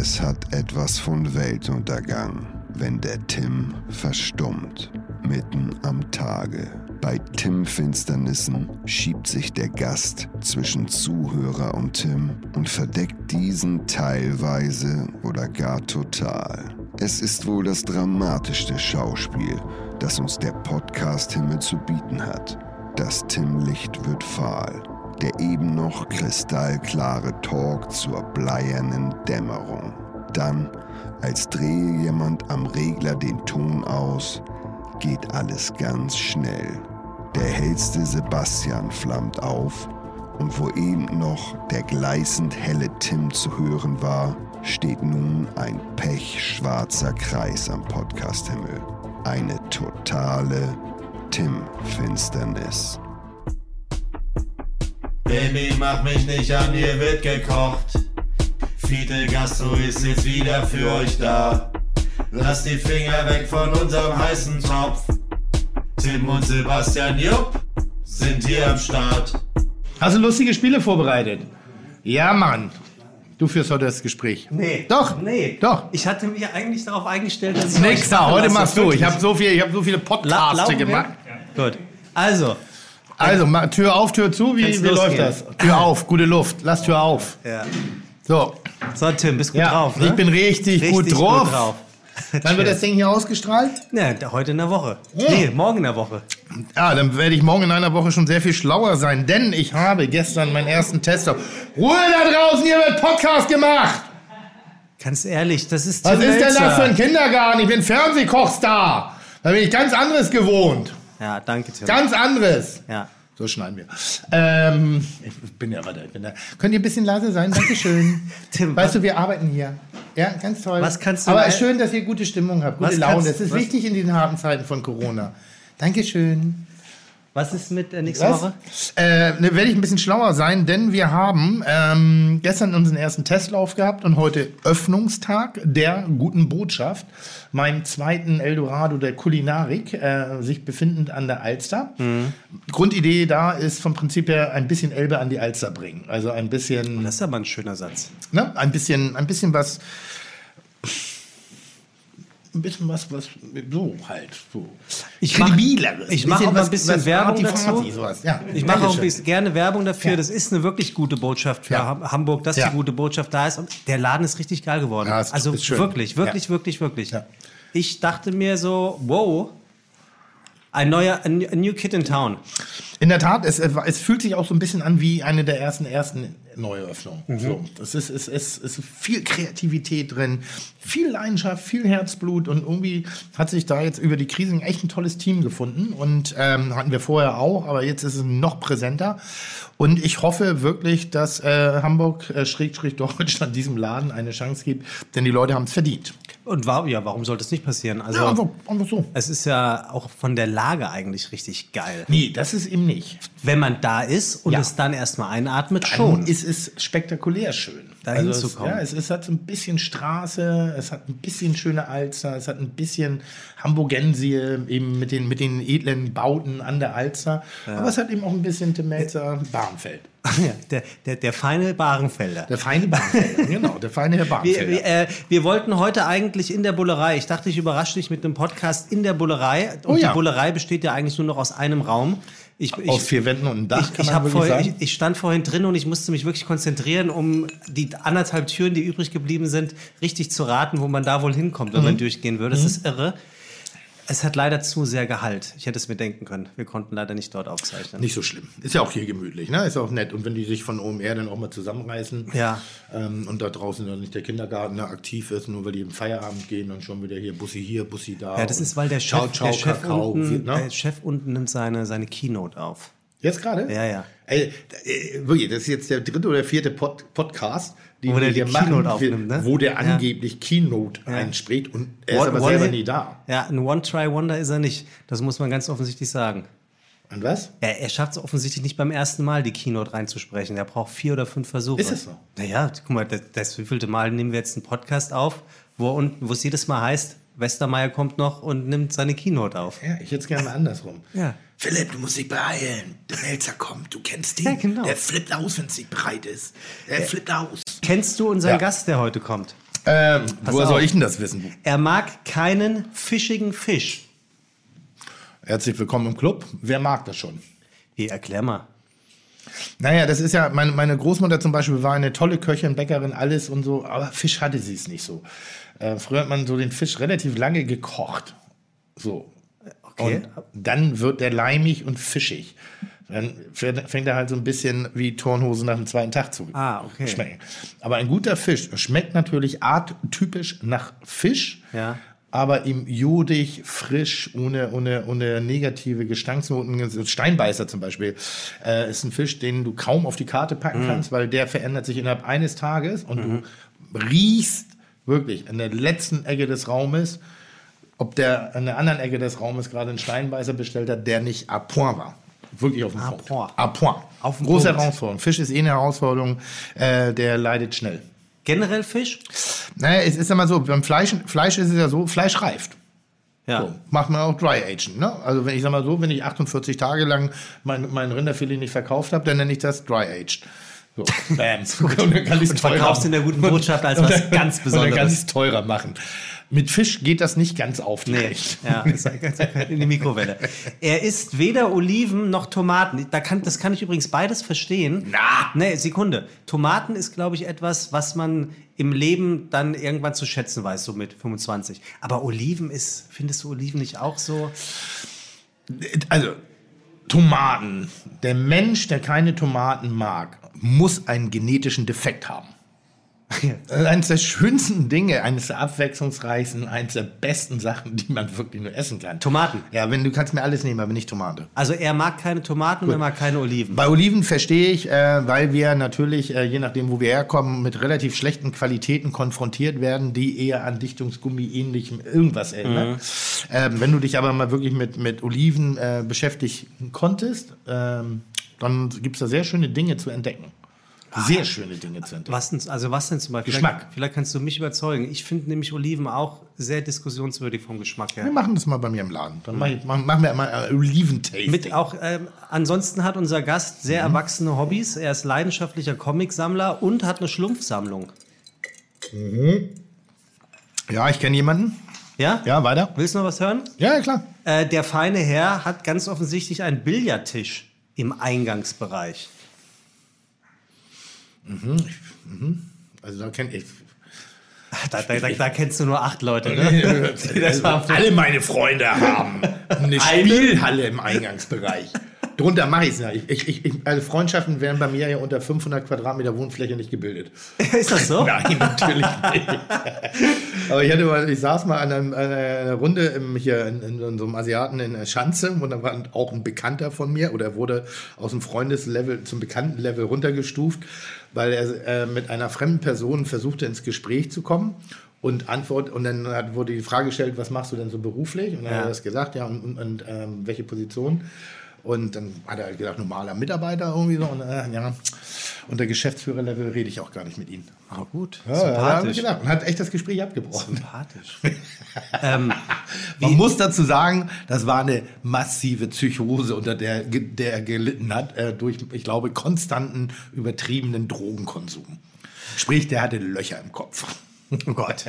Es hat etwas von Weltuntergang, wenn der Tim verstummt, mitten am Tage. Bei Tim-Finsternissen schiebt sich der Gast zwischen Zuhörer und Tim und verdeckt diesen teilweise oder gar total. Es ist wohl das dramatischste Schauspiel, das uns der Podcast-Himmel zu bieten hat. Das Tim-Licht wird fahl. Der eben noch kristallklare Talk zur bleiernen Dämmerung. Dann, als drehe jemand am Regler den Ton aus, geht alles ganz schnell. Der hellste Sebastian flammt auf und wo eben noch der gleißend helle Tim zu hören war, steht nun ein pechschwarzer Kreis am Podcasthimmel. Eine totale Tim-Finsternis. Baby, mach mich nicht an, hier wird gekocht. Fiete Gastro ist jetzt wieder für euch da. Lasst die Finger weg von unserem heißen Topf. Tim und Sebastian Jupp sind hier am Start. Hast du lustige Spiele vorbereitet? Ja, Mann. Du führst heute das Gespräch. Nee. Doch. Nee. Doch. Ich hatte mir eigentlich darauf eingestellt, dass ich... Nächstes Mal, heute machst du. Ich habe so viele Podcasts gemacht. Ja. Gut. Also, Tür auf, Tür zu, wie läuft das? Tür auf, gute Luft, lass Tür auf. Ja. So, Tim, bist gut drauf, ne? Ich bin richtig gut drauf. Wann wird das Ding hier ausgestrahlt? Ne, heute in der Woche. Ja. Nee, morgen in der Woche. Ja, dann werde ich morgen in einer Woche schon sehr viel schlauer sein, denn ich habe gestern meinen ersten Test auf. Ruhe da draußen, hier wird Podcast gemacht! Ganz ehrlich, das ist... Was ist denn das für ein Kindergarten? Ich bin Fernsehkochstar. Da bin ich ganz anderes gewohnt. Ja, danke, Tim. Ganz anderes. Ja. So schneiden wir. Ich bin da. Könnt ihr ein bisschen leise sein? Dankeschön. Tim, weißt du, wir arbeiten hier. Ja, ganz toll. Was kannst du? Aber schön, dass ihr gute Stimmung habt, gute Laune. Das ist wichtig in den harten Zeiten von Corona. Dankeschön. Was ist mit nächster Woche? Werde ich ein bisschen schlauer sein, denn wir haben gestern unseren ersten Testlauf gehabt und heute Öffnungstag der guten Botschaft, meinem zweiten Eldorado der Kulinarik, sich befindend an der Alster. Mhm. Grundidee da ist vom Prinzip her ein bisschen Elbe an die Alster bringen. Also ein bisschen... Das ist aber ein schöner Satz. Ne? Ein bisschen was... Ein bisschen was so halt so. Ich mache auch ein bisschen Werbung dazu. Ich mache auch gerne Werbung dafür. Ja. Das ist eine wirklich gute Botschaft für Hamburg, dass die gute Botschaft da ist. Und der Laden ist richtig geil geworden. Ja, also wirklich. Ja. Ich dachte mir so, wow, a new kid in town. In der Tat, es fühlt sich auch so ein bisschen an wie eine der ersten Neueröffnung. Mhm. So, es ist viel Kreativität drin, viel Leidenschaft, viel Herzblut und irgendwie hat sich da jetzt über die Krise echt ein tolles Team gefunden und hatten wir vorher auch, aber jetzt ist es noch präsenter und ich hoffe wirklich, dass Hamburg Deutschland diesem Laden eine Chance gibt, denn die Leute haben es verdient. Und warum sollte es nicht passieren? Also ja, einfach so. Es ist ja auch von der Lage eigentlich richtig geil. Nee, das ist eben nicht. Wenn man da ist und es dann erstmal einatmet, schon. Es ist spektakulär schön. Dahin zu kommen. Ja, es hat so ein bisschen Straße, es hat ein bisschen schöne Alster, es hat ein bisschen Hamburgensie, eben mit den edlen Bauten an der Alster. Ja. Aber es hat eben auch ein bisschen Tim Mälzer Bahrenfeld. Ja, der feine Bahrenfelder. Der feine Bahrenfelder, genau, der feine Herr Bahrenfelder. Wir wollten heute eigentlich in der Bullerei, ich dachte, ich überrasche dich mit einem Podcast in der Bullerei. Und die Bullerei besteht ja eigentlich nur noch aus einem Raum. Aus vier Wänden und einem Dach, ich stand vorhin drin und ich musste mich wirklich konzentrieren, um die 1,5 Türen, die übrig geblieben sind, richtig zu raten, wo man da wohl hinkommt, wenn man durchgehen würde. Das ist irre. Es hat leider zu sehr Gehalt. Ich hätte es mir denken können. Wir konnten leider nicht dort aufzeichnen. Nicht so schlimm. Ist ja auch hier gemütlich, ne? Ist ja auch nett. Und wenn die sich von OMR dann auch mal zusammenreißen und da draußen dann nicht der Kindergarten aktiv ist, nur weil die im Feierabend gehen und schon wieder hier, Bussi da. Ja, das ist, weil der Chef unten nimmt seine Keynote auf. Jetzt gerade? Ja. Ey, wirklich, das ist jetzt der dritte oder vierte Podcast, wo der Keynote aufnimmt, ne? Wo der angeblich Keynote einspricht und er ist aber selber nie da. Ja, ein One-Try-Wonder ist er nicht. Das muss man ganz offensichtlich sagen. Und was? Er schafft es offensichtlich nicht beim ersten Mal, die Keynote reinzusprechen. Er braucht 4 oder 5 Versuche. Ist das so? Naja, guck mal, das wievielte Mal nehmen wir jetzt einen Podcast auf, wo es jedes Mal heißt, Westermeier kommt noch und nimmt seine Keynote auf. Ja, ich hätte es gerne mal andersrum. Ja. Philipp, du musst dich beeilen. Der Mälzer kommt. Du kennst ihn. Ja, genau. Der flippt aus, wenn es nicht breit ist. Der flippt aus. Kennst du unseren Gast, der heute kommt? Woher soll ich denn das wissen? Er mag keinen fischigen Fisch. Herzlich willkommen im Club. Wer mag das schon? Wie, erklär mal. Naja, das ist ja, meine Großmutter zum Beispiel war eine tolle Köchin, Bäckerin, alles und so, aber Fisch hatte sie es nicht so. Früher hat man so den Fisch relativ lange gekocht. So. Okay. Und dann wird der leimig und fischig. Dann fängt er halt so ein bisschen wie Turnhosen nach dem zweiten Tag zu schmecken. Aber ein guter Fisch schmeckt natürlich arttypisch nach Fisch, ja, aber ihm jodig, frisch, ohne negative Gestanksnoten. Steinbeißer zum Beispiel ist ein Fisch, den du kaum auf die Karte packen kannst, weil der verändert sich innerhalb eines Tages und du riechst wirklich in der letzten Ecke des Raumes, ob der an der anderen Ecke des Raumes gerade einen Steinbeißer bestellt hat, der nicht à point war. Wirklich auf dem Punkt. À point. Große Herausforderung. Fisch ist eh eine Herausforderung, der leidet schnell. Generell Fisch? Naja, es ist immer so, beim Fleisch ist es ja so, Fleisch reift. Ja. So, macht man auch Dry Aging, ne? Also wenn ich, sag mal so, wenn ich 48 Tage lang mein Rinderfilet nicht verkauft habe, dann nenne ich das Dry Aged. So, bam. Und verkaufst in der guten Botschaft als was ganz Besonderes. Und dann kann ich es teurer machen. Mit Fisch geht das nicht ganz auf. Nee, ja, in die Mikrowelle. Er isst weder Oliven noch Tomaten. Das kann ich übrigens beides verstehen. Nee, Sekunde. Tomaten ist, glaube ich, etwas, was man im Leben dann irgendwann zu schätzen weiß, so mit 25. Aber Oliven ist, findest du Oliven nicht auch so? Also, Tomaten. Der Mensch, der keine Tomaten mag, muss einen genetischen Defekt haben. Eines der schönsten Dinge, eines der abwechslungsreichsten, eines der besten Sachen, die man wirklich nur essen kann. Tomaten. Ja, du kannst mir alles nehmen, aber nicht Tomate. Also er mag keine Tomaten und er mag keine Oliven. Bei Oliven verstehe ich, weil wir natürlich, je nachdem, wo wir herkommen, mit relativ schlechten Qualitäten konfrontiert werden, die eher an Dichtungsgummi ähnlichem irgendwas erinnern. Wenn du dich aber mal wirklich mit Oliven beschäftigen konntest, dann gibt es da sehr schöne Dinge zu entdecken. Sehr schöne Dinge zu entdecken. Was denn zum Beispiel? Geschmack. Vielleicht kannst du mich überzeugen. Ich finde nämlich Oliven auch sehr diskussionswürdig vom Geschmack her. Wir machen das mal bei mir im Laden. Dann machen wir mal Oliventasting. Ansonsten hat unser Gast sehr erwachsene Hobbys. Er ist leidenschaftlicher Comicsammler und hat eine Schlumpfsammlung. Mhm. Ja, ich kenne jemanden. Ja? Ja, weiter. Willst du noch was hören? Ja, klar. Der feine Herr hat ganz offensichtlich einen Billardtisch im Eingangsbereich. Also da kenne ich. Da kennst du nur 8 Leute, ne? Alle meine Freunde haben eine Spielhalle im Eingangsbereich. Drunter mache ich es nicht. Also Freundschaften werden bei mir ja unter 500 Quadratmeter Wohnfläche nicht gebildet. Ist das so? Nein, natürlich nicht. Aber ich saß mal an einer Runde in so einem Asiaten in der Schanze und da war auch ein Bekannter von mir oder wurde aus dem Freundeslevel zum Bekanntenlevel runtergestuft, weil er mit einer fremden Person versuchte, ins Gespräch zu kommen. Und dann wurde die Frage gestellt, was machst du denn so beruflich? Und dann hat er das gesagt, ja, und welche Position? Und dann hat er gedacht, normaler Mitarbeiter irgendwie so. Und unter Geschäftsführerlevel rede ich auch gar nicht mit Ihnen. Ah, gut. Ja, sympathisch. Und hat echt das Gespräch abgebrochen. Sympathisch. Man muss dazu sagen, das war eine massive Psychose, unter der er gelitten hat, durch, ich glaube, konstanten, übertriebenen Drogenkonsum. Sprich, der hatte Löcher im Kopf. Oh Gott.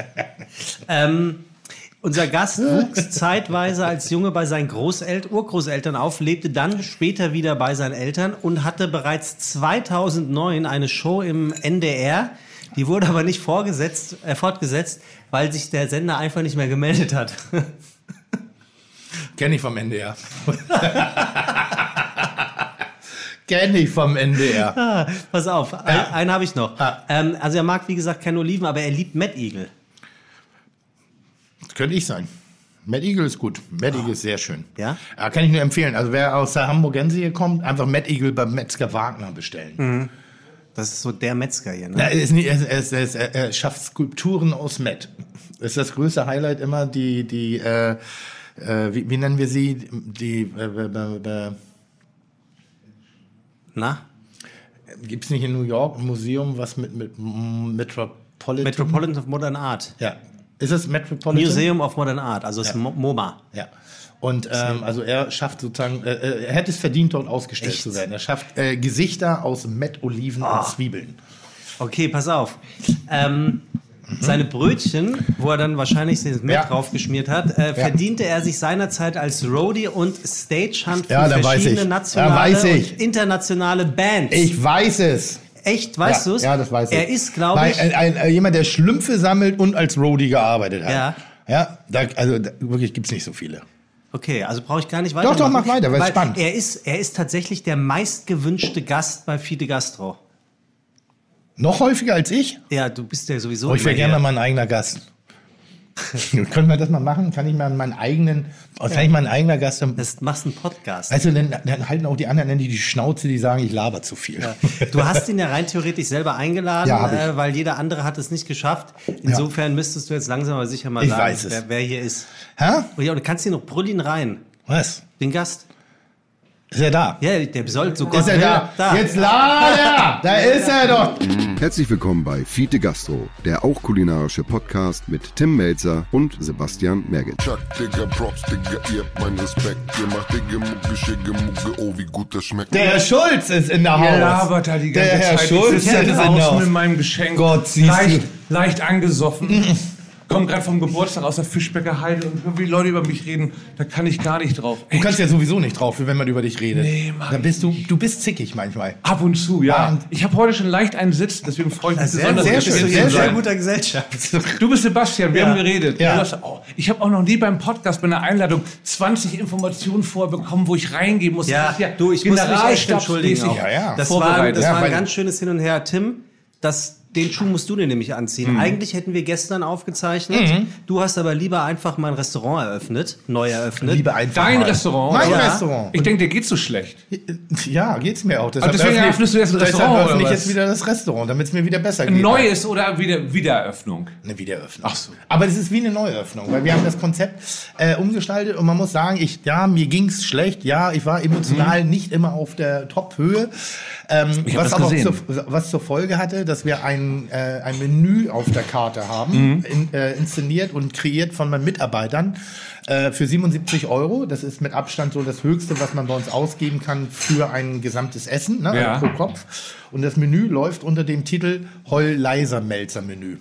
Unser Gast wuchs zeitweise als Junge bei seinen Urgroßeltern auf, lebte dann später wieder bei seinen Eltern und hatte bereits 2009 eine Show im NDR. Die wurde aber nicht fortgesetzt, weil sich der Sender einfach nicht mehr gemeldet hat. Kenn ich vom NDR. Kenn ich vom NDR. Pass auf, einen habe ich noch. Also er mag, wie gesagt, keine Oliven, aber er liebt Mettigel. Könnte ich sein. Mad Eagle ist gut. Mad Eagle ist sehr schön. Ja? Ja, kann ich nur empfehlen. Also wer aus der Hamburgense hier kommt, einfach Mad Eagle beim Metzger Wagner bestellen. Mhm. Das ist so der Metzger hier, ne? Ja, er schafft Skulpturen aus Met. Das ist das größte Highlight immer, wie nennen wir sie? Gibt es nicht in New York ein Museum, was mit Metropolitan of Modern Art? Ja. Ist es Metropolitan? Museum of Modern Art, also ist MoMA. Ja. Und also er schafft sozusagen, er hätte es verdient, dort ausgestellt zu werden. Er schafft Gesichter aus Met, Oliven und Zwiebeln. Okay, pass auf. seine Brötchen, wo er dann wahrscheinlich das Met draufgeschmiert hat, verdiente er sich seinerzeit als Roadie und Stagehand für verschiedene nationale und internationale Bands. Ich weiß es. Echt, weißt du es? Ja, das weiß ich. Er ist, glaube ich... Jemand, der Schlümpfe sammelt und als Roadie gearbeitet hat. Ja. Ja, da wirklich gibt es nicht so viele. Okay, also brauche ich gar nicht weiter. Doch, mach weiter, weil es spannend. Er ist tatsächlich der meistgewünschte Gast bei Fiete Gastro. Noch häufiger als ich? Ja, du bist ja sowieso... Oh, ich wäre gerne mal mein eigener Gast. Können wir das mal machen? Kann ich mal meinen eigenen Gast... Das machst einen Podcast. Also dann halten auch die anderen die Schnauze, die sagen, ich laber zu viel. Ja. Du hast ihn ja rein theoretisch selber eingeladen, weil jeder andere hat es nicht geschafft. Insofern müsstest du jetzt langsam aber sicher mal sagen, wer hier ist. Hä? Oh ja, und du kannst ihn noch brüllen rein. Was? Den Gast. Ist er da? Ja, der soll sogar. Ist er da? Jetzt laber! Da ist er doch! Herzlich willkommen bei Fiete Gastro, der auch kulinarische Podcast mit Tim Mälzer und Sebastian Merget. Chuck, Digga, Props, Digga, ihr habt meinen Respekt. Ihr macht Digga, Mucke, Schicke, Mucke, oh, wie gut das schmeckt. Der Herr Schulz ist in der Haus. Der labert halt die ganze Zeit. Der Herr Schulz ist in Haus mit meinem Geschenk. Gott, siehst du. Leicht angesoffen. Komme gerade vom Geburtstag aus der Fischbäckerei und höre, wie Leute über mich reden, da kann ich gar nicht drauf. Echt? Du kannst ja sowieso nicht drauf, wenn man über dich redet. Nee, Mann. Dann bist du bist zickig manchmal. Ab und zu, ja. Mann. Ich habe heute schon leicht einen Sitz, deswegen freue ich mich besonders. Sehr guter Gesellschaft. Du bist Sebastian, wir haben geredet. Ja. Ich habe auch noch nie beim Podcast bei einer Einladung 20 Informationen vorher bekommen, wo ich reingehen muss. Ja, du, ich muss mich echt entschuldigen. Das war ein ganz schönes Hin und Her. Tim, den Schuh musst du dir nämlich anziehen. Mhm. Eigentlich hätten wir gestern aufgezeichnet. Mhm. Du hast aber lieber einfach mein Restaurant neu eröffnet. Lieber einfach dein Restaurant? Mein Restaurant. Ich denke, dir geht's so schlecht. Ja, geht's mir auch. Deshalb öffnest du jetzt ein Restaurant, oder öffne ich jetzt wieder das Restaurant, damit es mir wieder besser geht. Ein neues oder Wiedereröffnung? Eine Wiedereröffnung. Ach so. Aber das ist wie eine Neueröffnung, weil wir haben das Konzept umgestaltet und man muss sagen, mir ging's schlecht. Ja, ich war emotional nicht immer auf der Top-Höhe. Was zur Folge hatte, dass wir ein Menü auf der Karte haben, inszeniert und kreiert von meinen Mitarbeitern für 77 Euro. Das ist mit Abstand so das Höchste, was man bei uns ausgeben kann für ein gesamtes Essen, pro Kopf. Und das Menü läuft unter dem Titel Heul-Leiser-Melzer-Menü.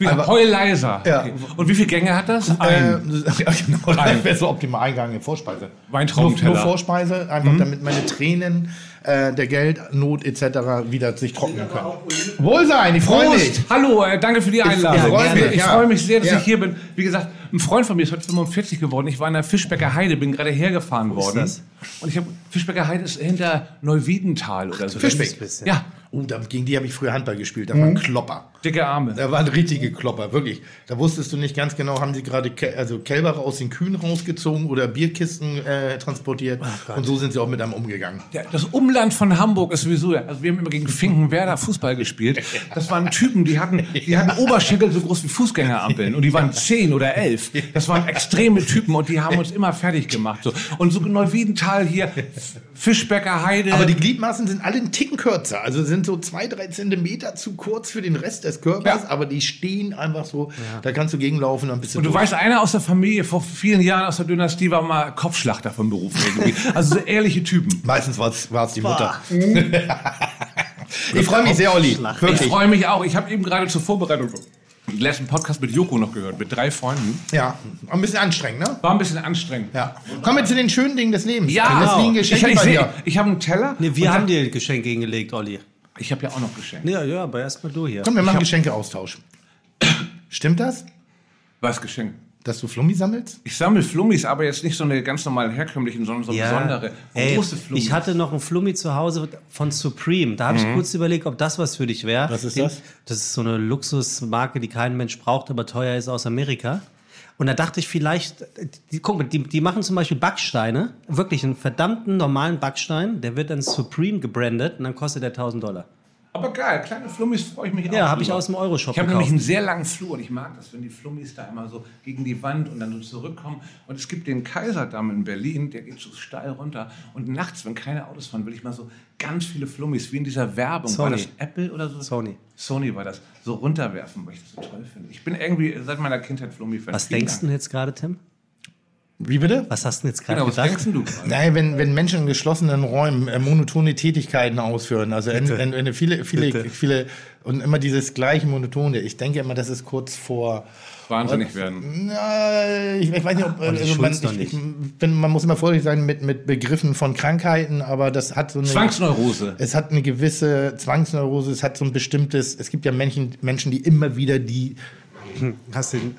Heul-Leiser. Ja. Okay. Und wie viele Gänge hat das? Das wäre so optimal. Ein Gang in Vorspeise. Mein Traumteller. Nur Vorspeise, einfach damit meine Tränen der Geldnot etc. wieder sich trocknen können. Wohlsein, ich freue mich. Hallo, danke für die Einladung. Ich freue mich sehr, dass ich hier bin. Wie gesagt, ein Freund von mir ist heute 45 geworden. Ich war in der Fischbäcker Heide, bin gerade hergefahren worden. Und Fischbäcker Heide ist hinter Neuwiedental oder so. Fischbeck. Ja. Oh, gegen die habe ich früher Handball gespielt. Da waren Klopper. Dicke Arme. Da waren richtige Klopper, wirklich. Da wusstest du nicht ganz genau, haben sie gerade Kälber aus den Kühen rausgezogen oder Bierkisten transportiert. Oh, und so sind sie auch mit einem umgegangen. Ja, das Umland von Hamburg ist sowieso. Also wir haben immer gegen Finkenwerder Fußball gespielt. Das waren Typen, die hatten Oberschenkel so groß wie Fußgängerampeln. Und die waren 10 oder 11. Das waren extreme Typen und die haben uns immer fertig gemacht. So. Und so Neuwiedental hier, Fischbäcker Heide. Aber die Gliedmaßen sind alle einen Ticken kürzer. Also sind so 2-3 Zentimeter zu kurz für den Rest des Körpers, aber die stehen einfach so. Ja. Da kannst du gegenlaufen und ein bisschen. Und du weißt, einer aus der Familie vor vielen Jahren aus der Dynastie war mal Kopfschlachter vom Beruf irgendwie. Also so ehrliche Typen. Meistens war es die Mutter. Ich freue mich sehr, Olli. Wirklich. Ich freue mich auch. Ich habe eben gerade zur Vorbereitung den letzten Podcast mit Joko noch gehört, mit 3 Freunden. Ja, war ein bisschen anstrengend, ne? War ein bisschen anstrengend. Ja. Kommen wir zu den schönen Dingen des Lebens. Ja, genau. Ich habe einen Teller. Nee, wir haben dir Geschenke hingelegt, Olli. Ich habe ja auch noch Geschenke. Ja, aber erstmal du hier. Komm, wir machen Geschenke-Austausch. Stimmt das? Was Geschenk? Dass du Flummis sammelst? Ich sammle Flummis, aber jetzt nicht so eine ganz normale herkömmlichen, sondern so besondere, große Flummis. Ich hatte noch einen Flummi zu Hause von Supreme. Da habe ich kurz überlegt, ob das was für dich wäre. Was ist das? Das ist so eine Luxusmarke, die kein Mensch braucht, aber teuer ist aus Amerika. Und da dachte ich vielleicht, die machen zum Beispiel Backsteine, wirklich einen verdammten normalen Backstein, der wird dann Supreme gebrandet und dann kostet der $1.000. Aber geil, kleine Flummis freue ich mich auch. Ja, habe ich aus dem Euroshop gekauft. Ich habe nämlich einen sehr langen Flur und ich mag das, wenn die Flummis da immer so gegen die Wand und dann so zurückkommen. Und es gibt den Kaiserdamm in Berlin, der geht so steil runter. Und nachts, wenn keine Autos fahren, will ich mal so ganz viele Flummis, wie in dieser Werbung. Sony. War das Apple oder so? Sony war das. So runterwerfen, weil ich das so toll finde. Ich bin irgendwie seit meiner Kindheit Flummi-Fan. Was denkst du jetzt gerade, Tim? Wie bitte? Was hast du jetzt gerade gesagt? Genau, nein, wenn Menschen in geschlossenen Räumen monotone Tätigkeiten ausführen, also viele und immer dieses gleiche monotone. Ich denke immer, das ist kurz vor wahnsinnig werden. Na, ich weiß nicht, ob man muss immer vorsichtig sein mit Begriffen von Krankheiten, aber das hat so eine Zwangsneurose. Es hat eine gewisse Zwangsneurose. Es hat so ein bestimmtes. Es gibt ja Menschen, die immer wieder die hast den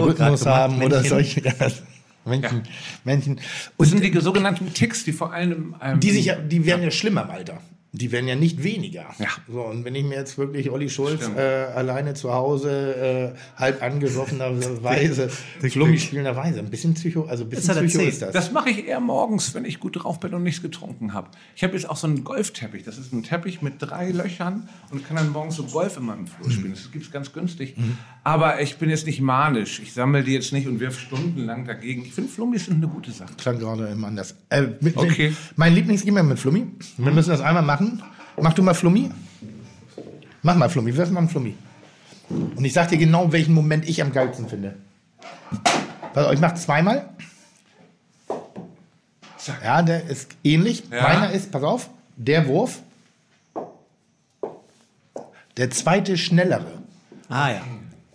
Rhythmus haben Männchen. Oder solche. Männchen. Und das sind die sogenannten Ticks, die vor allem... Die werden ja schlimmer im Alter. Die werden ja nicht weniger. Ja. So, und wenn ich mir jetzt wirklich Olli Schulz alleine zu Hause halb angesoffenerweise, flummispielenderweise, ein bisschen Psycho ist das. Das mache ich eher morgens, wenn ich gut drauf bin und nichts getrunken habe. Ich habe jetzt auch so einen Golfteppich. Das ist ein Teppich mit 3 Löchern und kann dann morgens so Golf in meinem Flur spielen. Das gibt es ganz günstig. Mhm. Aber ich bin jetzt nicht manisch. Ich sammle die jetzt nicht und wirf stundenlang dagegen. Ich finde, Flummis sind eine gute Sache. Klang gerade immer anders. Mein Lieblingsgame mit Flummi. Wir müssen das einmal machen. Mach du mal Flummi. Mach mal Flummi. Wirf mal einen Flummi. Und ich sag dir genau, welchen Moment ich am geilsten finde. Also ich mach zweimal. Ja, der ist ähnlich. Ja. Meiner ist, pass auf, der Wurf. Der zweite schnellere. Ah ja.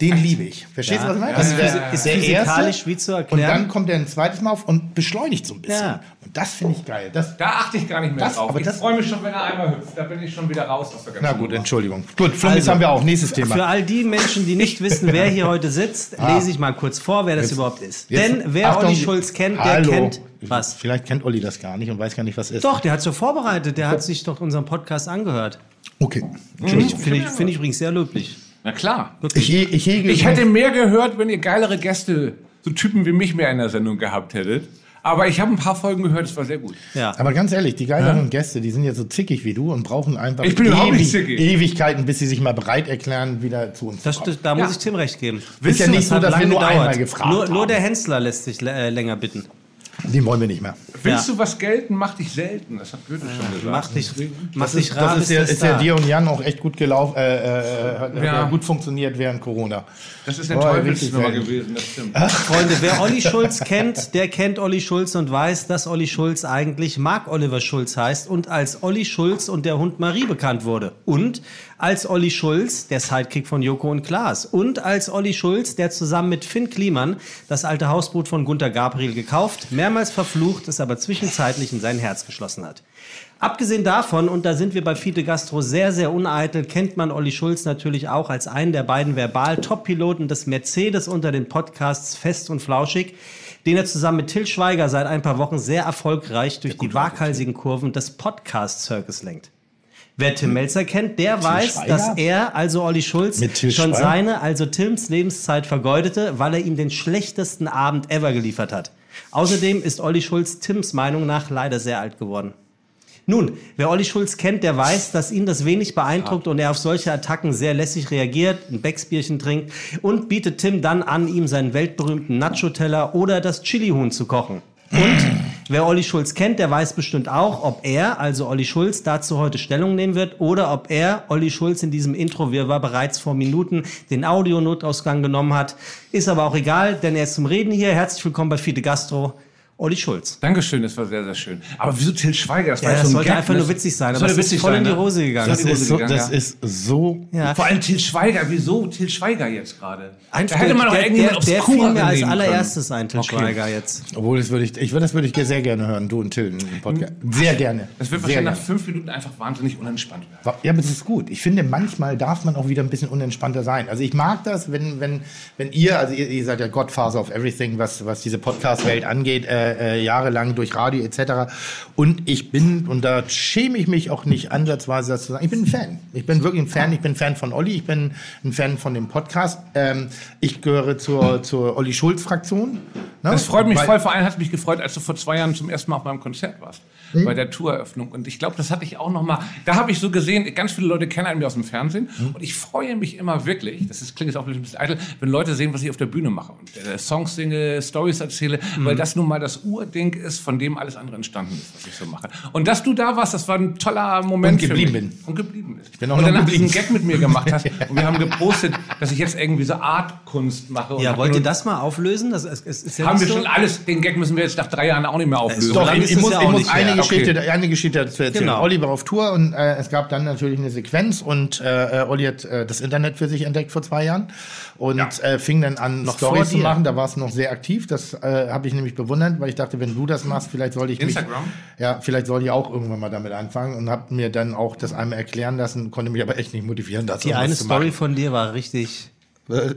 Den liebe ich. Verstehst du, was ich meine? Das ist der erste, wie zu erklären. Und dann kommt er ein zweites Mal auf und beschleunigt so ein bisschen. Ja. Und das finde ich geil. Da achte ich gar nicht mehr drauf. Ich freue mich schon, wenn er einmal hüpft. Da bin ich schon wieder raus aus der ganzen Nummer. Na gut, Entschuldigung. Gut, Flummis haben wir auch. Nächstes Thema. Für all die Menschen, die nicht wissen, wer hier heute sitzt, lese ich mal kurz vor, wer das überhaupt ist. Denn wer Achtung, Olli Schulz kennt, der kennt... Was? Vielleicht kennt Olli das gar nicht und weiß gar nicht, was es ist. Doch, der hat es ja vorbereitet. Der hat sich doch unseren Podcast angehört. Okay. Entschuldigung. Finde ich übrigens sehr löblich. Na klar. Ich hätte mehr gehört, wenn ihr geilere Gäste, so Typen wie mich, mehr in der Sendung gehabt hättet. Aber ich habe ein paar Folgen gehört, das war sehr gut. Ja. Aber ganz ehrlich, die geileren Gäste, die sind jetzt so zickig wie du und brauchen einfach Ewigkeiten, bis sie sich mal bereit erklären, wieder zu uns zu kommen. Da muss ich Tim recht geben. Ist ja nicht so, dass wir nur einmal gefragt haben. Nur der Henssler lässt sich länger bitten. Den wollen wir nicht mehr. Willst du was gelten, mach dich selten. Das hat Goethe schon gesagt. Mach dich rar. Das ist ja dir und Jan auch echt gut gelaufen, gut funktioniert während Corona. Das ist eine Teufelsnummer gewesen, das stimmt. Ach, Freunde, wer Olli Schulz kennt, der kennt Olli Schulz und weiß, dass Olli Schulz eigentlich Mark Oliver Schulz heißt und als Olli Schulz und der Hund Marie bekannt wurde. Und als Olli Schulz, der Sidekick von Joko und Klaas. Und als Olli Schulz, der zusammen mit Finn Kliemann das alte Hausboot von Gunter Gabriel gekauft, mehrmals verflucht, es aber zwischenzeitlich in sein Herz geschlossen hat. Abgesehen davon, und da sind wir bei Fiete Gastro sehr, sehr uneitel, kennt man Olli Schulz natürlich auch als einen der beiden Verbal-Top-Piloten des Mercedes unter den Podcasts Fest und Flauschig, den er zusammen mit Til Schweiger seit ein paar Wochen sehr erfolgreich durch die waghalsigen Kurven des Podcast-Circus lenkt. Wer Tim Mälzer kennt, der weiß, dass er, also Olli Schulz, schon seine, also Tims Lebenszeit vergeudete, weil er ihm den schlechtesten Abend ever geliefert hat. Außerdem ist Olli Schulz Tims Meinung nach leider sehr alt geworden. Nun, wer Olli Schulz kennt, der weiß, dass ihn das wenig beeindruckt und er auf solche Attacken sehr lässig reagiert, ein Becksbierchen trinkt und bietet Tim dann an, ihm seinen weltberühmten Nacho-Teller oder das Chili-Huhn zu kochen. Und wer Olli Schulz kennt, der weiß bestimmt auch, ob er, also Olli Schulz, dazu heute Stellung nehmen wird oder ob er, Olli Schulz, in diesem Intro-Wirrwarr bereits vor Minuten den Audio-Notausgang genommen hat. Ist aber auch egal, denn er ist zum Reden hier. Herzlich willkommen bei Fiete Gastro, Olli Schulz. Dankeschön, das war sehr, sehr schön. Aber wieso Til Schweiger? Das, das sollte Gag, einfach nur witzig sein, aber es ist voll in die Hose gegangen. Vor allem Til Schweiger, wieso Til Schweiger jetzt gerade? Da hätte man doch irgendjemand aufs Kuchen nehmen können. Der fiel mir als allererstes ein, Til Schweiger jetzt. Obwohl, das würde ich sehr gerne hören, du und Til im Podcast. Sehr gerne. Das wird wahrscheinlich nach 5 Minuten einfach wahnsinnig unentspannt werden. Ja, aber das ist gut. Ich finde, manchmal darf man auch wieder ein bisschen unentspannter sein. Also ich mag das, wenn ihr, also ihr seid ja Godfather of Everything, was diese Podcast-Welt angeht, jahrelang durch Radio etc. Und ich bin, und da schäme ich mich auch nicht ansatzweise, das zu sagen, ich bin ein Fan. Ich bin wirklich ein Fan. Ich bin ein Fan von Olli. Ich bin ein Fan von dem Podcast. Ich gehöre zur Olli-Schulz-Fraktion. Ne? Das freut mich voll. Vor allem hat es mich gefreut, als du vor 2 Jahren zum ersten Mal auf meinem Konzert warst. Bei der Toureröffnung. Und ich glaube, das hatte ich auch noch mal. Da habe ich so gesehen, ganz viele Leute kennen einen aus dem Fernsehen. Und ich freue mich immer wirklich, klingt jetzt auch ein bisschen eitel, wenn Leute sehen, was ich auf der Bühne mache. Und Songs singe, Stories erzähle, weil das nun mal das das Urding ist, von dem alles andere entstanden ist, was ich so mache. Und dass du da warst, das war ein toller Moment für mich. Und geblieben bist. Ich bin auch noch geblieben. Und danach du einen Gag mit mir gemacht hast. Und wir haben gepostet, dass ich jetzt irgendwie so Artkunst mache. Und ja, wollt ihr das mal auflösen? Das ist ja haben wir so schon alles. Den Gag müssen wir jetzt nach 3 Jahren auch nicht mehr auflösen. Doch, ich muss eine Geschichte dazu erzählen. Genau. Olli war auf Tour und es gab dann natürlich eine Sequenz und Olli hat das Internet für sich entdeckt vor 2 Jahren und fing dann an, noch Storys zu machen. Da war es noch sehr aktiv. Das habe ich nämlich bewundert, weil ich dachte, wenn du das machst, vielleicht sollte ich vielleicht sollte ich auch irgendwann mal damit anfangen und habe mir dann auch das einmal erklären lassen, konnte mich aber echt nicht motivieren, das zu machen. Die eine Story von dir war richtig...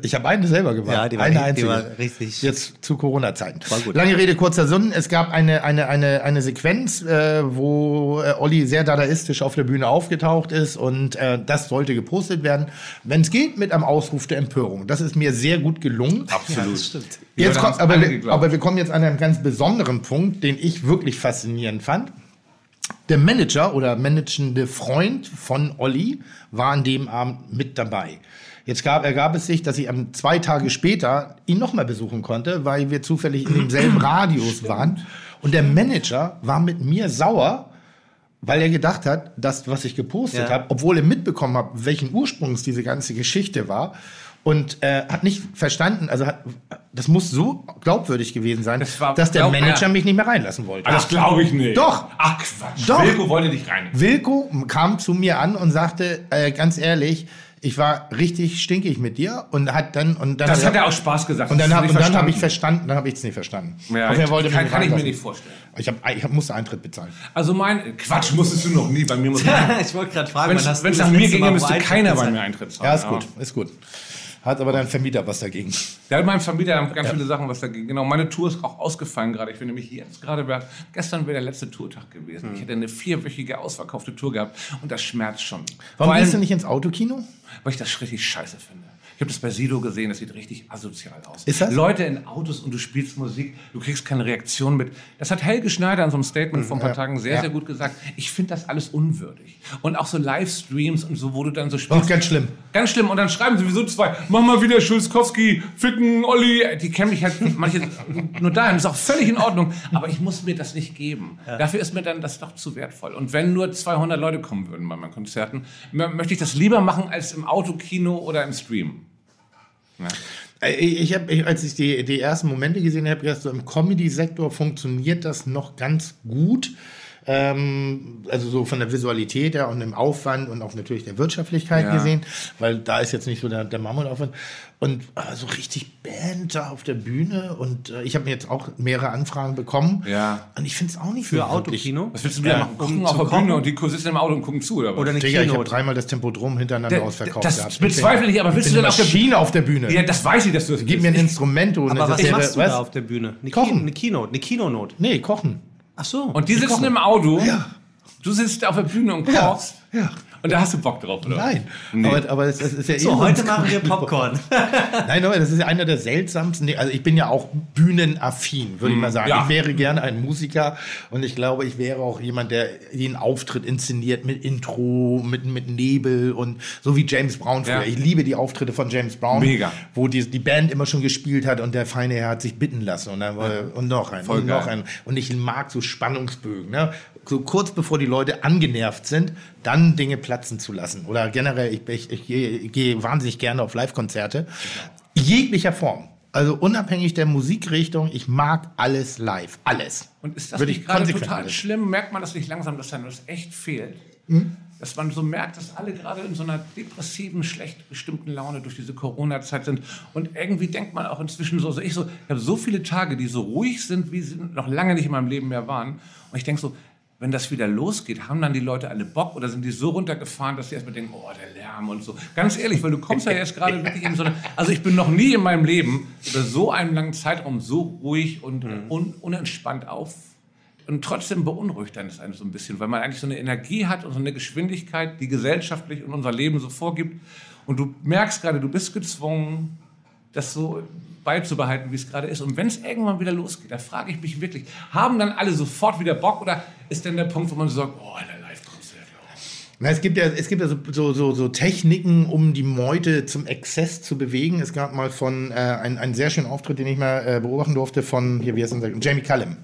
Ich habe eine selber gemacht. Ja, die war eine einzige. Die war richtig. Jetzt zu Corona-Zeiten. Lange Rede, kurzer Sinn. Es gab eine Sequenz, wo Olli sehr dadaistisch auf der Bühne aufgetaucht ist und das sollte gepostet werden. Wenn es geht, mit einem Ausruf der Empörung. Das ist mir sehr gut gelungen. Absolut. Ja, das stimmt. Jetzt kommt, aber wir kommen jetzt an einen ganz besonderen Punkt, den ich wirklich faszinierend fand. Der Manager oder managende Freund von Olli war an dem Abend mit dabei. Jetzt ergab es sich, dass ich 2 Tage später ihn nochmal besuchen konnte, weil wir zufällig in demselben Radius waren. Und der Manager war mit mir sauer, weil er gedacht hat, das, was ich gepostet habe, obwohl er mitbekommen hat, welchen Ursprungs diese ganze Geschichte war. Und hat nicht verstanden, also das muss so glaubwürdig gewesen sein, dass der Manager mich nicht mehr reinlassen wollte. Aber das glaube ich nicht. Doch. Ach Quatsch. Doch. Wilko wollte dich rein. Wilko kam zu mir an und sagte, ganz ehrlich, ich war richtig stinkig mit dir und hat dann... das hat er auch Spaß gesagt. Und dann habe ich verstanden, dann habe ich es nicht verstanden. Ja, kann ich mir nicht vorstellen. Ich musste Eintritt bezahlen. Also Quatsch musstest du noch nie, bei mir muss ich wollte gerade fragen, wenn es nach mir ginge, müsste keiner bei mir Eintritt zahlen. Ja, ist gut, ist gut. Hat aber dein Vermieter was dagegen? Der hat meinem Vermieter ganz viele Sachen was dagegen. Genau, meine Tour ist auch ausgefallen gerade. Ich bin nämlich jetzt gerade, gestern wäre der letzte Tourtag gewesen. Ich hätte eine 4-wöchige ausverkaufte Tour gehabt und das schmerzt schon. Warum gehst du nicht ins Autokino? Weil ich das richtig scheiße finde. Ich habe das bei Sido gesehen, das sieht richtig asozial aus. Ist das? Leute in Autos und du spielst Musik, du kriegst keine Reaktion mit. Das hat Helge Schneider in so einem Statement vor ein paar Tagen sehr gut gesagt. Ich finde das alles unwürdig. Und auch so Livestreams und so, wo du dann so spielst. Ganz schlimm. Ganz schlimm. Und dann schreiben sowieso 2, mach mal wieder Schulzkowski, Ficken, Olli. Die kennen mich halt manche nur dahin. Das ist auch völlig in Ordnung. Aber ich muss mir das nicht geben. Ja. Dafür ist mir dann das doch zu wertvoll. Und wenn nur 200 Leute kommen würden bei meinen Konzerten, möchte ich das lieber machen als im Autokino oder im Stream. Ja. Ich habe, als ich die ersten Momente gesehen habe, gedacht, so im Comedy-Sektor funktioniert das noch ganz gut. Also so von der Visualität her und dem Aufwand und auch natürlich der Wirtschaftlichkeit gesehen, weil da ist jetzt nicht so der Mammutaufwand. Und so richtig Band da auf der Bühne und ich habe mir jetzt auch mehrere Anfragen bekommen. Ja. Und ich finde es auch nicht für Autokino. Was willst du denn machen? Gucken auf der Bühne und die sitzen im Auto und gucken zu, oder nicht? Ich habe 3-mal das Tempodrom hintereinander ausverkauft. Das bezweifle ich, aber willst du denn auf der Bühne? Ja, das weiß ich, dass du das gib mir ein Instrument. Aber was machst du da auf der Bühne? Eine Keynote, eine Kinonot. Nee, kochen. Ach so. Und die sitzen im Auto. Ja. Du sitzt auf der Bühne und kochst. Ja. Und da hast du Bock drauf, oder? Nein. Nee. Aber das ist ja so, heute machen wir Popcorn. Nein, aber das ist ja einer der seltsamsten. Also ich bin ja auch bühnenaffin, würde ich mal sagen. Ja. Ich wäre gerne ein Musiker und ich glaube, ich wäre auch jemand, der jeden Auftritt inszeniert mit Intro, mit Nebel und so wie James Brown früher. Ja. Ich liebe die Auftritte von James Brown, mega, wo die Band immer schon gespielt hat und der feine Herr hat sich bitten lassen und dann und noch ein und noch ein. Und ich mag so Spannungsbögen, ne? So kurz bevor die Leute angenervt sind, dann Dinge platzen zu lassen. Oder generell, ich gehe wahnsinnig gerne auf Live-Konzerte. Jeglicher Form. Also unabhängig der Musikrichtung, ich mag alles live. Alles. Und ist das nicht gerade total schlimm? Merkt man das nicht langsam, dass einem das echt fehlt? Hm? Dass man so merkt, dass alle gerade in so einer depressiven, schlecht bestimmten Laune durch diese Corona-Zeit sind. Und irgendwie denkt man auch inzwischen so, ich habe so viele Tage, die so ruhig sind, wie sie noch lange nicht in meinem Leben mehr waren. Und ich denke so, wenn das wieder losgeht, haben dann die Leute alle Bock oder sind die so runtergefahren, dass sie erstmal denken, oh, der Lärm und so. Ganz ehrlich, weil du kommst ja jetzt gerade wirklich in so eine... Also ich bin noch nie in meinem Leben über so einen langen Zeitraum so ruhig und unentspannt auf. Und trotzdem beunruhigt dann das einen so ein bisschen, weil man eigentlich so eine Energie hat und so eine Geschwindigkeit, die gesellschaftlich und unser Leben so vorgibt. Und du merkst gerade, du bist gezwungen, das so beizubehalten, wie es gerade ist. Und wenn es irgendwann wieder losgeht, da frage ich mich wirklich, haben dann alle sofort wieder Bock oder ist denn der Punkt, wo man so sagt, oh, der Live-Konzert, Na, es gibt ja so Techniken, um die Meute zum Exzess zu bewegen. Es gab mal von einen sehr schönen Auftritt, den ich mal beobachten durfte, von hier, wie heißt er, Jamie Cullum.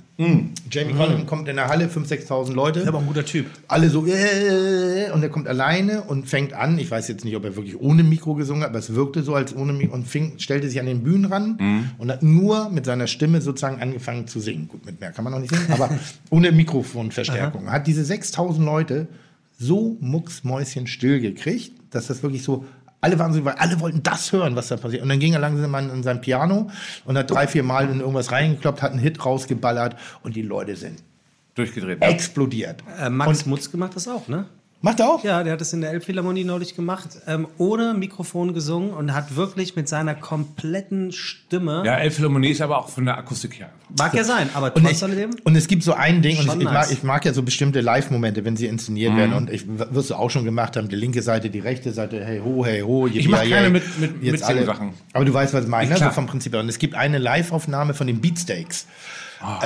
Jamie Cullum kommt in der Halle, 5.000, 6.000 Leute. Ist aber ein guter Typ. Alle so, und er kommt alleine und fängt an. Ich weiß jetzt nicht, ob er wirklich ohne Mikro gesungen hat, aber es wirkte so, als ohne Mikro, und stellte sich an den Bühnen ran und hat nur mit seiner Stimme sozusagen angefangen zu singen. Gut, mit mehr kann man noch nicht singen, aber ohne Mikrofonverstärkung. Hat diese 6.000 Leute so mucksmäuschenstill gekriegt, dass das wirklich so, alle waren so, weil alle wollten das hören, was da passiert. Und dann ging er langsam an sein Piano und hat 3-4 Mal in irgendwas reingekloppt, hat einen Hit rausgeballert und die Leute sind durchgedreht, explodiert. Max Mutzke macht das auch, ne? Macht er auch? Ja, der hat das in der Elbphilharmonie neulich gemacht, ohne Mikrofon gesungen und hat wirklich mit seiner kompletten Stimme... Ja, Elbphilharmonie ist aber auch von der Akustik her. Mag ja sein, aber trotz alledem... Und es gibt so ein Ding, und ich mag ja so bestimmte Live-Momente, wenn sie inszeniert werden, und ich wirst du auch schon gemacht haben, die linke Seite, die rechte Seite, hey ho, je, ich mache keine mit Sachen. Aber du weißt, was ich meine, also vom Prinzip her. Und es gibt eine Live-Aufnahme von den Beatsteaks. Oh.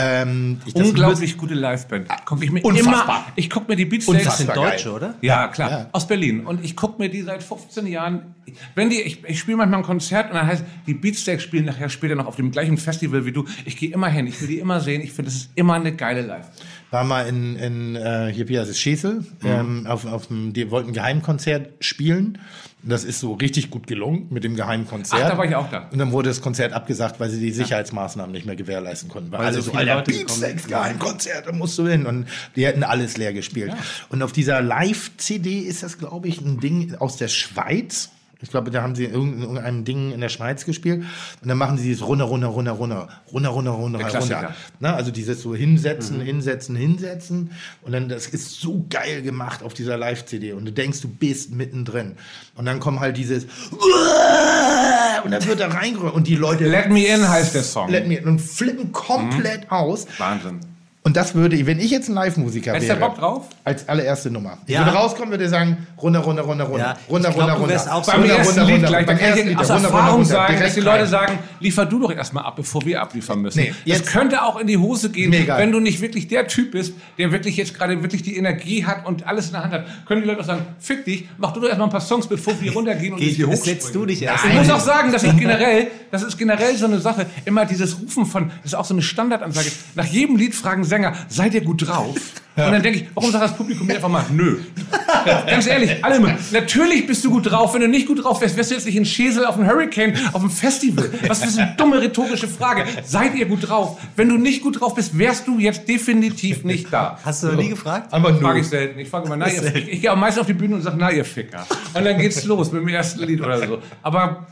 Unglaublich gute Liveband. Ich gucke mir die Beatsteaks. Das sind Deutsche, oder? Ja, klar. Ja. Aus Berlin. Und ich gucke mir die seit 15 Jahren. Ich spiele manchmal ein Konzert und dann heißt, die Beatsteaks spielen nachher später noch auf dem gleichen Festival wie du. Ich gehe immer hin. Ich will die immer sehen. Ich finde, das ist immer eine geile Live. War mal in Schesel. Die wollten ein Geheimkonzert spielen. Das ist so richtig gut gelungen mit dem Geheimkonzert. Ach, da war ich auch da. Und dann wurde das Konzert abgesagt, weil sie die Sicherheitsmaßnahmen nicht mehr gewährleisten konnten. Weil alle so, Alter, Beatsteaks-Geheimkonzert, da musst du hin. Und die hätten alles leer gespielt. Ja. Und auf dieser Live-CD ist das, glaube ich, ein Ding aus der Schweiz. Ich glaube, da haben sie irgendeinem Ding in der Schweiz gespielt. Und dann machen sie dieses runter. Na, also dieses so hinsetzen. Und dann, das ist so geil gemacht auf dieser Live-CD. Und du denkst, du bist mittendrin. Und dann kommen halt dieses und dann wird da reingerührt. Und die Leute... Let Me In heißt der Song. Let Me In. Und flippen komplett aus. Wahnsinn. Und das würde, wenn ich jetzt ein Live-Musiker wäre... Hast du da Bock drauf? Als allererste Nummer. Ja. Wenn du rauskommst, würde ich sagen, runter. Beim ersten Lied, aus Erfahrung sagen, dass die Leute sagen, liefer du doch erstmal ab, bevor wir abliefern müssen. Nee, das könnte auch in die Hose gehen, wenn du nicht wirklich der Typ bist, der wirklich jetzt gerade wirklich die Energie hat und alles in der Hand hat. Können die Leute auch sagen, fick dich, mach du doch erstmal ein paar Songs, bevor wir runtergehen und hier hochspringen. Setzt du dich erst. Ich muss auch sagen, das ist generell so eine Sache, immer dieses Rufen von, das ist auch so eine Standardansage, nach jedem Lied fragen Sänger, seid ihr gut drauf? Ja. Und dann denke ich, warum sagt das Publikum nicht einfach mal, nö. Ganz ehrlich, alle immer, natürlich bist du gut drauf, wenn du nicht gut drauf wärst, wärst du jetzt nicht in Schesel auf dem Hurricane, auf dem Festival. Was ist eine dumme rhetorische Frage? Seid ihr gut drauf? Wenn du nicht gut drauf bist, wärst du jetzt definitiv nicht da. Hast du nie gefragt? Aber frag ich selten. Ich frage immer, na, ich gehe am meisten auf die Bühne und sage, na, ihr Ficker. Und dann geht's los mit dem ersten Lied oder so. Aber...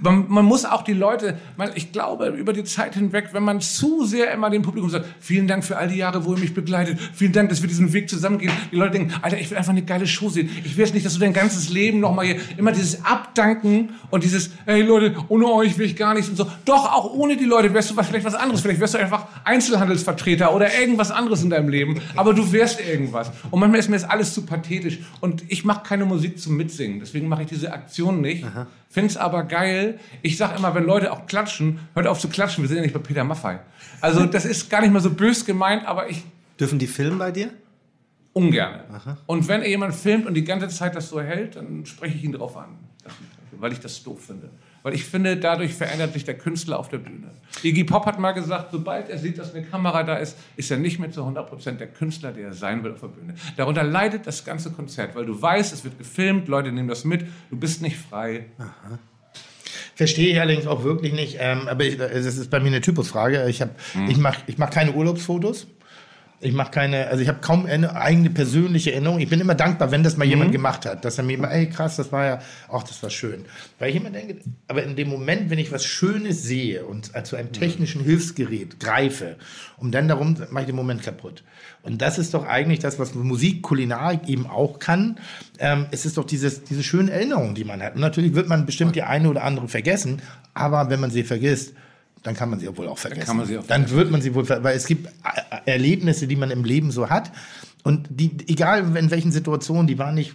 Man muss auch die Leute, ich glaube, über die Zeit hinweg, wenn man zu sehr immer dem Publikum sagt, vielen Dank für all die Jahre, wo ihr mich begleitet, vielen Dank, dass wir diesen Weg zusammengehen. Die Leute denken, Alter, ich will einfach eine geile Show sehen. Ich will jetzt nicht, dass du dein ganzes Leben nochmal hier, immer dieses Abdanken und dieses, hey Leute, ohne euch will ich gar nichts und so. Doch, auch ohne die Leute wärst du vielleicht was anderes. Vielleicht wärst du einfach Einzelhandelsvertreter oder irgendwas anderes in deinem Leben. Aber du wärst irgendwas. Und manchmal ist mir das alles zu pathetisch. Und ich mache keine Musik zum Mitsingen. Deswegen mache ich diese Aktion nicht. Aha. Find's aber geil. Ich sag immer, wenn Leute auch klatschen, hört auf zu klatschen. Wir sind ja nicht bei Peter Maffay. Also das ist gar nicht mal so bös gemeint, aber ich... Dürfen die filmen bei dir? Ungern. Aha. Und wenn jemand filmt und die ganze Zeit das so hält, dann spreche ich ihn drauf an. Weil ich das doof finde. Weil ich finde, dadurch verändert sich der Künstler auf der Bühne. Iggy Pop hat mal gesagt, sobald er sieht, dass eine Kamera da ist, ist er nicht mehr zu 100% der Künstler, der er sein will auf der Bühne. Darunter leidet das ganze Konzert, weil du weißt, es wird gefilmt, Leute nehmen das mit, du bist nicht frei. Aha. Verstehe ich allerdings auch wirklich nicht, aber das ist bei mir eine Typusfrage. Ich mach keine Urlaubsfotos. Ich mache keine, also ich habe kaum eigene persönliche Erinnerung. Ich bin immer dankbar, wenn das mal jemand gemacht hat. Dass er mir immer, ey krass, das war ja, ach, das war schön. Weil ich immer denke, aber in dem Moment, wenn ich was Schönes sehe und zu einem technischen Hilfsgerät greife, und dann darum, mache ich den Moment kaputt. Und das ist doch eigentlich das, was Musik, Kulinarik eben auch kann. Es ist doch diese schönen Erinnerungen, die man hat. Und natürlich wird man bestimmt die eine oder andere vergessen, aber wenn man sie vergisst, Dann kann man sie ja wohl auch vergessen. Dann wird man sie wohl vergessen. Weil es gibt Erlebnisse, die man im Leben so hat. Und die, egal in welchen Situationen, die waren nicht,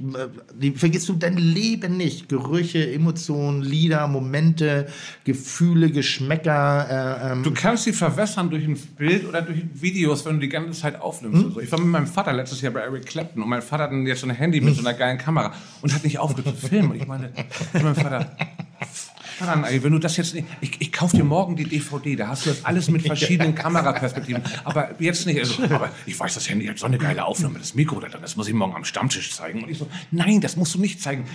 die vergisst du dein Leben nicht. Gerüche, Emotionen, Lieder, Momente, Gefühle, Geschmäcker. Du kannst sie verwässern durch ein Bild oder durch Videos, wenn du die ganze Zeit aufnimmst. Hm? So. Ich war mit meinem Vater letztes Jahr bei Eric Clapton und mein Vater hat jetzt so ein Handy mit so einer geilen Kamera und hat nicht aufgehört zu filmen. Und ich meine, mein Vater... Wenn du das jetzt nicht, ich kaufe dir morgen die DVD, da hast du das alles mit verschiedenen Kameraperspektiven, aber jetzt nicht. Also, aber ich weiß, das Handy hat so eine geile Aufnahme, das Mikro da drin, das muss ich morgen am Stammtisch zeigen. Und ich so, nein, das musst du nicht zeigen.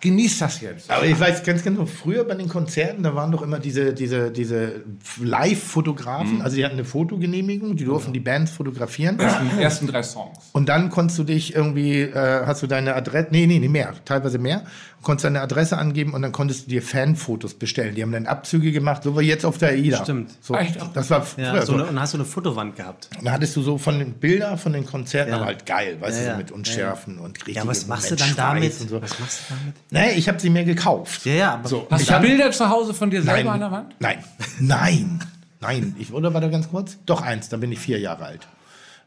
Genieß das jetzt. Aber ich weiß ganz genau, früher bei den Konzerten, da waren doch immer diese Live-Fotografen, also die hatten eine Fotogenehmigung, die durften die Bands fotografieren. Die ersten 3 Songs. Und dann konntest du dich irgendwie, hast du deine Adresse, teilweise mehr, konntest deine Adresse angeben und dann konntest du dir Fanfotos bestellen. Die haben dann Abzüge gemacht, so wie jetzt auf der AIDA. Stimmt. So, das war früher so. Und hast du eine Fotowand gehabt. Und dann hattest du so von den Bildern von den Konzerten, aber halt geil, weißt du, so mit Unschärfen und richtig. Ja, was machst du dann damit? Und so. Was machst du damit? Nee, ich habe sie mir gekauft. Ja, aber so. Hast du Bilder zu Hause von dir selber an der Wand? Nein. Doch eins, da bin ich 4 Jahre alt.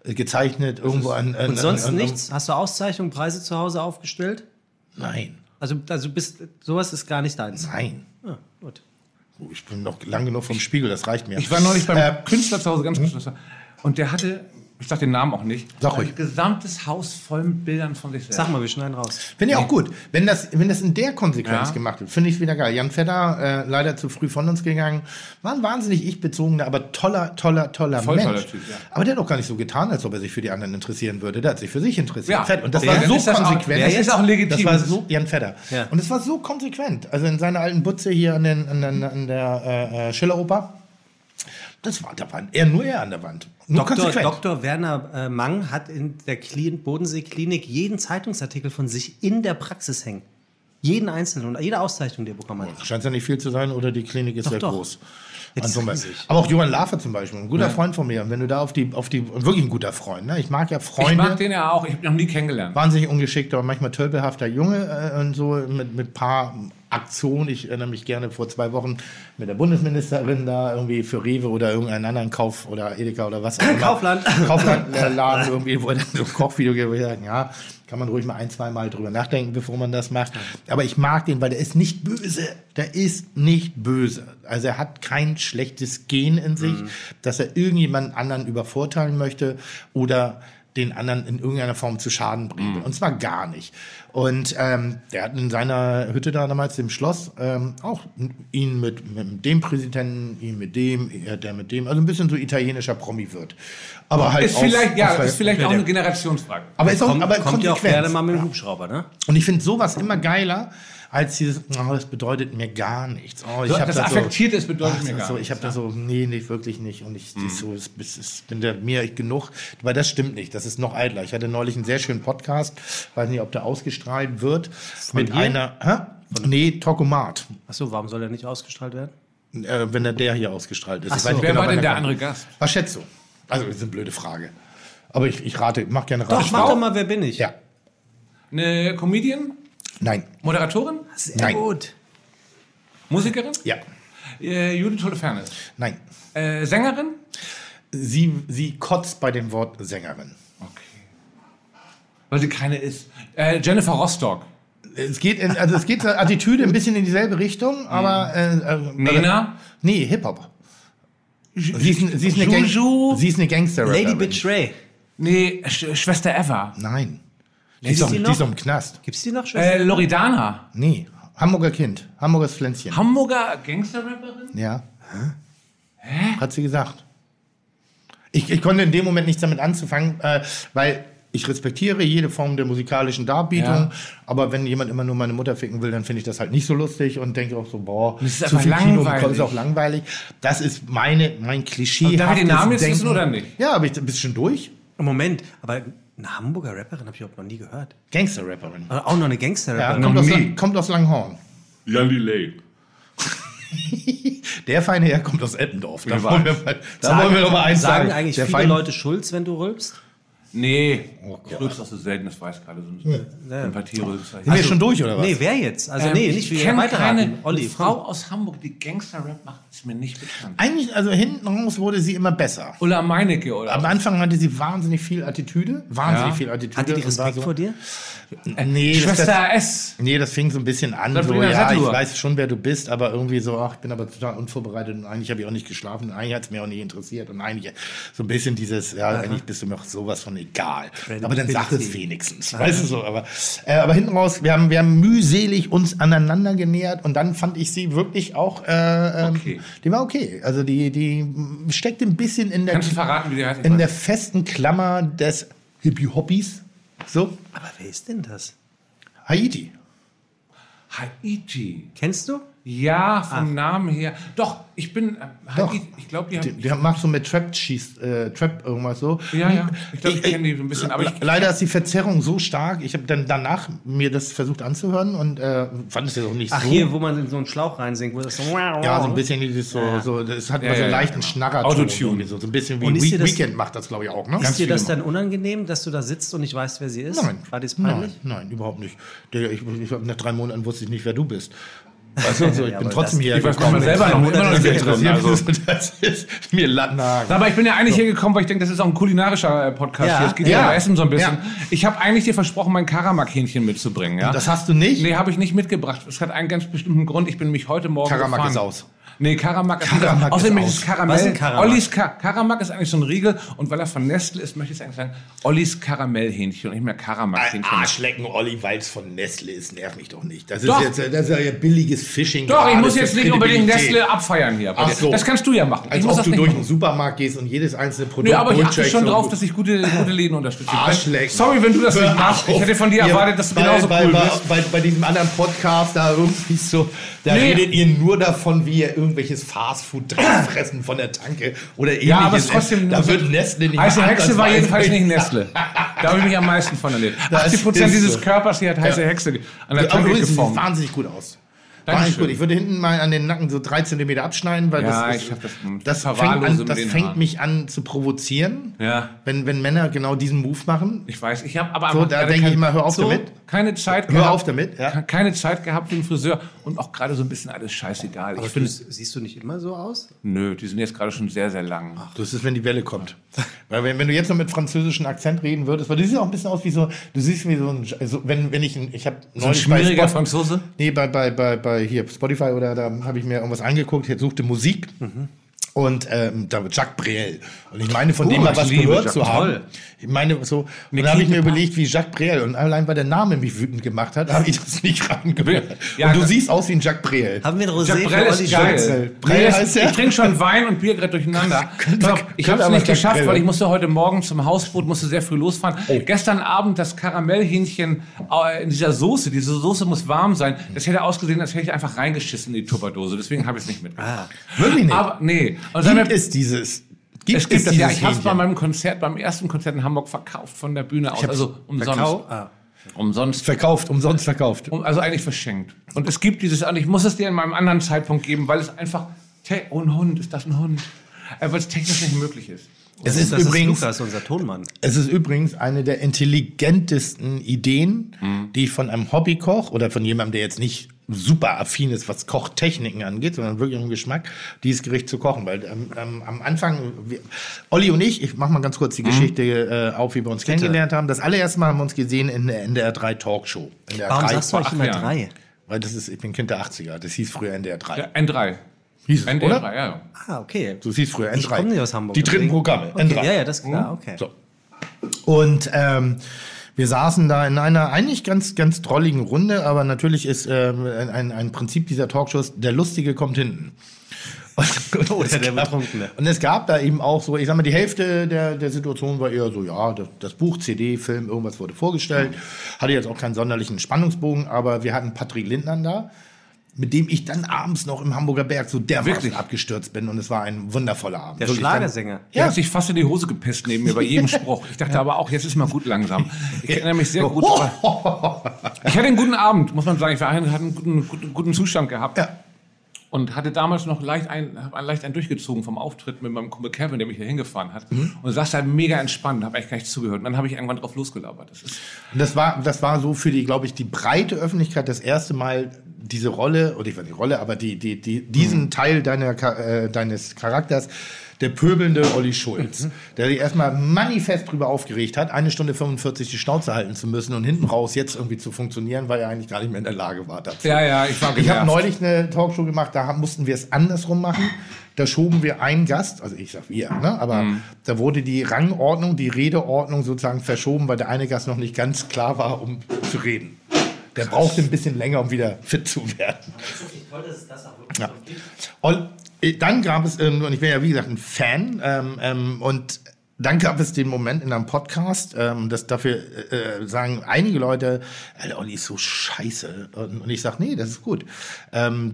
Gezeichnet irgendwo an... Und sonst nichts? Hast du Auszeichnungen, Preise zu Hause aufgestellt? Nein. Also bist, sowas ist gar nicht deins? Nein. Ah, gut. Ich bin noch lang genug vom Spiegel, das reicht mir. Ich war neulich beim Künstler zu Hause, ganz kurz. Und der hatte... Ich sag den Namen auch nicht. Sag ruhig. Ein gesamtes Haus voll mit Bildern von sich selbst. Sag mal, wir schneiden raus. Finde ich auch gut. Wenn das in der Konsequenz gemacht wird, finde ich es wieder geil. Jan Fedder, leider zu früh von uns gegangen, war ein wahnsinnig ich-bezogener, aber toller voll Mensch. Toller Typ, ja. Aber der hat auch gar nicht so getan, als ob er sich für die anderen interessieren würde. Der hat sich für sich interessiert. Ja. Fett. Und das war so konsequent. Das ist auch legitim. Das war so Jan Fedder. Ja. Und es war so konsequent. Also in seiner alten Butze hier an der Schilleroper. Das war da waren er nur er an der Wand. Dr. Werner Mang hat in der Bodensee-Klinik jeden Zeitungsartikel von sich in der Praxis hängen. Jeden einzelnen und jede Auszeichnung, die er bekommen hat. Scheint ja nicht viel zu sein oder die Klinik ist sehr groß. Aber auch Johann Lafer zum Beispiel, ein guter Freund von mir. Und wenn du da auf die wirklich ein guter Freund, ne? Ich mag ja Freunde. Ich mag den ja auch, ich habe ihn noch nie kennengelernt. Wahnsinnig ungeschickter und manchmal tölpelhafter Junge und so mit paar Aktionen. Ich erinnere mich gerne vor 2 Wochen mit der Bundesministerin da irgendwie für Rewe oder irgendeinen anderen Kauf oder Edeka oder was auch immer. Kauflandladen irgendwie, wo er dann so ein Kochvideo gesagt hat, ja, kann man ruhig mal 1-2 Mal drüber nachdenken, bevor man das macht. Aber ich mag den, weil der ist nicht böse. Also er hat kein schlechtes Gen in sich, dass er irgendjemanden anderen übervorteilen möchte oder den anderen in irgendeiner Form zu Schaden bringen. Und zwar gar nicht. Und der hat in seiner Hütte da damals im Schloss auch ihn mit dem Präsidenten, ihn mit dem, der mit dem, also ein bisschen so italienischer Promi wird. Aber halt ist vielleicht auch eine Generationsfrage. Aber es kommt ja auch gerne mal mit dem Hubschrauber, ne? Und ich finde sowas immer geiler, als dieses, das bedeutet mir gar nichts. Ich habe da so, nee, nicht wirklich nicht. Und ich bin der mir genug, weil das stimmt nicht. Das ist noch eitler. Ich hatte neulich einen sehr schönen Podcast, weiß nicht, ob der ausgestrahlt wird, Tokomat. Achso, warum soll der nicht ausgestrahlt werden? Wenn der hier ausgestrahlt ist. Ach so. Wer war denn der andere Gast? Was schätzt du? Also, das ist eine blöde Frage. Aber ich rate, mach gerne raus. Doch, mach doch mal, wer bin ich? Ja. Eine Comedian? Nein. Moderatorin? Sehr gut. Musikerin? Ja. Judith Holofernes? Nein. Sängerin? Sie kotzt bei dem Wort Sängerin. Okay. Weil sie keine ist. Jennifer Rostock? Es geht zur Attitüde ein bisschen in dieselbe Richtung, aber... Nena? Nee, Hip-Hop. Sie ist eine Gangsterin. Lady Bitch Ray? Nee, Schwester Eva? Nein. Die ist im Knast. Gibt's die noch? Loredana? Nee. Hamburger Kind. Hamburgers Pflänzchen. Hamburger Gangster-Rapperin? Ja. Hä? Hat sie gesagt. Ich konnte in dem Moment nichts damit anzufangen, weil ich respektiere jede Form der musikalischen Darbietung. Ja. Aber wenn jemand immer nur meine Mutter ficken will, dann finde ich das halt nicht so lustig und denke auch so, boah, das ist zu viel langweilig. Kino bekommt, ist auch langweilig. Das ist mein Klischee. Darf ich den Namen jetzt wissen oder nicht? Ja, aber bist du schon durch? Moment, aber... Eine Hamburger Rapperin habe ich auch noch nie gehört. Gangster-Rapperin. Auch noch eine Gangster-Rapperin. Ja, kommt aus Langhorn. Jan Delay. Der feine Herr kommt aus Eppendorf. Da wollen wir noch mal eins sagen. Sagen eigentlich viele Leute Schulz, wenn du rülpst? Nee, Klöps ist selten, das weiß keiner. Ein paar Tiere. Sind wir schon durch, oder was? Nee, wer jetzt? Also nee, nicht wie weiterraten. Olli, Frau aus Hamburg, die Gangster-Rap macht, ist mir nicht bekannt. Eigentlich, also hinten raus wurde sie immer besser. Ulla Meinecke, oder? Am Anfang hatte sie wahnsinnig viel Attitüde. Hatte die Respekt vor dir? Nee, Schwester S. Nee, das fing so ein bisschen an. So, ja, ich weiß schon, wer du bist, aber irgendwie so, ach, ich bin aber total unvorbereitet und eigentlich habe ich auch nicht geschlafen. Eigentlich hat es mir auch nicht interessiert. Und eigentlich so ein bisschen dieses, ja, eigentlich bist du mir auch sowas von egal. Aber dann sag es wenigstens. Weißt du so, aber hinten raus, wir haben mühselig uns aneinander genähert und dann fand ich sie wirklich auch, okay. Die war okay. Also die steckt ein bisschen in der, der festen Klammer des Hippie-Hobbys. So. Aber wer ist denn das? Haiti. Haiti. Kennst du? Ja, vom Namen her. Doch, ich bin. Ich glaube, die macht so mit Trap irgendwas so. Ja, ja. Ich glaube, ich kenne die so ein bisschen. Aber leider ist die Verzerrung so stark. Ich habe dann danach mir das versucht anzuhören und fand es ja auch nicht so. Ach, hier, wo man in so einen Schlauch reinsingt, wo das so. Ja, so ein bisschen dieses so. Das hat so einen leichten Schnarrer. Autotune. So ein bisschen wie Weekend macht das, glaube ich, auch. Ne? Ist dir das dann unangenehm, dass du da sitzt und nicht weißt, wer sie ist? Nein. War das peinlich? Nein, überhaupt nicht. Nach 3 Monaten wusste ich nicht, wer du bist. Weißt du, so, ich bin trotzdem hier. Ich weiß man selber noch nicht drin. Also. Das ist mir Lattenhaken. Aber ich bin ja eigentlich hier gekommen, weil ich denke, das ist auch ein kulinarischer Podcast. Ja. Hier. Es geht ja um Essen so ein bisschen. Ja. Ich habe eigentlich dir versprochen, mein Karamak-Hähnchen mitzubringen. Ja? Und das hast du nicht? Nee, habe ich nicht mitgebracht. Es hat einen ganz bestimmten Grund. Ich bin mich heute Morgen Karamak gefahren. Ist aus. Nee, Karamak ist außerdem ist Karamell. Was ist Karamak? Ollis Karamak ist eigentlich so ein Riegel. Und weil er von Nestle ist, möchte ich eigentlich sagen, Ollis Karamellhähnchen und nicht mehr Karamak-Hähnchen. Arschlecken, Olli, weil es von Nestle ist, nerv mich doch nicht. Das ist ja billiges Phishing. Doch, ich muss jetzt nicht unbedingt Nestle abfeiern hier. Ach so. Das kannst du ja machen. Als ob du durch den Supermarkt gehst und jedes einzelne Produkt checkst. Ja, aber ich achte schon drauf, dass ich gute Läden unterstütze. Arschlecken. Sorry, wenn du das nicht machst. Ich hätte von dir erwartet, dass du genauso cool bist. Bei diesem anderen Podcast, da irgendwie so, da redet ihr nur davon, wie ihr irgendwelches Fastfood-Dreck fressen von der Tanke oder ähnliches. Ja, aber trotzdem... Da wird Nestle nicht... Heiße Hexe war jedenfalls nicht Nestle. Da habe ich mich am meisten von erlebt. 80% dieses Körpers hier hat Heiße Hexe an der Tanke geformt. Wahnsinnig gut aus. Wahnsinnig gut. Ich würde hinten mal an den Nacken so 3 Zentimeter abschneiden, weil das fängt mich an zu provozieren, wenn Männer genau diesen Move machen. Ich weiß, ich habe aber... So, da denke ich immer, hör auf damit. Keine Zeit gehabt. Hör auf damit, ja. Keine Zeit gehabt für den Friseur und auch gerade so ein bisschen alles scheißegal. Aber ich finde, siehst du nicht immer so aus? Nö, die sind jetzt gerade schon sehr, sehr lang. Ach, das ist, wenn die Welle kommt. Weil wenn du jetzt noch mit französischem Akzent reden würdest, weil du siehst auch ein bisschen aus wie so, du siehst wie so ein, also wenn ich, ich habe so neulich ein schmieriger Franzose? Nee, bei hier Spotify oder da habe ich mir irgendwas angeguckt, ich suchte Musik. Mhm. Und da wird Jacques Brel. Und ich meine, von dem mal was gehört zu haben. Ich meine, so. Und dann habe ich mir überlegt, wie Jacques Brel. Und allein weil der Name mich wütend gemacht hat, habe ich das nicht rangehört. Ja, und du siehst aus wie ein Jacques Brel. Haben wir ein Rosé Jacques Brel ist geil. Brel heißt er. Ich trinke schon Wein und Bier gerade durcheinander. Ich habe es nicht geschafft, weil ich musste heute Morgen zum Hausboot, musste sehr früh losfahren. Oh. Gestern Abend das Karamellhähnchen in dieser Soße. Diese Soße muss warm sein. Das hätte ausgesehen, als hätte ich einfach reingeschissen in die Tupperdose. Deswegen habe ich es nicht mitgemacht. Ah. Wirklich nicht? Aber, nee. Es gibt dieses ja, ich habe es bei meinem Konzert, beim ersten Konzert in Hamburg verkauft von der Bühne aus, also umsonst. Umsonst verkauft. Also eigentlich verschenkt. Und es gibt dieses, und ich muss es dir in meinem anderen Zeitpunkt geben, weil es einfach, oh ein Hund, ist das ein Hund? Weil es technisch nicht möglich ist. Das ist unser Tonmann. Es ist übrigens eine der intelligentesten Ideen, die ich von einem Hobbykoch oder von jemandem, der jetzt nicht super affin ist, was Kochtechniken angeht, sondern wirklich im Geschmack, dieses Gericht zu kochen. Weil am Anfang, Olli und ich mache mal ganz kurz die Geschichte auf, wie wir uns kennengelernt haben. Das allererste Mal haben wir uns gesehen in der NDR 3 Talkshow. Warum sagst du euch immer 3? Weil ich bin Kind der 80er, das hieß früher NDR 3. Ja, N3. Hieß es, NDR, oder? Ja. Ah, okay. So hieß früher N3. Ich komme nicht aus Hamburg. Die dritten Programme, okay. N3. Ja, das ist klar, okay. So. Und wir saßen da in einer eigentlich ganz, ganz drolligen Runde, aber natürlich ist ein Prinzip dieser Talkshows, der Lustige kommt hinten. Oder der Betrunkene. Und es gab da eben auch so, ich sag mal, die Hälfte der Situation war eher so, ja, das Buch, CD, Film, irgendwas wurde vorgestellt. Hatte jetzt auch keinen sonderlichen Spannungsbogen, aber wir hatten Patrick Lindner da, mit dem ich dann abends noch im Hamburger Berg so dermaßen abgestürzt bin. Und es war ein wundervoller Abend. Der Schlagersänger. Ja. Der hat sich fast in die Hose gepisst neben mir bei jedem Spruch. Ich dachte aber auch, jetzt ist mal gut langsam. Ich erinnere mich sehr gut. Ich hatte einen guten Abend, muss man sagen. Ich hatte einen guten Zustand gehabt. Ja. und hatte damals noch leicht einen durchgezogen vom Auftritt mit meinem Kumpel Kevin, der mich hier hingefahren hat. Und saß da mega entspannt, habe eigentlich gar nicht zugehört. Und dann habe ich irgendwann drauf losgelabert. Das war so für die, glaube ich, die breite Öffentlichkeit das erste Mal diese Rolle, oder ich weiß nicht Rolle, aber diesen Teil deines Charakters, der pöbelnde Olli Schulz, der sich erstmal manifest drüber aufgeregt hat, 1 Stunde 45 die Schnauze halten zu müssen und hinten raus jetzt irgendwie zu funktionieren, weil er eigentlich gar nicht mehr in der Lage war dazu. Ja, ich habe neulich eine Talkshow gemacht, da mussten wir es andersrum machen. Da schoben wir einen Gast, also ich sag wir, ne? Aber da wurde die Rangordnung, die Redeordnung sozusagen verschoben, weil der eine Gast noch nicht ganz klar war, um zu reden. Der brauchte ein bisschen länger, um wieder fit zu werden. Toll, dass es das auch wirklich so gibt. Dann gab es, und ich bin ja wie gesagt ein Fan, und dann gab es den Moment in einem Podcast, dass dafür sagen einige Leute, Olli ist so scheiße. Und ich sage, nee, das ist gut.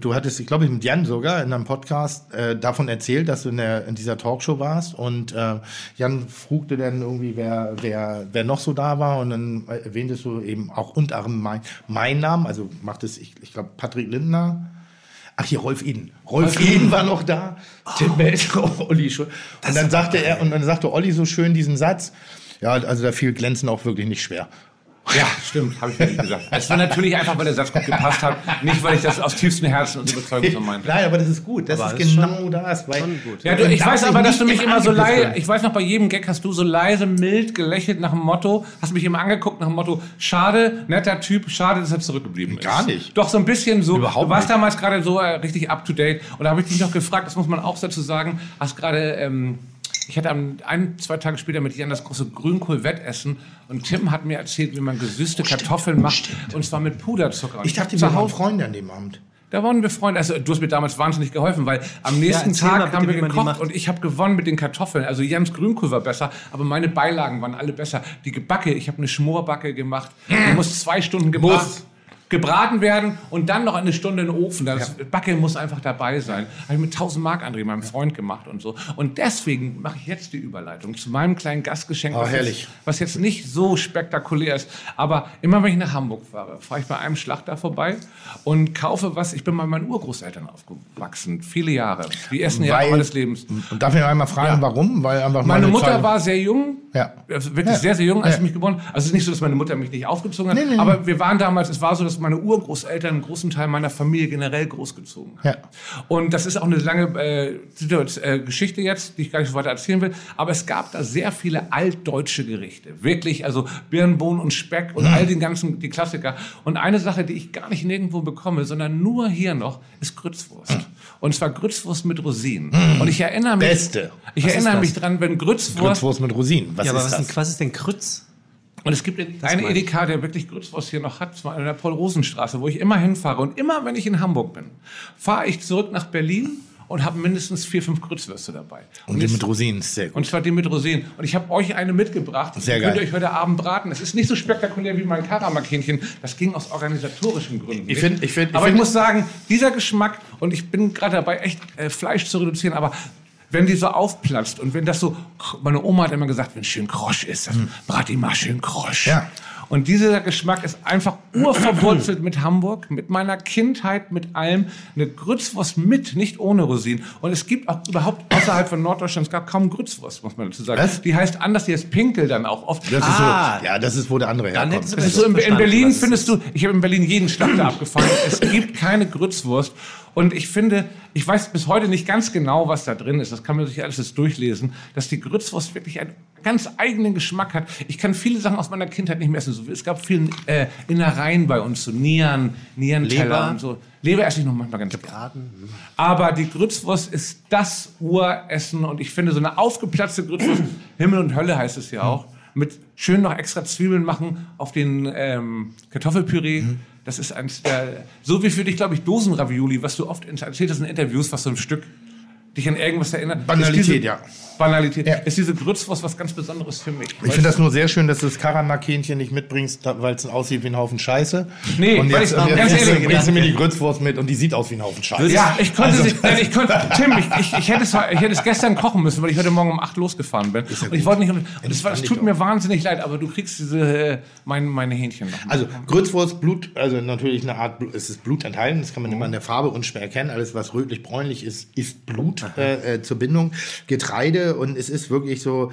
Du hattest, ich glaube, mit Jan sogar in einem Podcast davon erzählt, dass du in dieser Talkshow warst. Und Jan frugte dann irgendwie, wer noch so da war. Und dann erwähntest du eben auch unter anderem mein Namen. Also machtest, ich glaube, Patrick Lindner. Ach hier, Rolf Eden. Rolf Eden war noch da. Oh. Tim Mälzer, Olli Schulz. Und dann sagte Olli so schön diesen Satz. Ja, also da fiel Glänzen auch wirklich nicht schwer. Ja, stimmt, habe ich wirklich gesagt. Es war natürlich einfach, weil der Satz gut gepasst hat. Nicht, weil ich das aus tiefstem Herzen und Überzeugung so meinte. Nein, aber das ist gut. Das ist genau das. Weil gut. Ja, ich weiß aber, dass du mich immer so leise... Ich weiß noch, bei jedem Gag hast du so leise, mild gelächelt nach dem Motto, hast mich immer angeguckt nach dem Motto, schade, netter Typ, schade, dass er zurückgeblieben ist. Gar nicht. Doch, so ein bisschen so. Überhaupt nicht. Du warst damals gerade so richtig up-to-date. Und da habe ich dich noch gefragt, das muss man auch dazu sagen, hast gerade... Ich hatte zwei Tage später mit Jan das große Grünkohl-Wettessen und Tim hat mir erzählt, wie man gesüßte Kartoffeln macht, und zwar mit Puderzucker. Ich dachte, wir waren Freunde an dem Abend. Da waren wir Freunde. Also du hast mir damals wahnsinnig geholfen, weil am nächsten Tag haben wir gekocht und ich habe gewonnen mit den Kartoffeln. Also Jans Grünkohl war besser, aber meine Beilagen waren alle besser. Die Gebacke, ich habe eine Schmorbacke gemacht. Die muss 2 Stunden gebraten werden und dann noch 1 Stunde in den Ofen. Das Backe muss einfach dabei sein. Habe ich mit 1000 Mark André, meinem Freund, gemacht und so. Und deswegen mache ich jetzt die Überleitung zu meinem kleinen Gastgeschenk, was jetzt nicht so spektakulär ist. Aber immer, wenn ich nach Hamburg fahre, fahre ich bei einem Schlachter vorbei und kaufe was. Ich bin bei meinen Urgroßeltern aufgewachsen, viele Jahre, die ersten Jahre meines Lebens. Und darf ich einmal fragen, warum? Weil einfach meine Mutter war sehr jung, wirklich sehr, sehr jung, als ich mich geboren habe. Also es ist nicht so, dass meine Mutter mich nicht aufgezogen hat, nee. Aber wir waren damals, es war so, dass meine Urgroßeltern einen großen Teil meiner Familie generell großgezogen haben. Ja. Und das ist auch eine lange Geschichte jetzt, die ich gar nicht so weiter erzählen will. Aber es gab da sehr viele altdeutsche Gerichte. Wirklich, also Birnenbohnen und Speck und all den ganzen, die Klassiker. Und eine Sache, die ich gar nicht nirgendwo bekomme, sondern nur hier noch, ist Grützwurst. Und zwar Grützwurst mit Rosinen. Und ich erinnere mich... Ich erinnere mich dran, wenn Grützwurst mit Rosinen, was ist denn Grütz? Und es gibt einen Edeka, der wirklich Grützwurst hier noch hat, zwar in der Paul-Rosen-Straße, wo ich immer hinfahre. Und immer, wenn ich in Hamburg bin, fahre ich zurück nach Berlin und habe mindestens 4, 5 Grützwürste dabei. Und die mit Rosinen ist sehr gut. Und zwar die mit Rosinen. Und ich habe euch eine mitgebracht. Sehr geil. Könnt ihr euch heute Abend braten. Es ist nicht so spektakulär wie mein Karamark-Hähnchen. Das ging aus organisatorischen Gründen. Ich muss sagen, dieser Geschmack, und ich bin gerade dabei, echt Fleisch zu reduzieren, aber... Wenn die so aufplatzt und wenn das so, meine Oma hat immer gesagt, wenn es schön krosch ist, dann brate ich mal schön krosch. Ja. Und dieser Geschmack ist einfach urverwurzelt mit Hamburg, mit meiner Kindheit, mit allem. Eine Grützwurst mit, nicht ohne Rosinen. Und es gibt auch überhaupt außerhalb von Norddeutschland, es gab kaum Grützwurst, muss man dazu sagen. Was? Die heißt anders, die heißt Pinkel dann auch oft. Das ist, wo der andere herkommt. Das ist so, in Berlin findest du, ich habe in Berlin jeden Schlachter abgefahren, es gibt keine Grützwurst. Und ich finde, ich weiß bis heute nicht ganz genau, was da drin ist. Das kann man sich alles durchlesen, dass die Grützwurst wirklich einen ganz eigenen Geschmack hat. Ich kann viele Sachen aus meiner Kindheit nicht mehr essen. Es gab viele Innereien bei uns, so Nierenteller und so. Leber esse ich noch manchmal ganz gerne. Aber die Grützwurst ist das Uressen. Und ich finde, so eine aufgeplatzte Grützwurst, Himmel und Hölle heißt es ja auch, mit schön noch extra Zwiebeln machen auf den Kartoffelpüree. Das ist so wie für dich, glaube ich, Dosenravioli, was du oft erzählt hast in Interviews, was so ein Stück dich an irgendwas erinnert. Banalität, ja. Banalität. Ja. Ist diese Grützwurst was ganz Besonderes für mich. Ich finde das nur sehr schön, dass du das Karamark-Hähnchen nicht mitbringst, weil es aussieht wie ein Haufen Scheiße. Nee, und jetzt, bringst du mir die Grützwurst mit und die sieht aus wie ein Haufen Scheiße. Ja, ich konnte also, ich hätte es gestern kochen müssen, weil ich heute Morgen um 8 losgefahren bin. Ja, und ich wollte nicht. Es tut mir wahnsinnig leid, aber du kriegst diese meine Hähnchen noch. Also Grützwurst, Blut, also natürlich eine Art, es ist Blut enthalten, das kann man immer an der Farbe unschwer erkennen. Alles, was rötlich-bräunlich ist, ist Blut zur Bindung. Getreide. Und es ist wirklich so,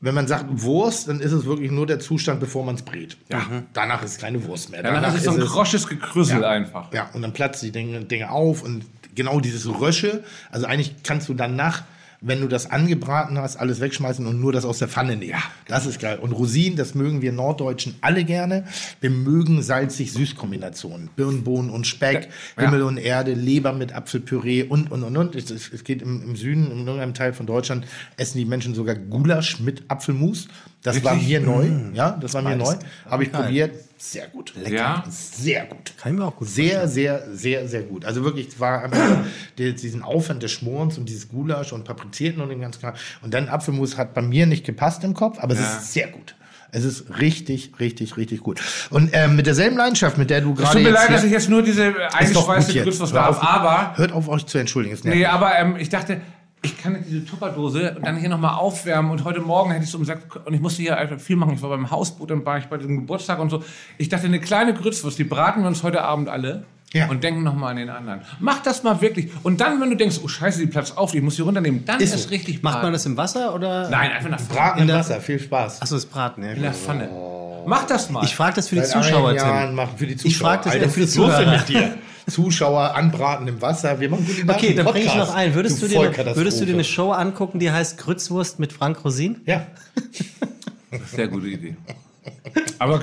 wenn man sagt Wurst, dann ist es wirklich nur der Zustand, bevor man es brät. Ja. Danach ist es keine Wurst mehr. Danach ist es so ein grosches Gekrüssel einfach. Ja, und dann platzen die Dinge auf und genau dieses Rösche. Also eigentlich kannst du danach, wenn du das angebraten hast, alles wegschmeißen und nur das aus der Pfanne nehmen. Ja, das ist geil. Und Rosinen, das mögen wir Norddeutschen alle gerne. Wir mögen salzig-süß-Kombinationen. Birnenbohnen und Speck, ja. Himmel und Erde, Leber mit Apfelpüree und. Es geht im Süden, in irgendeinem Teil von Deutschland, essen die Menschen sogar Gulasch mit Apfelmus. Das Wirklich? War mir neu. Ja, das war mir neu. Habe ich probiert. Sehr gut. Lecker. Ja. Sehr gut. Kann ich mir auch gut sehr, machen. Sehr, sehr, sehr gut. Also wirklich, es war einfach diesen Aufwand des Schmorens und dieses Gulasch und Paprikierten und den ganzen Kram. Und dann Apfelmus hat bei mir nicht gepasst im Kopf, aber es ist sehr gut. Es ist richtig, richtig, richtig gut. Und mit derselben Leidenschaft, mit der du gerade. Es tut mir leid, dass ich jetzt nur diese eingeschweißte Grützwurst habe, aber. Hört auf, euch zu entschuldigen. Nee, aber ich dachte. Ich kann diese Tupperdose und dann hier nochmal aufwärmen. Und heute Morgen hätte ich so gesagt, und ich musste hier viel machen. Ich war beim Hausboot, dann war ich bei diesem Geburtstag und so. Ich dachte, eine kleine Grützwurst, die braten wir uns heute Abend alle. Ja. Und denken nochmal an den anderen. Mach das mal wirklich. Und dann, wenn du denkst, oh Scheiße, die platzt auf, ich muss sie runternehmen, dann ist es richtig. Macht man das im Wasser oder? Nein, einfach nach Braten im Wasser. Viel Spaß. Achso, das Braten, ja. In der Pfanne. Mach das mal. Ich frage das für die Zuschauer, Tim. Ich frage das für die Zuschauer mit dir. Zuschauer anbraten im Wasser. Wir machen gute Nachrichten. Okay, dann bringe ich noch ein. Würdest du dir eine Show angucken, die heißt Grützwurst mit Frank Rosin? Ja. Sehr gute Idee. Aber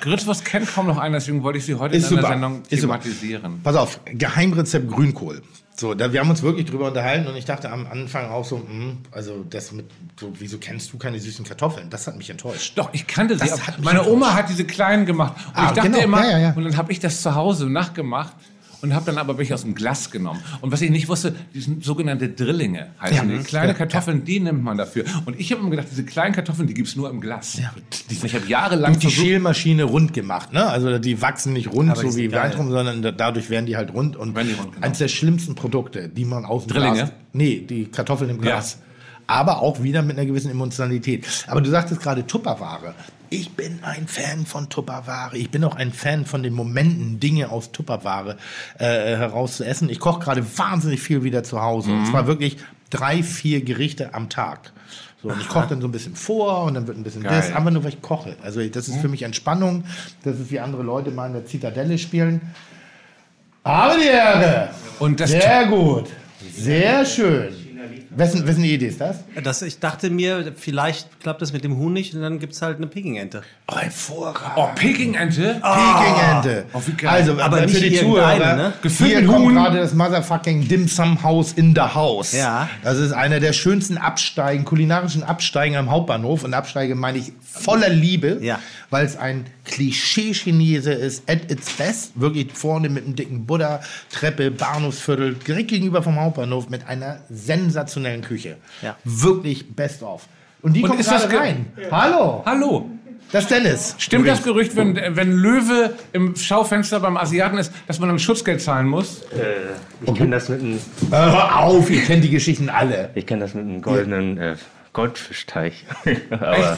Grützwurst kennt kaum noch einer, deswegen wollte ich sie heute in der Sendung thematisieren. Pass auf, Geheimrezept Grünkohl. So, wir haben uns wirklich drüber unterhalten und ich dachte am Anfang auch so, also das mit, so, wieso kennst du keine süßen Kartoffeln? Das hat mich enttäuscht. Doch, ich kannte sie. Meine Oma hat diese kleinen gemacht. Und ich dachte immer, und dann habe ich das zu Hause nachgemacht und habe dann aber welche aus dem Glas genommen. Und was ich nicht wusste, die sind sogenannte Drillinge heißen. Die kleinen Kartoffeln, die nimmt man dafür. Und ich habe mir gedacht, diese kleinen Kartoffeln, die gibt es nur im Glas. Ja, ich habe jahrelang die Schälmaschine rund gemacht. Ne? Also die wachsen nicht rund, so wie Weintrum, sondern dadurch werden die halt rund. Und eines der schlimmsten Produkte, die man aus dem Glas... Nee, die Kartoffeln im Glas. Ja. Aber auch wieder mit einer gewissen Emotionalität. Aber du sagtest gerade Tupperware. Ich bin ein Fan von Tupperware. Ich bin auch ein Fan von den Momenten, Dinge aus Tupperware heraus zu essen. Ich koche gerade wahnsinnig viel wieder zu Hause. Und zwar wirklich 3-4 Gerichte am Tag. So, und ich koche dann so ein bisschen vor und dann wird ein bisschen das. Aber nur, weil ich koche. Also das ist für mich Entspannung. Das ist, wie andere Leute mal in der Zitadelle spielen. Habe die Ehre! Und das sehr gut. Sehr schön. Wessen Idee ist das? Ich dachte mir, vielleicht klappt das mit dem Huhn nicht und dann gibt es halt eine Pekingente. Oh, hervorragend. Oh, Pekingente? Oh. Pekingente. Oh, wie geil. Also, aber nicht für die Zuhörer, ne? Hier kommt gerade das motherfucking Dim Sum House in the House. Ja. Das ist einer der schönsten kulinarischen Absteigen am Hauptbahnhof. Und Absteige meine ich voller Liebe, weil es ein Klischee-Chinese ist at its best. Wirklich vorne mit einem dicken Buddha, Treppe, Bahnhofsviertel, direkt gegenüber vom Hauptbahnhof mit einer sensationellen Küche. Ja. Wirklich best of. Und die kommt gerade rein. Ja. Hallo. Hallo. Das ist Dennis. Stimmt das Gerücht, wenn Löwe im Schaufenster beim Asiaten ist, dass man dann Schutzgeld zahlen muss? Ich kenne das mit einem... Hör auf, ihr kennt die Geschichten alle. Ich kenne das mit einem goldenen... Goldfischteich. Echt?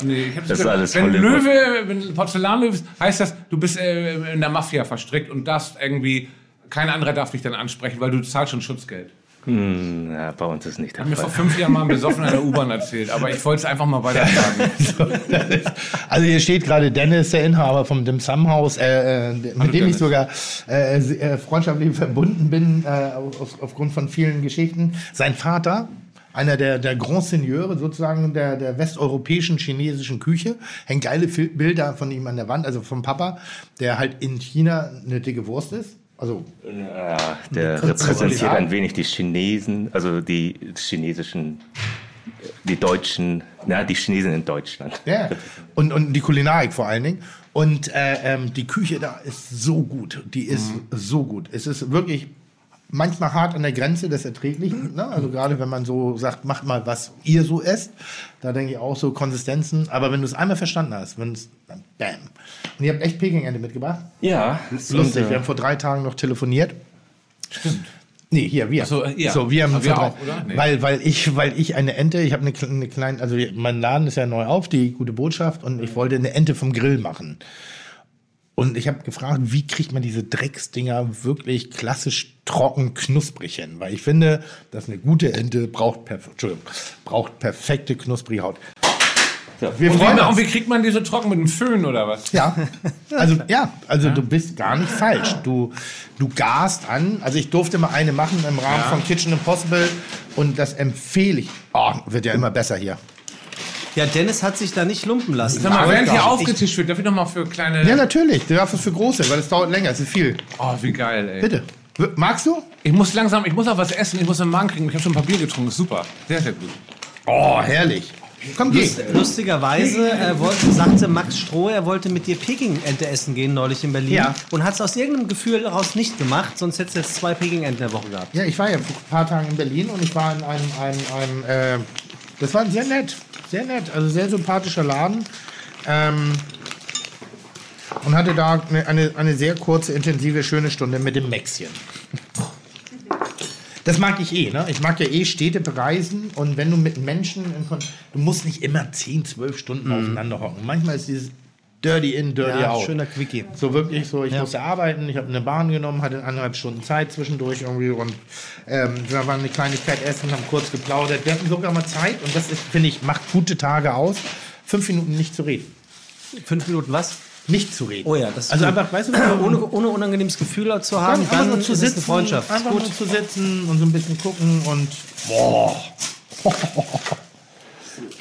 Nee, ich hab's das gehört. Ist alles Hollywood. Wenn Porzellanlöwe ist, heißt das, du bist in der Mafia verstrickt und darfst irgendwie, kein anderer darf dich dann ansprechen, weil du zahlst schon Schutzgeld. Ja, bei uns ist nicht der Fall. Ich habe mir vor 5 Jahren mal besoffen an der U-Bahn erzählt, aber ich wollte es einfach mal weiter sagen. Also hier steht gerade Dennis, der Inhaber vom Dim Sum House, mit dem ich sogar freundschaftlich verbunden bin, aufgrund von vielen Geschichten. Sein Vater... Einer der Grand Seigneurs sozusagen der westeuropäischen chinesischen Küche. Hängen geile Bilder von ihm an der Wand, also vom Papa, der halt in China eine dicke Wurst ist. Also ja, der repräsentiert ein wenig die Chinesen, also die chinesischen, die Deutschen, die Chinesen in Deutschland. Ja, und die Kulinarik vor allen Dingen. Und die Küche da ist so gut, die ist so gut. Es ist wirklich... manchmal hart an der Grenze des Erträglichen. Ne? Also gerade wenn man so sagt, macht mal, was ihr so esst. Da denke ich auch so Konsistenzen. Aber wenn du es einmal verstanden hast, dann bam. Und ihr habt echt Pekingente mitgebracht? Ja. Lustig, wir haben vor 3 Tagen noch telefoniert. Stimmt. Nee, hier, wir. So, ja. So, wir haben wir auch, oder? Nee. Weil ich eine Ente, ich habe eine kleine, also mein Laden ist ja neu auf, die gute Botschaft, und ich wollte eine Ente vom Grill machen. Und ich habe gefragt, wie kriegt man diese Drecksdinger wirklich klassisch trocken knusprig hin? Weil ich finde, dass eine gute Ente braucht perfekte knusprige Haut. Ja. Und wie kriegt man die so trocken mit einem Föhn oder was? Ja, also du bist gar nicht falsch. Du garst an. Also ich durfte mal eine machen im Rahmen von Kitchen Impossible und das empfehle ich. Oh, wird ja immer besser hier. Ja, Dennis hat sich da nicht lumpen lassen. Sag mal, während hier aufgetischt wird, darf ich noch mal für kleine... Ja, natürlich. Du darfst es für große, weil es dauert länger. Es ist viel. Oh, wie geil, ey. Bitte. Magst du? Ich muss auch was essen. Ich muss einen Magen kriegen. Ich habe schon ein paar Bier getrunken. Ist super. Sehr, sehr gut. Oh, herrlich. Komm, geh. Lustigerweise sagte Max Strohe, er wollte mit dir Peking-Ente essen gehen, neulich in Berlin. Ja. Und hat es aus irgendeinem Gefühl daraus nicht gemacht, sonst hättest du jetzt 2 Peking-Enten in der Woche gehabt. Ja, ich war ja vor ein paar Tagen in Berlin und ich war in einem das war sehr nett, also sehr sympathischer Laden. Und hatte da eine sehr kurze, intensive, schöne Stunde mit dem Mäxchen. Das mag ich eh, ne? Ich mag ja eh Städte bereisen und wenn du mit Menschen, du musst nicht immer 10-12 Stunden aufeinander hocken. Manchmal ist dieses Dirty in, Dirty out. Schöner Quickie. So wirklich so, ich musste arbeiten, ich habe eine Bahn genommen, hatte 1,5 Stunden Zeit zwischendurch irgendwie und da waren eine Kleinigkeit essen, haben kurz geplaudert. Wir hatten sogar mal Zeit und das ist, finde ich, macht gute Tage aus, 5 Minuten nicht zu reden. 5 Minuten was? Nicht zu reden. Oh ja, das ist also gut. Einfach, weißt du, ohne unangenehmes Gefühl zu haben, dann nur zu sitzen, eine Freundschaft. Einfach gut nur zu sitzen und so ein bisschen gucken und boah.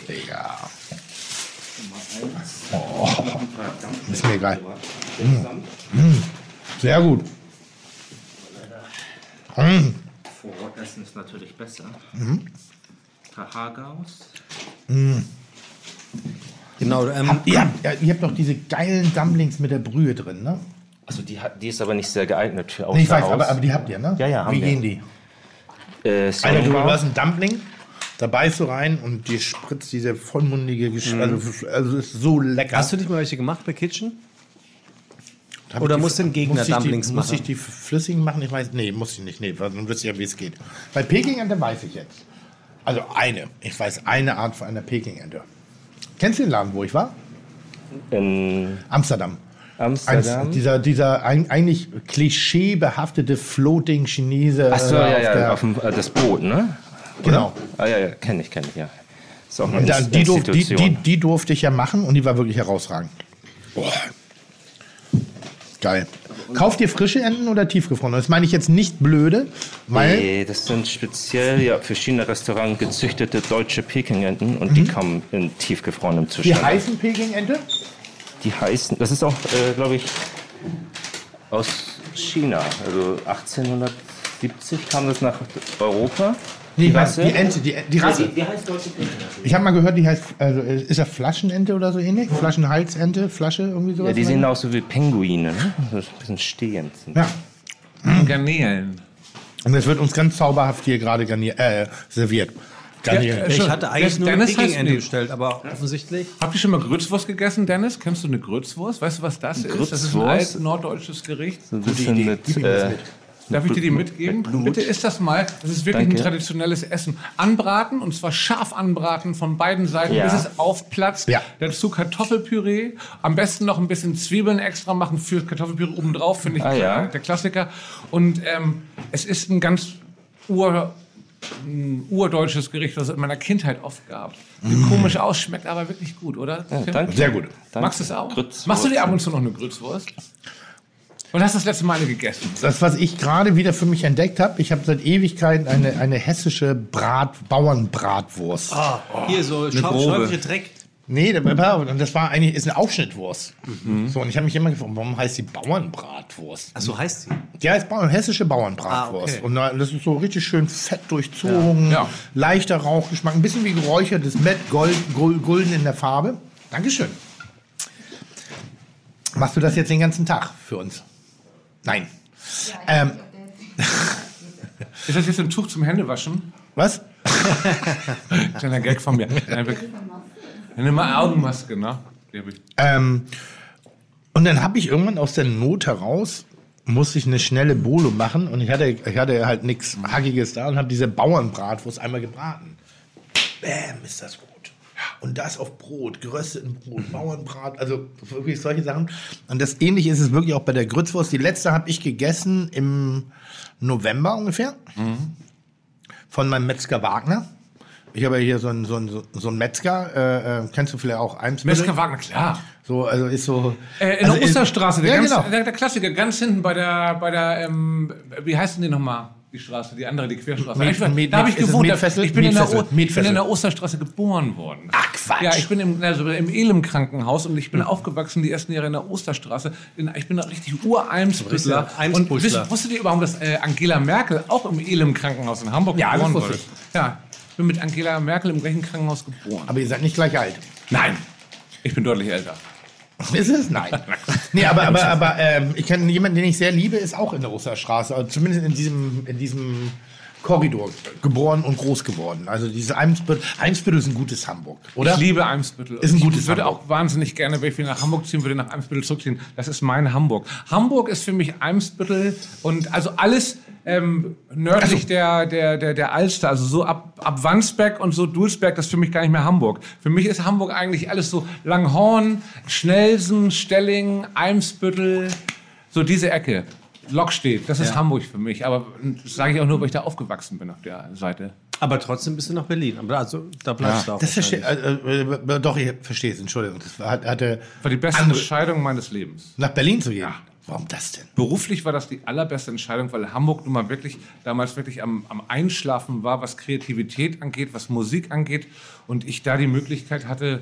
Digga. Oh. Ist mir egal. Sehr gut. Vor Ort essen ist natürlich besser. Tahagaus. Genau. Ihr habt doch diese geilen Dumplings mit der Brühe drin, ne? Also die ist aber nicht sehr geeignet für Außenhaus. Nee, ich weiß, aber die habt ihr, ne? Ja, haben wir. Wie gehen die? Alter, du hast ein Dumpling, da beißt du rein und dir spritzt diese vollmundige Geschichte. Also ist so lecker. Hast du nicht mal welche gemacht bei Kitchen? Oder muss den Gegner Dumplings machen? Muss ich die flüssigen machen? Ich weiß, nee, muss ich nicht. Nee, dann wisst ihr ja, wie es geht. Bei Peking-Ente weiß ich jetzt. Also ich weiß eine Art von einer Peking-Ente. Kennst du den Laden, wo ich war? In Amsterdam. Dieser eigentlich klischeebehaftete Floating-Chinese. Ach so, auf das Boot, ne? Oder? Genau. Ah, ja, kenne ich, ja. Ist auch eine die durfte ich ja machen und die war wirklich herausragend. Boah. Geil. Kauft ihr frische Enten oder tiefgefrorene? Das meine ich jetzt nicht blöde, weil... Nee, das sind speziell für China-Restaurant gezüchtete deutsche Peking-Enten und die kommen in tiefgefrorenem Zustand. Die heißen Peking-Ente? Die heißen... Das ist auch, glaube ich, aus China. Also 1870 kam das nach Europa. Die Rasse? Die Ente, die Rasse. Die heißt deutsche Peking-Ente. Ich habe mal gehört, die heißt, also ist das Flaschenente oder so ähnlich? Flaschenhalsente, Flasche, irgendwie sowas? Ja, die sehen aus so wie Pinguine, ne? Also ein bisschen stehend. Ja. Garnelen. Und das wird uns ganz zauberhaft hier gerade serviert. Garnelen. Ja, ich hatte eigentlich nur Dennis eine Peking-Ente bestellt, aber offensichtlich... Habt ihr schon mal Grützwurst gegessen, Dennis? Kennst du eine Grützwurst? Weißt du, was das ist? Das ist ein alt norddeutsches Gericht. So ein bisschen mit... Darf ich dir die mitgeben? Blut. Bitte isst das mal. Das ist wirklich ein traditionelles Essen. Anbraten, und zwar scharf anbraten von beiden Seiten, bis es aufplatzt. Ja. Dazu Kartoffelpüree. Am besten noch ein bisschen Zwiebeln extra machen für Kartoffelpüree obendrauf, finde ich der Klassiker. Und es ist ein ganz urdeutsches Gericht, das es in meiner Kindheit oft gab. Sieht komisch aus, schmeckt aber wirklich gut, oder? Ja, danke. Sehr gut. Danke. Magst du es auch? Grützwurst. Machst du dir ab und zu noch eine Grützwurst? Und hast das letzte Mal gegessen? Das, was ich gerade wieder für mich entdeckt habe, ich habe seit Ewigkeiten eine hessische Bauernbratwurst. Ah, hier so schäufige Dreck. Nee, das war eigentlich ist eine Aufschnittwurst. So, und ich habe mich immer gefragt, warum heißt die Bauernbratwurst? Ach so, heißt sie? Die heißt hessische Bauernbratwurst. Okay. Und das ist so richtig schön fett durchzogen, leichter Rauchgeschmack, ein bisschen wie geräuchertes Mett, golden in der Farbe. Dankeschön. Machst du das jetzt den ganzen Tag für uns? Nein. Ja, Ist das jetzt ein Tuch zum Händewaschen? Was? Kleiner Gag von mir. Eine Augenmaske, ne? Und dann habe ich irgendwann aus der Not heraus, muss ich eine schnelle Bolo machen. Und ich hatte halt nichts Hackiges da und habe diese Bauernbratwurst einmal gebraten. Bäm, ist das gut. Und das auf Brot, gerösteten Brot, Bauernbrat, also wirklich solche Sachen. Und das ähnlich ist es wirklich auch bei der Grützwurst. Die letzte habe ich gegessen im November ungefähr. Mhm. Von meinem Metzger Wagner. Ich habe ja hier so einen Metzger. Kennst du vielleicht auch eins? Metzger Wagner, klar. So, also ist so. In also der Osterstraße, der, ja, ganz, genau, der Klassiker, ganz hinten bei der wie heißt denn die nochmal? Die Straße, die andere, die Querstraße. Da habe ich gewohnt. Ich bin in der Osterstraße geboren worden. Ach, Quatsch. Ja, ich bin im Elim-Krankenhaus und ich bin aufgewachsen die ersten Jahre in der Osterstraße. Ich bin da richtig Ureimsbrüssler. Und wusstet ihr überhaupt, dass Angela Merkel auch im Elim-Krankenhaus in Hamburg geboren wurde? Ja, ich bin mit Angela Merkel im gleichen Krankenhaus geboren. Aber ihr seid nicht gleich alt. Nein, ich bin deutlich älter. Ist es? Nein. Nee, aber ich kenne jemanden, den ich sehr liebe, ist auch in der Osterstraße, also zumindest in diesem Korridor geboren und groß geworden. Also diese Eimsbüttel ist ein gutes Hamburg, oder? Ich liebe Eimsbüttel. Ist ein gutes Hamburg. Ich würde auch wahnsinnig gerne, wenn ich wieder nach Hamburg ziehen würde, nach Eimsbüttel zurückziehen. Das ist mein Hamburg. Hamburg ist für mich Eimsbüttel und also alles nördlich der Alster, also so ab Wandsbek und so Dulsberg, das ist für mich gar nicht mehr Hamburg. Für mich ist Hamburg eigentlich alles so Langhorn, Schnelsen, Stellingen, Eimsbüttel, so diese Ecke. Lockstedt, das ist Hamburg für mich. Aber das sage ich auch nur, weil ich da aufgewachsen bin auf der Seite. Aber trotzdem bist du nach Berlin. Also da bleibst du auch. Das doch, ich verstehe es, Entschuldigung. Das war die beste Entscheidung meines Lebens. Nach Berlin zu gehen? Ja. Warum das denn? Beruflich war das die allerbeste Entscheidung, weil Hamburg nun mal damals wirklich am Einschlafen war, was Kreativität angeht, was Musik angeht. Und ich da die Möglichkeit hatte,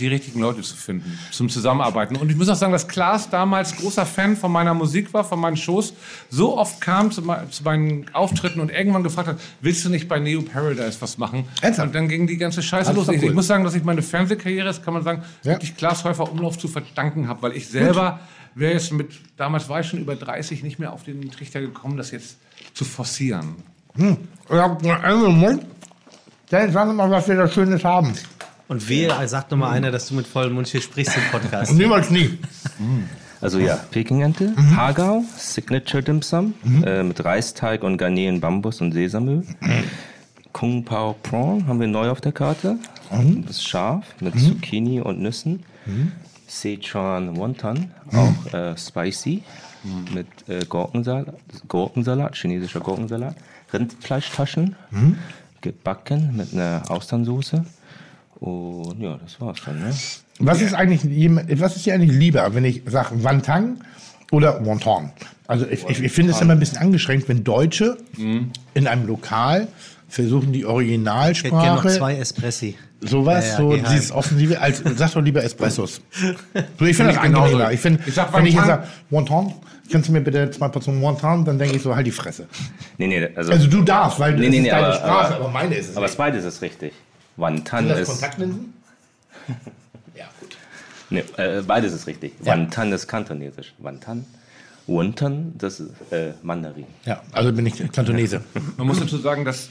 die richtigen Leute zu finden, zum Zusammenarbeiten. Und ich muss auch sagen, dass Klaas damals großer Fan von meiner Musik war, von meinen Shows, so oft kam zu meinen Auftritten und irgendwann gefragt hat, willst du nicht bei Neo Paradise was machen? Ernsthaft? Und dann ging die ganze Scheiße los. Cool. Ich muss sagen, dass ich meine Fernsehkarriere, das kann man sagen, wirklich Klaas Häufer Umlauf zu verdanken habe, weil ich selber wäre jetzt damals war ich schon über 30, nicht mehr auf den Trichter gekommen, das jetzt zu forcieren. Dann sagen wir mal, was wir da Schönes haben. Und wehe, sagt nochmal einer, dass du mit vollem Mund hier sprichst im Podcast. Niemals nie. Also ja, Pekingente, Hagau, Signature Dim Sum, mit Reisteig und Garnelen, Bambus und Sesamöl. Kung Pao Prawn haben wir neu auf der Karte. Das ist scharf, mit Zucchini und Nüssen. Sichuan Wonton, auch spicy, mit Gurkensalat, chinesischer Gurkensalat. Rindfleischtaschen, gebacken mit einer Austernsoße. Und ja, das war's dann, ne? Was ist dir eigentlich lieber, wenn ich sage Wantang oder Wonton? Also ich finde es immer ein bisschen angeschränkt, wenn Deutsche in einem Lokal versuchen, die Originalsprache... Ich hätte gerne noch 2 Espressi. Sowas, dieses Offensive, sag doch lieber Espressos. So, ich finde das angenehmer. Wenn ich jetzt sage Wonton, kannst du mir bitte 2 Portionen Wonton, dann denke ich so, halt die Fresse. Nee, also du darfst, weil das ist deine Sprache, aber meine ist es nicht. Aber beides ist richtig. Wonton ist. Das Kontaktlinsen? Ja, gut. Nee, beides ist richtig. Ja. Wonton ist kantonesisch. Wonton, das ist Mandarin. Ja, also bin ich Kantonese. Man muss dazu sagen, dass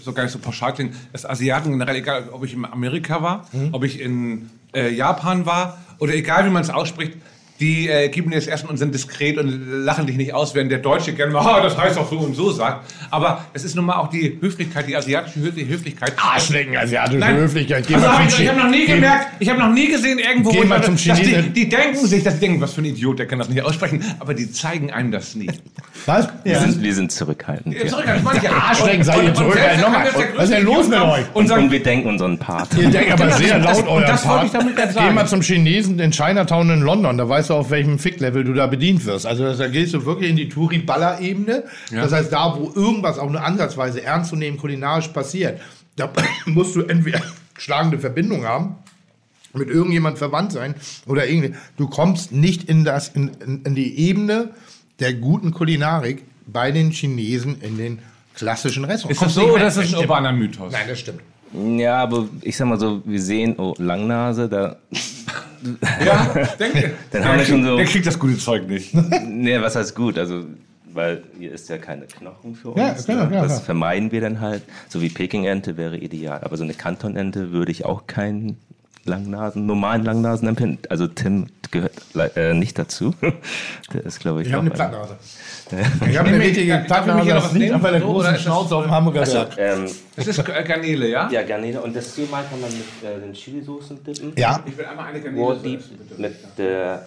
so gar nicht so pauschal klingt, dass Asiaten generell, egal ob ich in Amerika war, ob ich in Japan war oder egal wie man es ausspricht, die geben dir das Essen und sind diskret und lachen dich nicht aus, während der Deutsche gerne mal, das heißt auch so und so sagt. Aber es ist nun mal auch die Höflichkeit, die asiatische Höflichkeit. Arschlecken, asiatische Höflichkeit. Geh mal zum ich habe noch nie gemerkt, ich habe noch nie gesehen irgendwo, wo man, die denken sich, dass die denken, was für ein Idiot, der kann das nicht aussprechen. Aber die zeigen einem das nie. Was? Ja. Wir sind zurückhaltend. Ja. Arschlecken, seid ihr zurückhaltend. Was ist denn los mit euch? Und wir denken unseren Part. Ihr denkt aber sehr laut euren Part. Geh mal zum Chinesen in Chinatown in London, da weiß auf welchem Fick-Level du da bedient wirst. Also da gehst du wirklich in die Touri-Baller-Ebene. Ja. Das heißt, da, wo irgendwas auch nur ansatzweise ernst zu nehmen, kulinarisch passiert, da musst du entweder schlagende Verbindung haben, mit irgendjemand verwandt sein oder irgendwie. Du kommst nicht in die Ebene der guten Kulinarik bei den Chinesen in den klassischen Restaurants. Ist das so oder ist das ein urbaner Mythos? Nein, das stimmt. Ja, aber ich sag mal so, wir sehen, oh, Langnase, da... Ja, denke. Dann haben wir schon so... Der kriegt das gute Zeug nicht. Nee, was heißt gut? Also weil hier ist ja keine Knochen für uns. Ja, klar, klar, das vermeiden wir dann halt. So wie Pekingente wäre ideal. Aber so eine Kantonente würde ich auch keinen Langnasen, normalen Langnasen empfinden. Also Tim gehört nicht dazu. Der ist, glaube ich, ich habe eine Plattnase. Ich habe eine mächtige Plattnase. Das liegt an meiner großen Schnauze auf dem Hamburger Berg. Das ist Garnele, ja? Ja, Garnele. Und das Mal kann man mit den Chilisoßen dippen. Ja. Ich will einmal eine Garnele mit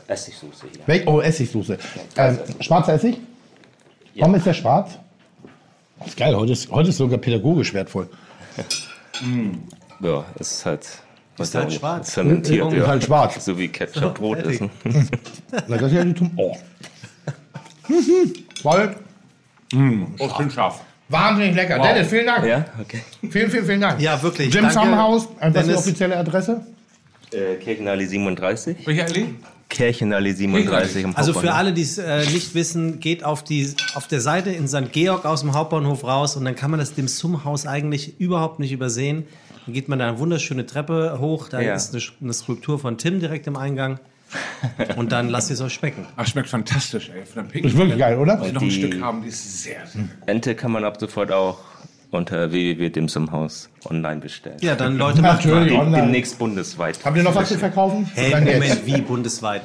Essigsoße. Ja. Oh, Essigsoße. Schwarzer Essig? Ja. Warum ist der schwarz? Das ist geil. Heute ist sogar pädagogisch wertvoll. Ja, es ist halt... Ist halt schwarz. Fermentiert, ja. Ist halt schwarz. So wie Ketchup Brot ist. Na, das ist ja die Tum... Oh. Voll. Oh, schön scharf. Wahnsinnig lecker. Wow. Dennis, vielen Dank. Ja, okay. Vielen Dank. Ja, wirklich. Jim Summerhouse, was ist die offizielle Adresse? Kirchenallee 37. Welche Allee? Kirchenallee 37 im Hauptbahnhof. Also für alle, die es nicht wissen, geht auf der Seite in St. Georg aus dem Hauptbahnhof raus und dann kann man das dem Summerhouse eigentlich überhaupt nicht übersehen. Dann geht man da eine wunderschöne Treppe hoch, da ist eine Skulptur von Tim direkt im Eingang und dann lasst ihr es euch schmecken. Ach, schmeckt fantastisch, ey. Von der ist wirklich geil, oder? Die noch ein Stück haben, die ist sehr, sehr gut. Ente kann man ab sofort auch unter www.dimsumhaus online bestellen. Ja, dann Leute, macht demnächst bundesweit. Habt ihr noch was zu verkaufen? Hey, Moment, wie bundesweit?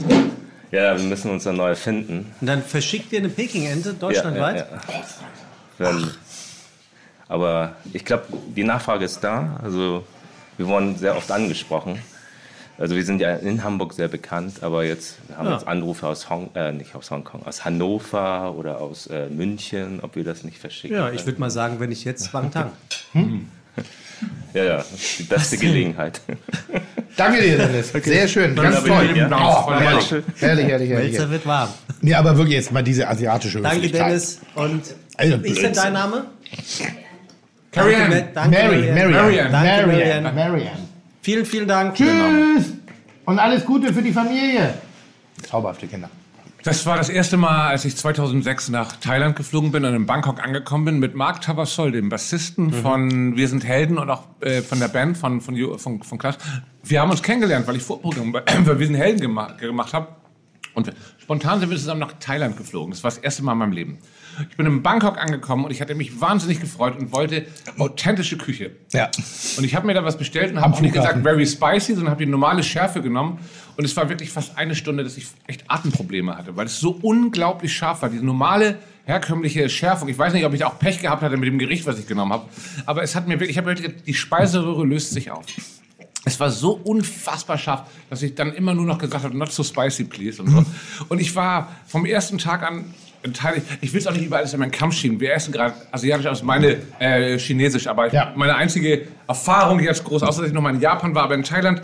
Ja, wir müssen uns dann neu finden. Und dann verschickt ihr eine Pekingente deutschlandweit? Ja. Aber ich glaube, die Nachfrage ist da. Also wir wurden sehr oft angesprochen. Also wir sind ja in Hamburg sehr bekannt, aber jetzt haben jetzt Anrufe aus Hongkong, aus Hannover oder aus München, ob wir das nicht verschicken. Ja, ich würde mal sagen, wenn ich jetzt Wangtang. Ja, das ist die beste Gelegenheit. Danke dir, Dennis. Okay. Sehr schön, ganz toll. Herrlich. Melzer wird warm. Ja, aber wirklich jetzt mal diese asiatische Danke, Dennis. Und wie ist denn dein Name? Marianne. Vielen Dank. Tschüss. Und alles Gute für die Familie. Zauberhafte Kinder. Das war das erste Mal, als ich 2006 nach Thailand geflogen bin und in Bangkok angekommen bin mit Mark Tavasol, dem Bassisten von Wir sind Helden und auch von der Band von Klaas. Wir haben uns kennengelernt, weil ich Vorprogramm bei Wir sind Helden gemacht habe. Und spontan sind wir zusammen nach Thailand geflogen. Das war das erste Mal in meinem Leben. Ich bin in Bangkok angekommen und ich hatte mich wahnsinnig gefreut und wollte authentische Küche. Ja. Und ich habe mir da was bestellt und habe nicht gesagt very spicy, sondern habe die normale Schärfe genommen. Und es war wirklich fast eine Stunde, dass ich echt Atemprobleme hatte, weil es so unglaublich scharf war. Diese normale, herkömmliche Schärfung. Ich weiß nicht, ob ich auch Pech gehabt hatte mit dem Gericht, was ich genommen habe. Aber es hat mir wirklich, ich habe gedacht, die Speiseröhre löst sich auf. Es war so unfassbar scharf, dass ich dann immer nur noch gesagt habe, not so spicy, please. Und so. Und ich war vom ersten Tag an, ich will es auch nicht über alles in meinen Kampf schieben. Wir essen gerade asiatisch aus, meine chinesisch. Aber meine einzige Erfahrung jetzt groß, außer dass ich noch mal in Japan war, aber in Thailand,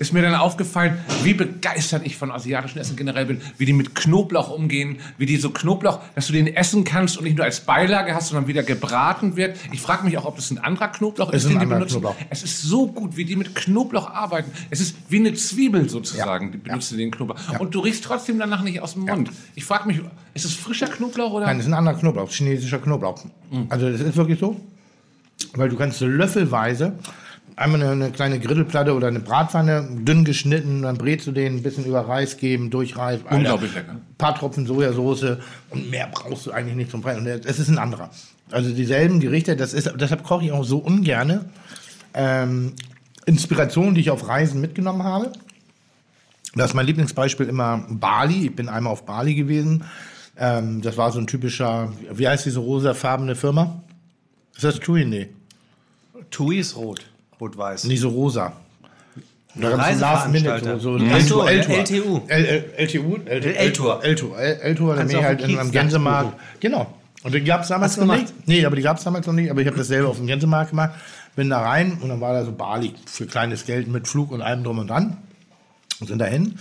ist mir dann aufgefallen, wie begeistert ich von asiatischen Essen generell bin, wie die mit Knoblauch umgehen, wie die so Knoblauch, dass du den essen kannst und nicht nur als Beilage hast, sondern wieder gebraten wird. Ich frage mich auch, ob das ein anderer Knoblauch ist, den die benutzen. Knoblauch. Es ist so gut, wie die mit Knoblauch arbeiten. Es ist wie eine Zwiebel sozusagen, die benutzen den Knoblauch. Ja. Und du riechst trotzdem danach nicht aus dem Mund. Ich frage mich, ist es frischer Knoblauch oder? Nein, es ist ein anderer Knoblauch, chinesischer Knoblauch. Also das ist wirklich so, weil du kannst so löffelweise einmal eine kleine Grillenplatte oder eine Bratpfanne, dünn geschnitten, dann brätst du den, ein bisschen über Reis geben, durchreif. Unglaublich lecker. Ein paar Tropfen Sojasauce und mehr brauchst du eigentlich nicht zum Freien. Und es ist ein anderer. Also dieselben Gerichte, deshalb koche ich auch so ungerne. Inspirationen, die ich auf Reisen mitgenommen habe. Das ist mein Lieblingsbeispiel immer Bali. Ich bin einmal auf Bali gewesen. Das war so ein typischer, wie heißt diese rosafarbene Firma? Ist das Tui? Nee. Tui ist rot. Rot-Weiß. Nicht so rosa. Da gab es LTU. L-Tour, da bin ich halt in einem Gänsemarkt. Genau. Und die gab es damals noch nicht. Nee, aber die gab es damals noch nicht. Aber ich habe das selber auf dem Gänsemarkt gemacht. Bin da rein und dann war da so Bali für kleines Geld mit Flug und allem drum und dran. Und sind da hin.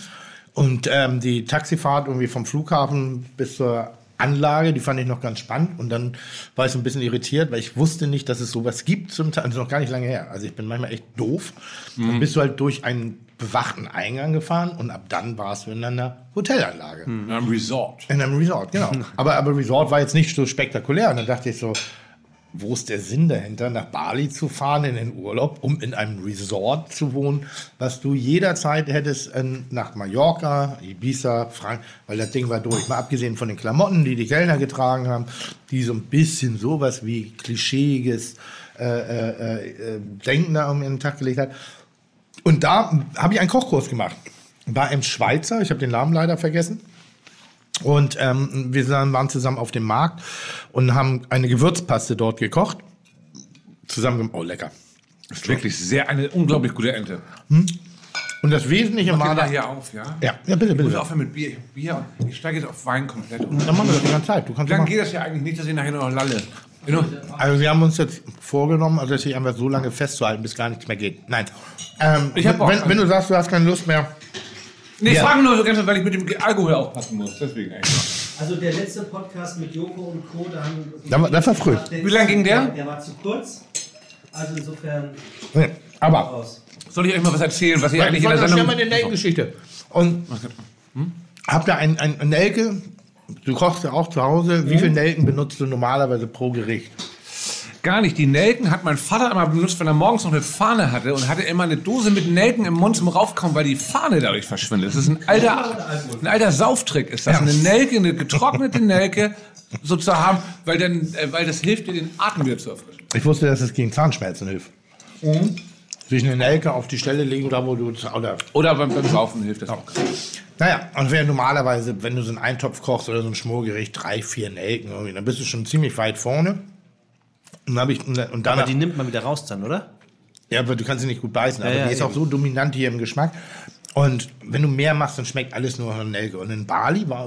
Und die Taxifahrt irgendwie vom Flughafen bis zur Anlage, die fand ich noch ganz spannend und dann war ich so ein bisschen irritiert, weil ich wusste nicht, dass es sowas gibt zum Teil, also noch gar nicht lange her. Also ich bin manchmal echt doof. Dann bist du halt durch einen bewachten Eingang gefahren und ab dann warst du in einer Hotelanlage. In einem Resort. Genau. Aber Resort war jetzt nicht so spektakulär und dann dachte ich so, wo ist der Sinn dahinter, nach Bali zu fahren in den Urlaub, um in einem Resort zu wohnen, was du jederzeit hättest nach Mallorca, Ibiza, Frankreich, weil das Ding war durch. Mal abgesehen von den Klamotten, die die Kellner getragen haben, die so ein bisschen sowas wie klischeeiges Denken da um ihren Tag gelegt hat. Und da habe ich einen Kochkurs gemacht. Bei einem Schweizer, ich habe den Namen leider vergessen. Und wir waren zusammen auf dem Markt und haben eine Gewürzpaste dort gekocht. Zusammen, oh lecker. Das ist wirklich eine unglaublich gute Ente. Hm? Und das Wesentliche war da... hier auf, ja? Ja, ja, bitte, bitte. Ich muss aufhören mit Bier. Ich steige jetzt auf Wein komplett. Und dann machen wir das die ganze Zeit. Dann geht das ja eigentlich nicht, dass ich nachher noch lalle. Also wir haben uns jetzt vorgenommen, also sich einfach so lange festzuhalten, bis gar nichts mehr geht. Nein. Wenn du sagst, du hast keine Lust mehr... Nee, ich frage nur so ganz, weil ich mit dem Alkohol aufpassen muss. Deswegen eigentlich. Also der letzte Podcast mit Joko und Co. Das war früh. Wie lang ging der? Der war zu kurz. Also insofern... Nee, aber... Soll ich euch mal was erzählen, was ich eigentlich in der Sendung... Ich wollte mal eine Nelke-Geschichte. Und habt ihr eine Nelke... Du kochst ja auch zu Hause. Wie viele Nelken benutzt du normalerweise pro Gericht? Gar nicht. Die Nelken hat mein Vater immer benutzt, wenn er morgens noch eine Fahne hatte und hatte immer eine Dose mit Nelken im Mund zum Raufkommen, weil die Fahne dadurch verschwindet. Das ist ein alter Sauftrick. Ist das eine Nelke, eine getrocknete Nelke so zu haben, weil das hilft dir, den Atem wieder zu erfrischen. Ich wusste, dass es gegen Zahnschmerzen hilft. Sich eine Nelke auf die Stelle legen, da wo du... Oder beim Saufen hilft das auch. Naja, und wäre normalerweise, wenn du so einen Eintopf kochst oder so ein Schmorgericht, 3-4 Nelken irgendwie, dann bist du schon ziemlich weit vorne. Aber die nimmt man wieder raus dann, oder? Ja, aber du kannst sie nicht gut beißen. Ja, aber die ist auch so dominant hier im Geschmack. Und wenn du mehr machst, dann schmeckt alles nur nach Nelke. Und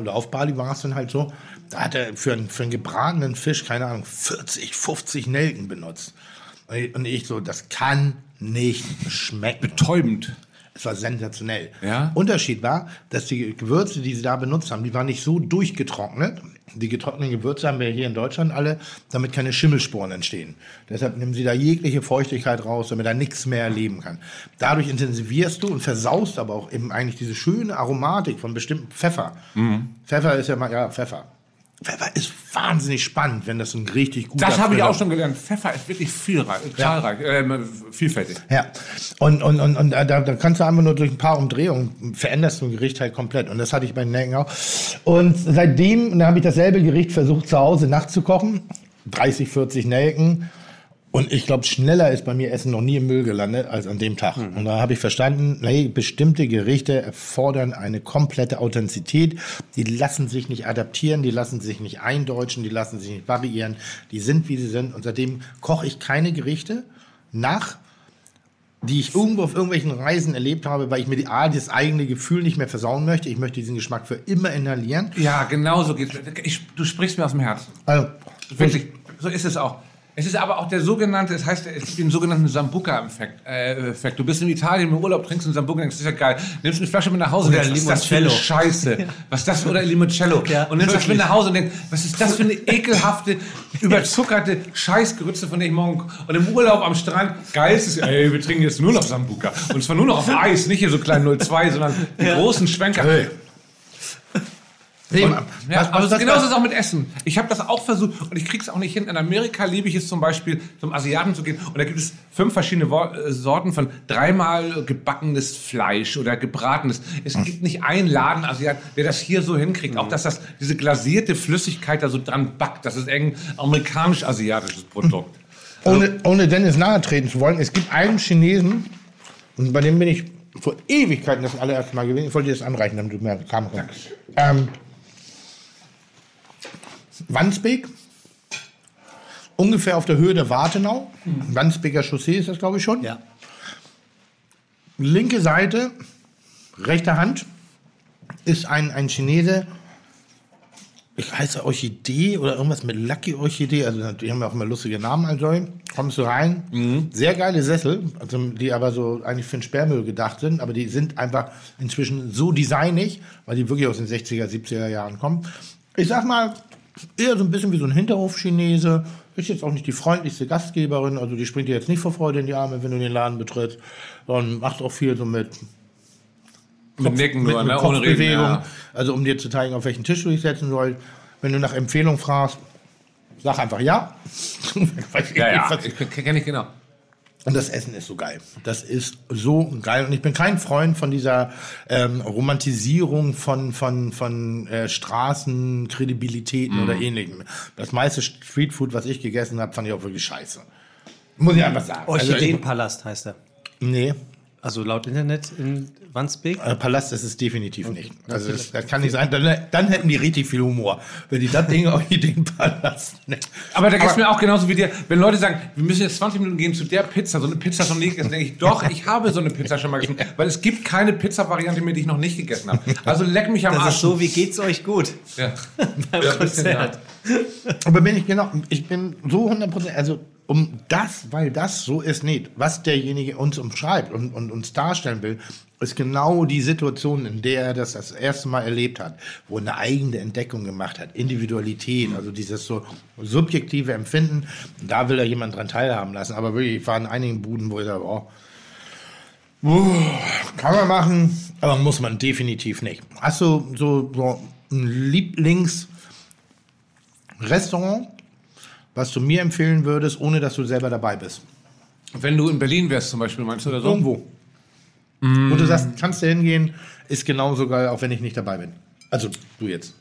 auf Bali war es dann halt so, da hat er für einen gebratenen Fisch, keine Ahnung, 40, 50 Nelken benutzt. Und ich so, das kann nicht schmecken. Betäubend. Es war sensationell. Ja? Unterschied war, dass die Gewürze, die sie da benutzt haben, die waren nicht so durchgetrocknet. Die getrockneten Gewürze haben wir hier in Deutschland alle, damit keine Schimmelsporen entstehen. Deshalb nehmen sie da jegliche Feuchtigkeit raus, damit da nichts mehr erleben kann. Dadurch intensivierst du und versaust aber auch eben eigentlich diese schöne Aromatik von bestimmten Pfeffer. Mhm. Pfeffer ist ja mal, Pfeffer. Pfeffer ist wahnsinnig spannend, wenn das ein richtig guter... Das habe ich auch schon gelernt. Pfeffer ist wirklich vielfältig. Ja, und da kannst du einfach nur durch ein paar Umdrehungen veränderst du ein Gericht halt komplett. Und das hatte ich bei den Nelken auch. Und seitdem, da habe ich dasselbe Gericht versucht, zu Hause nachzukochen. 30, 40 Nelken. Und ich glaube, schneller ist bei mir Essen noch nie im Müll gelandet als an dem Tag. Mhm. Und da habe ich verstanden, bestimmte Gerichte erfordern eine komplette Authentizität. Die lassen sich nicht adaptieren, die lassen sich nicht eindeutschen, die lassen sich nicht variieren. Die sind, wie sie sind. Und seitdem koche ich keine Gerichte nach, die ich irgendwo auf irgendwelchen Reisen erlebt habe, weil ich mir das eigene Gefühl nicht mehr versauen möchte. Ich möchte diesen Geschmack für immer inhalieren. Ja, genau so geht's. Du sprichst mir aus dem Herzen. Also, wirklich, so ist es auch. Es ist aber auch der sogenannte, es heißt, es gibt den sogenannten Sambuca-Effekt. Du bist in Italien im Urlaub, trinkst einen Sambuca, denkst, das ist ja geil. Nimmst eine Flasche mit nach Hause und denkst, was ist das für eine Scheiße? Ja. Was ist das für ein Limoncello? Ja, und nimmst das mit nach Hause und denkst, was ist das für eine ekelhafte, überzuckerte Scheißgrütze, von der ich morgen... Und im Urlaub am Strand, geil ist es, ey, wir trinken jetzt nur noch Sambuca. Und zwar nur noch auf Eis, nicht hier so klein 0,2, sondern die großen Schwenker. Hey. Und, aber genauso ist es auch mit Essen. Ich habe das auch versucht und ich krieg's auch nicht hin. In Amerika liebe ich es zum Beispiel, zum Asiaten zu gehen und da gibt es 5 verschiedene Sorten von 3-mal gebackenes Fleisch oder gebratenes. Es gibt nicht einen Laden Asiaten, der das hier so hinkriegt. Auch dass das diese glasierte Flüssigkeit da so dran backt. Das ist ein amerikanisch-asiatisches Produkt. Ohne Dennis nahe treten zu wollen, es gibt einen Chinesen und bei dem bin ich vor Ewigkeiten das allererste Mal gewesen. Ich wollte dir das anreichen, damit du mehr Kamera kommst. Wandsbek, ungefähr auf der Höhe der Wartenau. Wandsbeker Chaussee ist das, glaube ich, schon. Ja. Linke Seite, rechte Hand ist ein Chinese, ich heiße Orchidee oder irgendwas mit Lucky Orchidee, also die haben ja auch immer lustige Namen, also kommst du rein, sehr geile Sessel, also die aber so eigentlich für den Sperrmüll gedacht sind, aber die sind einfach inzwischen so designig, weil die wirklich aus den 60er, 70er Jahren kommen. Ich sag mal, eher so ein bisschen wie so ein Hinterhof-Chinese. Ist jetzt auch nicht die freundlichste Gastgeberin. Also die springt dir jetzt nicht vor Freude in die Arme, wenn du den Laden betrittst. Sondern macht auch viel so mit Nicken, mit Kopfbewegung. Reden, ja. Also um dir zu zeigen, auf welchen Tisch du dich setzen sollst. Wenn du nach Empfehlung fragst, Sag einfach ja. Ja, kenne ich genau. Und das Essen ist so geil. Das ist so geil. Und ich bin kein Freund von dieser Romantisierung von Straßen, Kredibilitäten oder Ähnlichem. Das meiste Streetfood, was ich gegessen habe, fand ich auch wirklich scheiße. Muss ich einfach sagen. Orchideenpalast heißt er. Nee. Also laut Internet in Wandsbek? Palast ist es definitiv nicht. Also das kann nicht sein. Dann hätten die richtig viel Humor, wenn die das Ding auch nicht den Palast nennen. Aber da geht es mir auch genauso wie dir. Wenn Leute sagen, wir müssen jetzt 20 Minuten gehen zu der Pizza, so eine Pizza schon nicht gegessen, denke ich, doch, ich habe so eine Pizza schon mal gegessen. Weil es gibt keine Pizza-Variante mehr, die ich noch nicht gegessen habe. Also leck mich am Arsch. Das ist so, wie geht's euch gut? Ja. Beim Konzert. Genau. Aber bin ich genau, ich bin so 100%, also weil das so ist nicht, was derjenige uns umschreibt und uns darstellen will, ist genau die Situation, in der er das erste Mal erlebt hat, wo er eine eigene Entdeckung gemacht hat, Individualität, also dieses so subjektive Empfinden, da will er jemand dran teilhaben lassen, aber wirklich, ich war in einigen Buden, wo ich sage, kann man machen, aber muss man definitiv nicht. Hast du so ein Lieblingsrestaurant, was du mir empfehlen würdest, ohne dass du selber dabei bist? Wenn du in Berlin wärst zum Beispiel, meinst du, oder so? Irgendwo. Wo du sagst, kannst du hingehen, ist genauso geil, auch wenn ich nicht dabei bin. Also du jetzt.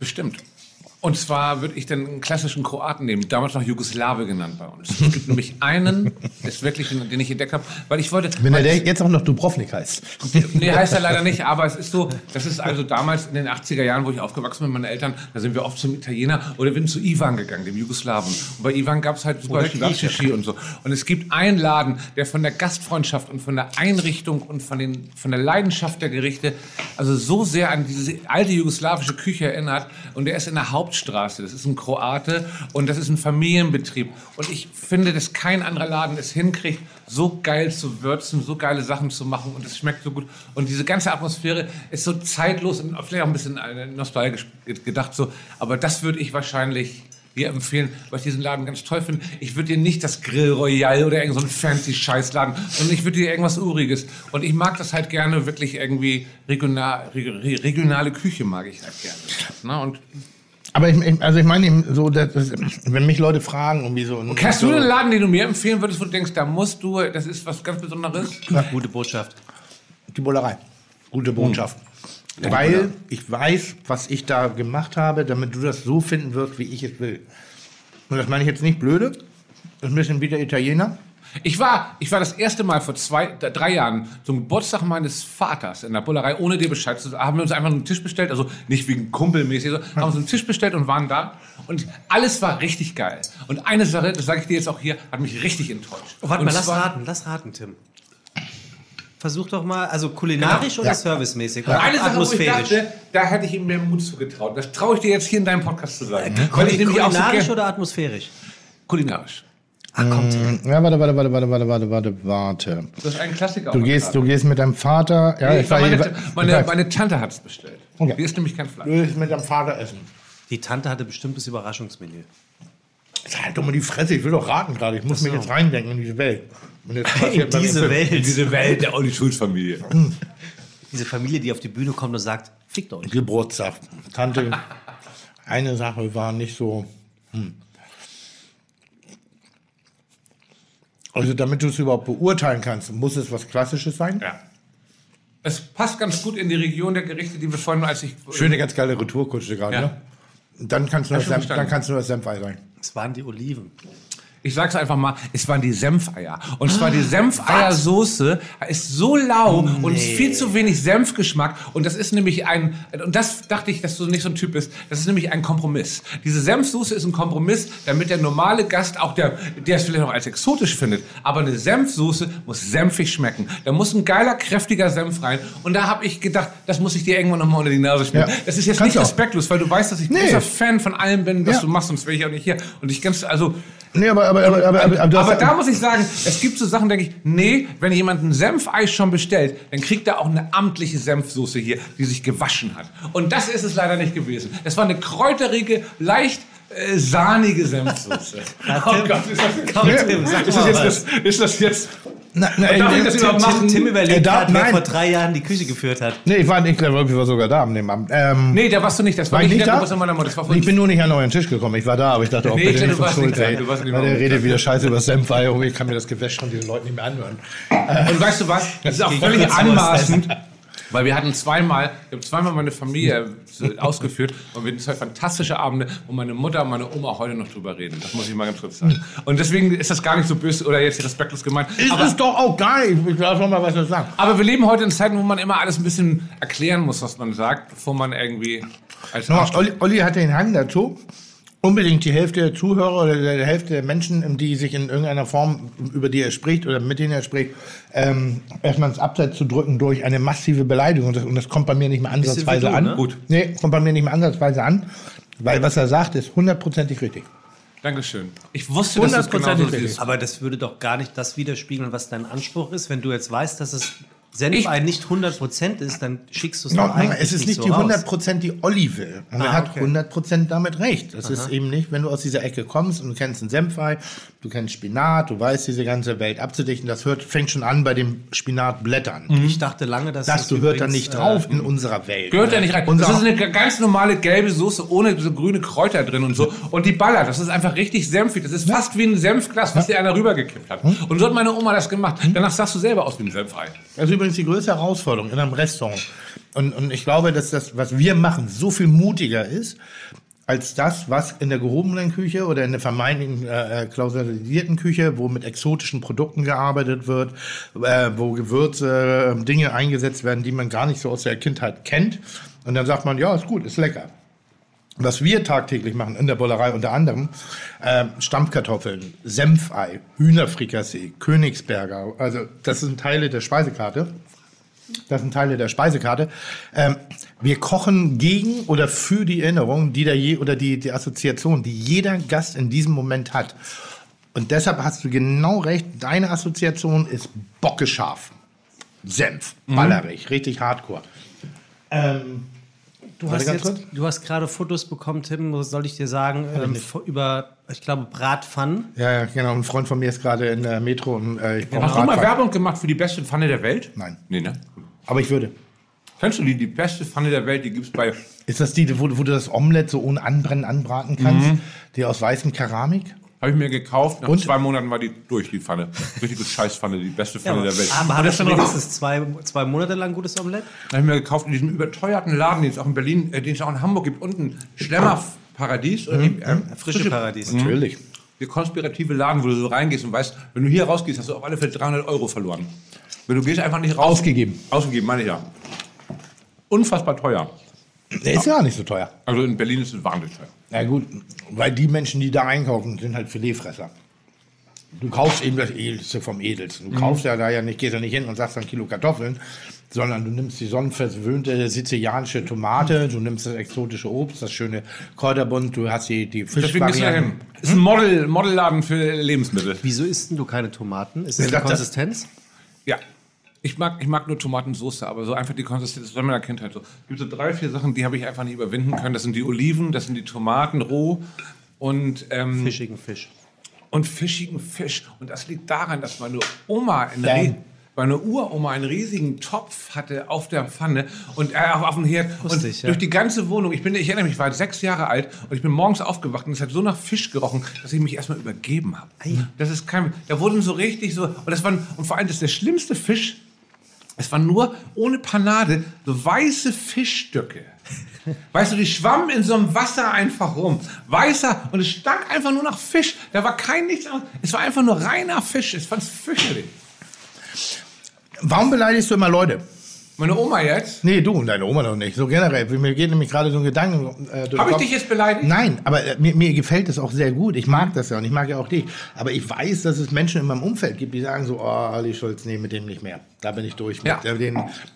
Bestimmt. Und zwar würde ich dann einen klassischen Kroaten nehmen, damals noch Jugoslawe genannt bei uns. Es gibt nämlich einen, ist wirklich, den ich entdeckt habe, weil ich wollte... Wenn er jetzt auch noch Dubrovnik heißt. Nee, heißt er leider nicht, aber es ist so, das ist also damals in den 80er Jahren, wo ich aufgewachsen bin mit meinen Eltern, da sind wir oft zum Italiener oder bin zu Ivan gegangen, dem Jugoslawen. Und bei Ivan gab es halt super Shishi und so. Und es gibt einen Laden, der von der Gastfreundschaft und von der Einrichtung und von der Leidenschaft der Gerichte also so sehr an diese alte jugoslawische Küche erinnert, und der ist in der Hauptstraße. Das ist ein Kroate und das ist ein Familienbetrieb. Und ich finde, dass kein anderer Laden es hinkriegt, so geil zu würzen, so geile Sachen zu machen, und es schmeckt so gut. Und diese ganze Atmosphäre ist so zeitlos und vielleicht auch ein bisschen nostalgisch gedacht. So. Aber das würde ich wahrscheinlich dir empfehlen, weil ich diesen Laden ganz toll finde. Ich würde dir nicht das Grill Royal oder irgend so einen fancy Scheißladen, sondern ich würde dir irgendwas Uriges. Und ich mag das halt gerne, wirklich irgendwie regionale Küche mag ich halt gerne. Na, und aber ich meine, so, wenn mich Leute fragen, irgendwie so... Und hast du einen Laden, den du mir empfehlen würdest, wo du denkst, da musst du, das ist was ganz Besonderes? Ja. Gute Botschaft. Die Bullerei. Gute Botschaft. Mhm. Weil ich weiß, was ich da gemacht habe, damit du das so finden wirst, wie ich es will. Und das meine ich jetzt nicht blöde, das ist ein bisschen wie der Italiener. Ich war das erste Mal vor 3 Jahren zum Geburtstag meines Vaters in der Bullerei, ohne dir Bescheid zu sagen. Haben wir uns einfach einen Tisch bestellt, also nicht wegen kumpelmäßig, sondern haben uns einen Tisch bestellt und waren da. Und alles war richtig geil. Und eine Sache, das sage ich dir jetzt auch hier, hat mich richtig enttäuscht. Oh, warte mal, lass raten, Tim. Versuch doch mal, also kulinarisch oder servicemäßig? Ja. Eine Sache, atmosphärisch. Wo ich dachte, da hätte ich ihm mehr Mut zugetraut. Das traue ich dir jetzt hier in deinem Podcast zu sagen. Kulinarisch oder atmosphärisch? Kulinarisch. Ah, kommt. Ja, warte. Das ist ein Klassiker. Du gehst mit deinem Vater. Ja, nee, meine Tante hat es bestellt. Okay. Die isst nämlich kein Fleisch. Du gehst mit deinem Vater essen. Die Tante hatte bestimmt das Überraschungsmenü. Halt doch mal die Fresse, ich will doch raten gerade. Ich muss mich jetzt reindenken in diese Welt. Und jetzt in diese Welt der Olli Schulz-Familie. Diese Familie, die auf die Bühne kommt und sagt, fickt euch. Geburtstag. Tante, eine Sache war nicht so... Also damit du es überhaupt beurteilen kannst, muss es was Klassisches sein? Ja. Es passt ganz gut in die Region der Gerichte, die wir vorhin, als ich... Schöne, ganz geile Retourkutsche gerade, ja. Ne? Dann kannst du das Senfei sein. Es waren die Oliven. Ich sag's einfach mal, es waren die Senfeier. Und zwar die Senfeiersoße ist so lau und viel zu wenig Senfgeschmack. Und das ist nämlich und das dachte ich, dass du nicht so ein Typ bist. Das ist nämlich ein Kompromiss. Diese Senfsoße ist ein Kompromiss, damit der normale Gast, auch der es vielleicht noch als exotisch findet, aber eine Senfsoße muss senfig schmecken. Da muss ein geiler, kräftiger Senf rein. Und da habe ich gedacht, das muss ich dir irgendwann nochmal unter die Nase schmieren. Ja. Das ist jetzt nicht respektlos, weil du weißt, dass ich großer Fan von allem bin, was du machst, sonst wäre ich auch nicht hier. Und ich ganz, also... Nee, aber da muss ich sagen, es gibt so Sachen, denke ich, nee, wenn jemand ein Senfeis schon bestellt, dann kriegt er auch eine amtliche Senfsoße hier, die sich gewaschen hat. Und das ist es leider nicht gewesen. Es war eine kräuterige, leicht sahnige Senfsoße. Oh Gott, ist das jetzt... Na, darf ich das überhaupt machen? Tim überlegt hat, wer vor 3 Jahren die Küche geführt hat. Nee, ich war nicht, ich war sogar da an dem Abend. Nee, da warst du nicht. Das war nicht da? Ich bin nur nicht an euren Tisch gekommen. Ich war da, aber ich dachte auch, bitte nicht vom Schuld. Der redet wieder scheiße über Senfei. Ich kann mir das Gewäsch von diesen Leuten nicht mehr anhören. Und weißt du was? Das ist auch völlig anmaßend. Weil wir hatten zweimal meine Familie ausgeführt und wir hatten 2 fantastische Abende, und meine Mutter und meine Oma heute noch drüber reden. Das muss ich mal ganz kurz sagen. Und deswegen ist das gar nicht so böse oder jetzt respektlos gemeint. Ist es doch auch gar nicht. Ich darf noch mal was sagen. Aber wir leben heute in Zeiten, wo man immer alles ein bisschen erklären muss, was man sagt, bevor man irgendwie... Olli hat den Hang dazu, unbedingt die Hälfte der Zuhörer oder die Hälfte der Menschen, die sich in irgendeiner Form, über die er spricht oder mit denen er spricht, erstmal ins Abseits zu drücken durch eine massive Beleidigung. Und das kommt bei mir nicht mehr ansatzweise an. Ne? Gut. Nee, kommt bei mir nicht mehr ansatzweise an, weil was er sagt, ist 100% richtig. Dankeschön. Ich wusste, dass das genau so ist. Aber das würde doch gar nicht das widerspiegeln, was dein Anspruch ist, wenn du jetzt weißt, dass es Senfei nicht 100% ist, dann schickst du es doch eigentlich. Es ist nicht so die 100%, die Olli will. Und er hat 100% damit recht. Das ist eben nicht, wenn du aus dieser Ecke kommst und du kennst einen Senfei, du kennst Spinat, du weißt, diese ganze Welt abzudichten. Das fängt schon an bei dem Spinatblättern. Mhm. Ich dachte lange, dass das übrigens, hört da nicht drauf in unserer Welt. Gehört da nicht rein. Das ist eine ganz normale gelbe Soße ohne so grüne Kräuter drin und so. Und die ballert. Das ist einfach richtig senfig. Das ist fast wie ein Senfglas, was dir einer rübergekippt hat. Und so hat meine Oma das gemacht. Danach sahst du selber aus wie ein Senfei. Also übrigens die größte Herausforderung in einem Restaurant. Und ich glaube, dass das, was wir machen, so viel mutiger ist, als das, was in der gehobenen Küche oder in der vermeintlichen klausalisierten Küche, wo mit exotischen Produkten gearbeitet wird, wo Gewürze, Dinge eingesetzt werden, die man gar nicht so aus der Kindheit kennt. Und dann sagt man, ja, ist gut, ist lecker. Was wir tagtäglich machen, in der Bollerei unter anderem, Stampfkartoffeln, Senfei, Hühnerfrikassee, Königsberger, also das sind Teile der Speisekarte. Wir kochen gegen oder für die Erinnerung, die die Assoziation, die jeder Gast in diesem Moment hat. Und deshalb hast du genau recht, deine Assoziation ist bockescharf. Senf, ballerig, richtig hardcore. Du hast gerade Fotos bekommen, Tim, was soll ich dir sagen, über, ich glaube, Bratpfannen. Ja, genau. Ein Freund von mir ist gerade in der Metro. Hast du mal Werbung gemacht für die beste Pfanne der Welt? Nein. Nee, ne? Aber ich würde. Kennst du die beste Pfanne der Welt, die gibt es bei... Ist das die, wo du das Omelett so ohne Anbrennen anbraten kannst? Mhm. Die aus weißem Keramik? Habe ich mir gekauft. Nach 2 Monaten war die durch, die Pfanne. Richtige Scheißpfanne, die beste Pfanne der Welt. Aber hat das schon mindestens 2 Monate lang gutes Omelett? Habe ich mir gekauft in diesem überteuerten Laden, den es auch in Berlin, den es auch in Hamburg gibt, unten. Schlemmerparadies. Frische Paradies. Natürlich. Der konspirative Laden, wo du so reingehst und weißt, wenn du hier rausgehst, hast du auf alle Fälle 300 € verloren. Wenn du gehst, einfach nicht raus. Ausgegeben. Ausgegeben, meine ich ja. Unfassbar teuer. Der ist ja gar nicht so teuer. Also in Berlin ist es wahnsinnig teuer. Na gut, weil die Menschen, die da einkaufen, sind halt Filetfresser. Du kaufst eben das Edelste vom Edelsten. Du kaufst ja da ja nicht, gehst ja nicht hin und sagst dann Kilo Kartoffeln, sondern du nimmst die sonnenverwöhnte sizilianische Tomate, du nimmst das exotische Obst, das schöne Kräuterbund, du hast die Fischvarianten. Das ist ein Modelladen für Lebensmittel. Wieso isst denn du keine Tomaten? Ist das die Konsistenz? Ja. Ich mag nur Tomatensauce, aber so einfach die Konsistenz ist bei meiner Kindheit so. Es gibt so 3, 4 Sachen, die habe ich einfach nicht überwinden können. Das sind die Oliven, das sind die Tomaten roh und fischigen Fisch. Und das liegt daran, dass meine Oma meine Uroma einen riesigen Topf hatte auf der Pfanne und auf dem Herd. Und durch die ganze Wohnung, ich erinnere mich, ich war 6 Jahre alt und ich bin morgens aufgewacht und es hat so nach Fisch gerochen, dass ich mich erstmal übergeben habe. Das ist kein, da wurden so richtig so, und vor allem das ist der schlimmste Fisch, es waren nur ohne Panade so weiße Fischstücke. Weißt du, die schwammen in so einem Wasser einfach rum. Weißer, und es stank einfach nur nach Fisch. Da war kein nichts anderes. Es war einfach nur reiner Fisch. Ich fand es fürchterlich. Warum beleidigst du immer Leute? Meine Oma jetzt? Nee, du und deine Oma noch nicht. So generell. Mir geht nämlich gerade so ein Gedanken durch. Habe ich dich jetzt beleidigt? Nein, aber mir gefällt das auch sehr gut. Ich mag das ja und ich mag ja auch dich. Aber ich weiß, dass es Menschen in meinem Umfeld gibt, die sagen so, oh, Olli Schulz, nee, mit dem nicht mehr. Da bin ich durch. Ja.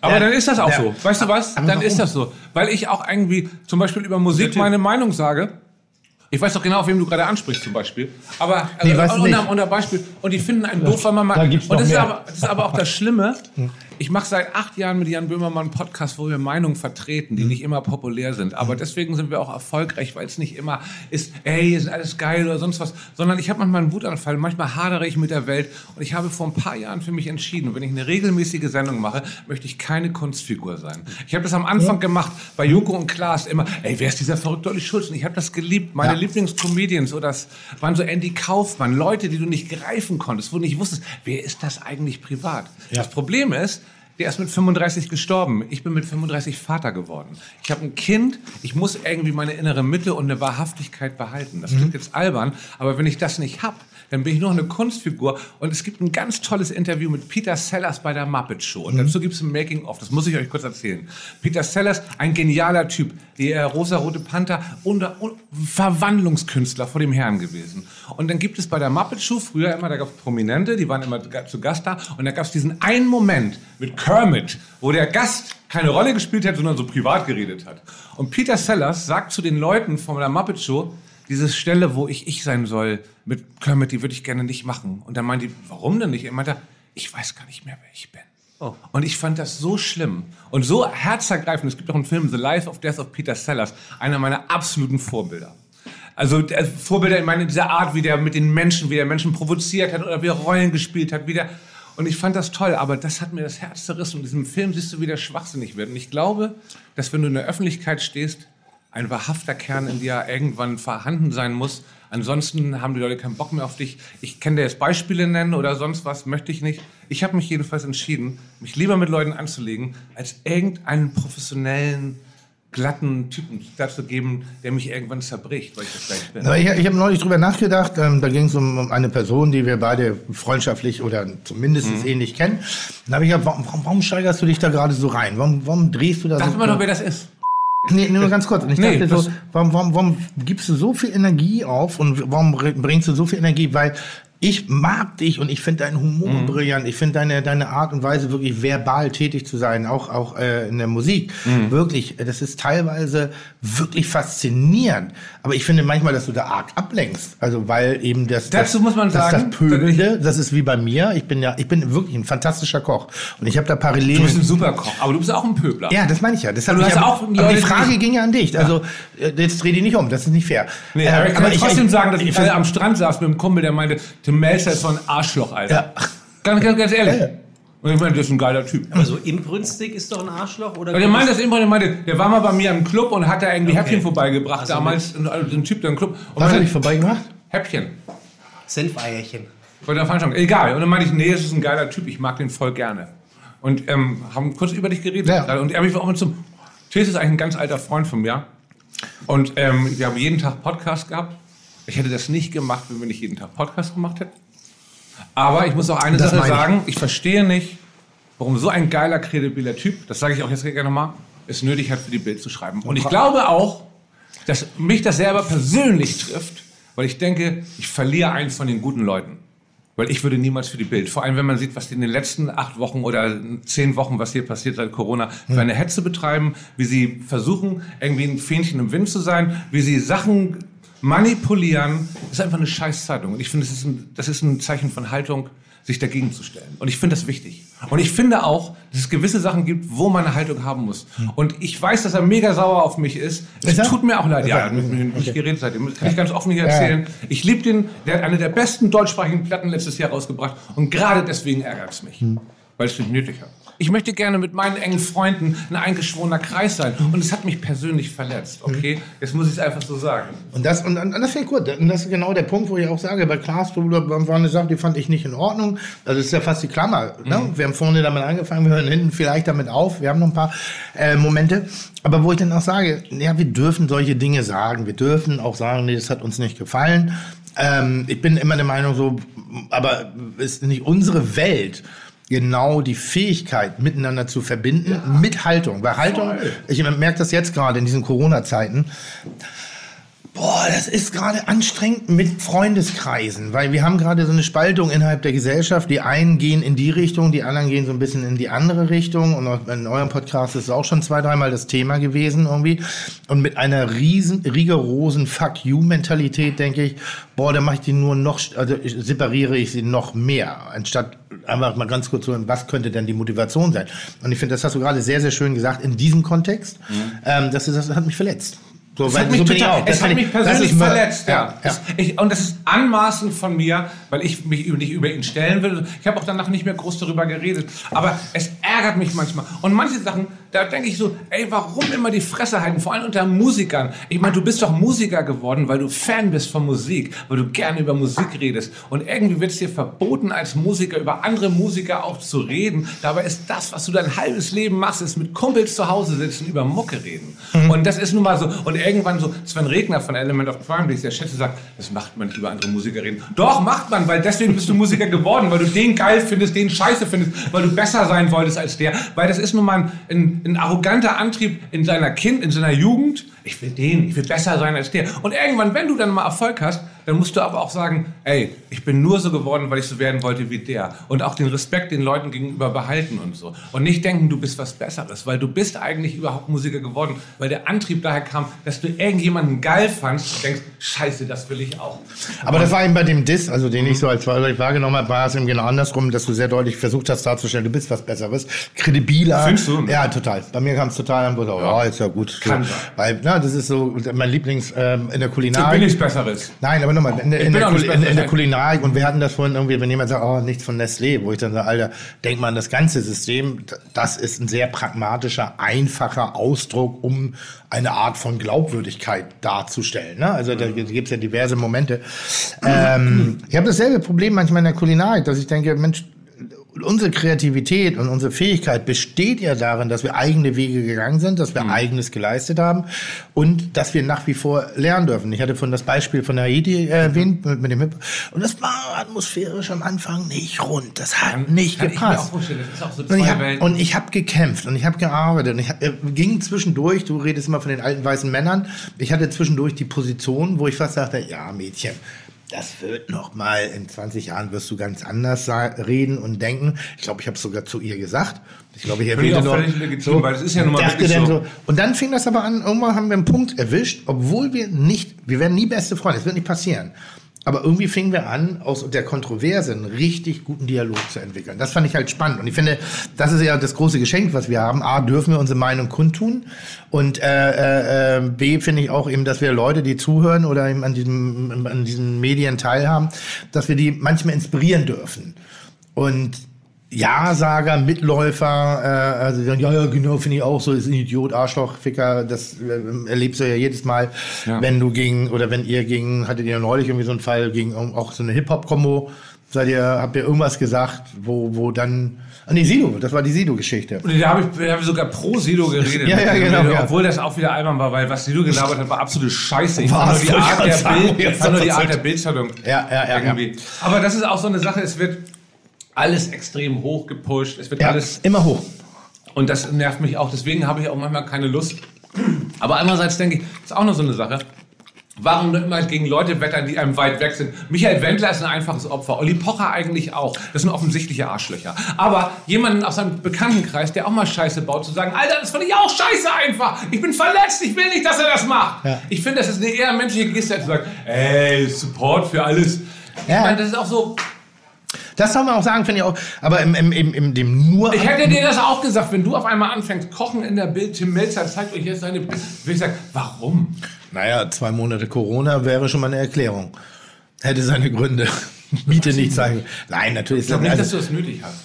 Aber dann ist das auch so. Weißt du was? Dann ist das so. Weil ich auch irgendwie zum Beispiel über Musik meine Meinung sage. Ich weiß doch genau, auf wem du gerade ansprichst zum Beispiel. Aber unter Beispiel. Und die finden einen doof, weil man mag. Und das ist aber auch das Schlimme. Ich mache seit 8 Jahren mit Jan Böhmermann einen Podcast, wo wir Meinungen vertreten, die nicht immer populär sind. Aber deswegen sind wir auch erfolgreich, weil es nicht immer ist, ey, hier ist alles geil oder sonst was. Sondern ich habe manchmal einen Wutanfall, manchmal hadere ich mit der Welt. Und ich habe vor ein paar Jahren für mich entschieden, wenn ich eine regelmäßige Sendung mache, möchte ich keine Kunstfigur sein. Ich habe das am Anfang gemacht, bei Joko und Klaas immer, ey, wer ist dieser verrückte Olli Schulz? Und ich habe das geliebt. Meine Lieblingscomedians oder das waren so Andy Kaufmann, Leute, die du nicht greifen konntest, wo du nicht wusstest, wer ist das eigentlich privat? Ja. Das Problem ist, der ist mit 35 gestorben. Ich bin mit 35 Vater geworden. Ich habe ein Kind. Ich muss irgendwie meine innere Mitte und eine Wahrhaftigkeit behalten. Das klingt jetzt albern, aber wenn ich das nicht habe, dann bin ich noch eine Kunstfigur. Und es gibt ein ganz tolles Interview mit Peter Sellers bei der Muppet Show. Und dazu gibt es ein Making-of. Das muss ich euch kurz erzählen. Peter Sellers, ein genialer Typ. Der rosa-rote Panther und Verwandlungskünstler vor dem Herrn gewesen. Und dann gibt es bei der Muppet Show, früher immer, da gab es Prominente, die waren immer zu Gast da. Und da gab es diesen einen Moment mit Kermit, wo der Gast keine Rolle gespielt hat, sondern so privat geredet hat. Und Peter Sellers sagt zu den Leuten von der Muppet Show, diese Stelle, wo ich sein soll, mit Kermit, die würde ich gerne nicht machen. Und dann meinte die, warum denn nicht? Er meinte, ich weiß gar nicht mehr, wer ich bin. Oh. Und ich fand das so schlimm und so herzergreifend. Es gibt auch einen Film, The Life of Death of Peter Sellers, einer meiner absoluten Vorbilder. Also Vorbilder, ich meine, in dieser Art, wie der mit den Menschen, wie der Menschen provoziert hat oder wie er Rollen gespielt hat, wie der... Und ich fand das toll, aber das hat mir das Herz zerrissen. Und in diesem Film siehst du, wie der schwachsinnig wird. Und ich glaube, dass wenn du in der Öffentlichkeit stehst, ein wahrhafter Kern in dir irgendwann vorhanden sein muss. Ansonsten haben die Leute keinen Bock mehr auf dich. Ich kann dir jetzt Beispiele nennen oder sonst was, möchte ich nicht. Ich habe mich jedenfalls entschieden, mich lieber mit Leuten anzulegen, als irgendeinen professionellen, glatten Typen dazu geben, der mich irgendwann zerbricht, weil ich das vielleicht bin. Ich habe neulich drüber nachgedacht, da ging es um eine Person, die wir beide freundschaftlich oder zumindest ähnlich kennen. Dann habe ich gedacht, warum steigerst du dich da gerade so rein? Warum drehst du da so? Sag mal doch, wer das ist. Nee, nur ganz kurz. Und ich dachte so, warum gibst du so viel Energie auf und warum bringst du so viel Energie? Weil ich mag dich und ich finde deinen Humor brillant. Ich finde deine Art und Weise, wirklich verbal tätig zu sein, auch in der Musik. Wirklich, das ist teilweise wirklich faszinierend. Aber ich finde manchmal, dass du da arg ablenkst. Also weil eben dazu muss man sagen, das Pöbelnde, das ist wie bei mir. Ich bin wirklich ein fantastischer Koch. Und ich habe da Parallelen. Du bist ein super Koch, aber du bist auch ein Pöbler. Ja, das meine ich ja. Deshalb, aber die Frage ging ja an dich. Ja. Also jetzt dreh die nicht um, das ist nicht fair. Nee, aber ich kann trotzdem sagen, dass ich am Strand saß mit einem Kumpel, der meinte, Tim Mälzer ist so ein Arschloch, Alter. Ja. Ganz ehrlich. Ja. Und ich meine, das ist ein geiler Typ. Aber so inbrünstig ist doch ein Arschloch? Oder also der war mal bei mir im Club und hat da irgendwie Häppchen vorbeigebracht. Also damals ein Typ da im Club. Und was hat ich vorbeigebracht? Häppchen. Senfeierchen. Von der Veranstaltung. Egal. Und dann meinte ich, nee, das ist ein geiler Typ. Ich mag den voll gerne. Und haben kurz über dich geredet. Ja. Und ich war auch mit zum... Thes ist eigentlich ein ganz alter Freund von mir. Und wir haben jeden Tag Podcast gehabt. Ich hätte das nicht gemacht, wenn wir nicht jeden Tag Podcast gemacht hätten. Aber ich muss auch eine Sache sagen. Ich verstehe nicht, warum so ein geiler, kredibiler Typ, das sage ich auch jetzt gerne nochmal, es nötig hat, für die Bild zu schreiben. Und ich glaube auch, dass mich das selber persönlich trifft, weil ich denke, ich verliere einen von den guten Leuten. Weil ich würde niemals für die Bild. Vor allem, wenn man sieht, was in den letzten 8 Wochen oder 10 Wochen, was hier passiert seit Corona, für eine Hetze betreiben, wie sie versuchen, irgendwie ein Fähnchen im Wind zu sein, wie sie Sachen... manipulieren ist einfach eine Scheißzeitung. Und ich finde, das ist ein Zeichen von Haltung, sich dagegen zu stellen. Und ich finde das wichtig. Und ich finde auch, dass es gewisse Sachen gibt, wo man eine Haltung haben muss. Und ich weiß, dass er mega sauer auf mich ist. Es tut mir auch leid. Ja, er hat mit mir nicht geredet seitdem. Das kann ich ganz offen hier erzählen. Ich liebe den. Der hat eine der besten deutschsprachigen Platten letztes Jahr rausgebracht. Und gerade deswegen ärgert es mich. Weil es nicht nötig hat. Ich möchte gerne mit meinen engen Freunden ein eingeschworener Kreis sein. Und es hat mich persönlich verletzt, okay? Jetzt muss ich es einfach so sagen. Und das finde ich gut. Und das ist genau der Punkt, wo ich auch sage, bei Klaas, war eine Sache, die fand ich nicht in Ordnung. Also das ist ja fast die Klammer. Ne? Wir haben vorne damit angefangen, wir hören hinten vielleicht damit auf. Wir haben noch ein paar Momente. Aber wo ich dann auch sage, ja, wir dürfen solche Dinge sagen. Wir dürfen auch sagen, nee, das hat uns nicht gefallen. Ich bin immer der Meinung so, aber es ist nicht unsere Welt, genau die Fähigkeit, miteinander zu verbinden, mit Haltung. Weil Haltung, ich merke das jetzt gerade in diesen Corona-Zeiten, Boah, das ist gerade anstrengend mit Freundeskreisen, weil wir haben gerade so eine Spaltung innerhalb der Gesellschaft. Die einen gehen in die Richtung, die anderen gehen so ein bisschen in die andere Richtung. Und in eurem Podcast ist es auch schon 2-3 Mal das Thema gewesen irgendwie. Und mit einer riesen, rigorosen Fuck-You-Mentalität denke ich, boah, da mache ich die nur noch, also separiere ich sie noch mehr, anstatt einfach mal ganz kurz zu hören, was könnte denn die Motivation sein? Und ich finde, das hast du gerade sehr, sehr schön gesagt, in diesem Kontext. Mhm. Das hat mich verletzt. So, weil es hat mich persönlich verletzt. Ja. Ja. Und das ist anmaßend von mir, weil ich mich nicht über ihn stellen will. Ich habe auch danach nicht mehr groß darüber geredet. Aber es ärgert mich manchmal. Und manche Sachen, da denke ich so, ey, warum immer die Fresse halten? Vor allem unter Musikern. Ich meine, du bist doch Musiker geworden, weil du Fan bist von Musik, weil du gerne über Musik redest. Und irgendwie wird es dir verboten, als Musiker über andere Musiker auch zu reden. Dabei ist das, was du dein halbes Leben machst, ist mit Kumpels zu Hause sitzen, über Mucke reden. Mhm. Und das ist nun mal so. Und irgendwann so, Sven Regner von Element of Crime, den ich sehr schätze, sagt, das macht man nicht, über andere Musiker reden. Doch, macht man, weil deswegen bist du Musiker geworden, weil du den geil findest, den scheiße findest, weil du besser sein wolltest als der. Weil das ist nun mal ein arroganter Antrieb in seiner Jugend. Ich will besser sein als der. Und irgendwann, wenn du dann mal Erfolg hast, dann musst du aber auch sagen, ey, ich bin nur so geworden, weil ich so werden wollte wie der. Und auch den Respekt den Leuten gegenüber behalten und so. Und nicht denken, du bist was Besseres, weil du bist eigentlich überhaupt Musiker geworden, weil der Antrieb daher kam, dass du irgendjemanden geil fandst und denkst, scheiße, das will ich auch. Aber das war eben bei dem Diss, also den ich so als wahrgenommen habe, war es eben genau andersrum, dass du sehr deutlich versucht hast darzustellen, du bist was Besseres, kredibiler. Findest du? Ja, total. Bei mir kam es total an, ja, ist ja gut. So. Weil, na, das ist so mein Lieblings in der Kulinarik. Du bin ich Besseres. Nein, aber nochmal, in der Kulinarik, und wir hatten das vorhin irgendwie, wenn jemand sagt, oh, nichts von Nestlé, wo ich dann sage, Alter, denk mal an das ganze System, das ist ein sehr pragmatischer, einfacher Ausdruck, um eine Art von Glaubwürdigkeit darzustellen. Ne? Also da gibt es ja diverse Momente. Ich habe dasselbe Problem manchmal in der Kulinarik, dass ich denke, Mensch, unsere Kreativität und unsere Fähigkeit besteht ja darin, dass wir eigene Wege gegangen sind, dass wir Eigenes geleistet haben und dass wir nach wie vor lernen dürfen. Ich hatte vorhin das Beispiel von Haiti erwähnt mit dem Hip. Und das war atmosphärisch am Anfang nicht rund. Das hat nicht gepasst. Und ich habe gekämpft und ich habe gearbeitet. Und ich ging zwischendurch, du redest immer von den alten weißen Männern, ich hatte zwischendurch die Position, wo ich fast sagte, ja Mädchen, das wird noch mal, in 20 Jahren wirst du ganz anders reden und denken. Ich glaube, ich habe es sogar zu ihr gesagt. Ich glaube, ich erwähnte noch. So, weil das ist ja nun mal wirklich so. Und dann fing das aber an, irgendwann haben wir einen Punkt erwischt, obwohl wir werden nie beste Freunde, das wird nicht passieren. Aber irgendwie fingen wir an, aus der Kontroverse einen richtig guten Dialog zu entwickeln. Das fand ich halt spannend. Und ich finde, das ist ja das große Geschenk, was wir haben. A, dürfen wir unsere Meinung kundtun. Und B, finde ich auch eben, dass wir Leute, die zuhören oder eben an diesen Medien teilhaben, dass wir die manchmal inspirieren dürfen. Und Ja-Sager, Mitläufer, also ja, genau, finde ich auch so, ist ein Idiot, Arschloch, Ficker, das erlebst du ja jedes Mal, ja. Wenn du hattet ihr neulich irgendwie so einen Fall gegen auch so eine Hip-Hop-Kombo, habt ihr irgendwas gesagt, wo dann, Sido, das war die Sido-Geschichte. Da habe ich sogar pro Sido geredet. Ja, genau. Obwohl das auch wieder albern war, weil was Sido gelabert hat, war absolute Scheiße. Ich fand nur die Art der Bildzeitung. Ja. Aber das ist auch so eine Sache, es wird alles extrem hoch gepusht. Es wird alles immer hoch. Und das nervt mich auch. Deswegen habe ich auch manchmal keine Lust. Aber andererseits denke ich, das ist auch noch so eine Sache. Warum immer gegen Leute wettern, die einem weit weg sind? Michael Wendler ist ein einfaches Opfer. Olli Pocher eigentlich auch. Das sind offensichtliche Arschlöcher. Aber jemanden aus seinem Bekanntenkreis, der auch mal Scheiße baut, zu sagen, Alter, das fand ich auch scheiße einfach. Ich bin verletzt, ich will nicht, dass er das macht. Ja. Ich finde, das ist eine eher menschliche Geste, zu sagen, ey, Support für alles. Ja. Ich meine, das ist auch so. Das soll man auch sagen, finde ich auch. Aber ich hätte dir das auch gesagt, wenn du auf einmal anfängst, kochen in der Bild, Tim Mälzer zeigt euch jetzt seine. Will ich sagen, warum? Naja, 2 Monate Corona wäre schon mal eine Erklärung. Hätte seine Gründe. Miete nicht zeigen. Nein, natürlich. Ich glaube nicht, dass du das nötig hast.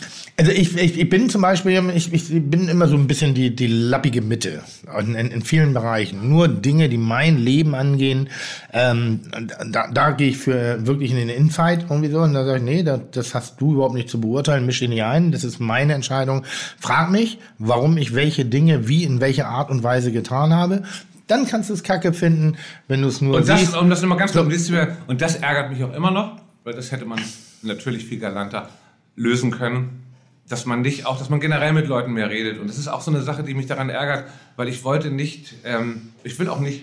Also ich bin zum Beispiel, ich bin immer so ein bisschen die lappige Mitte in vielen Bereichen. Nur Dinge, die mein Leben angehen, da gehe ich für wirklich in den Infight irgendwie so. Und da sage ich, nee, das hast du überhaupt nicht zu beurteilen, misch dich nicht ein, das ist meine Entscheidung. Frag mich, warum ich welche Dinge wie in welcher Art und Weise getan habe. Dann kannst du es kacke finden, wenn du es nur siehst. Und das nochmal ganz klar, und das ärgert mich auch immer noch, weil das hätte man natürlich viel galanter lösen können. Dass man generell mit Leuten mehr redet. Und das ist auch so eine Sache, die mich daran ärgert, weil ich will auch nicht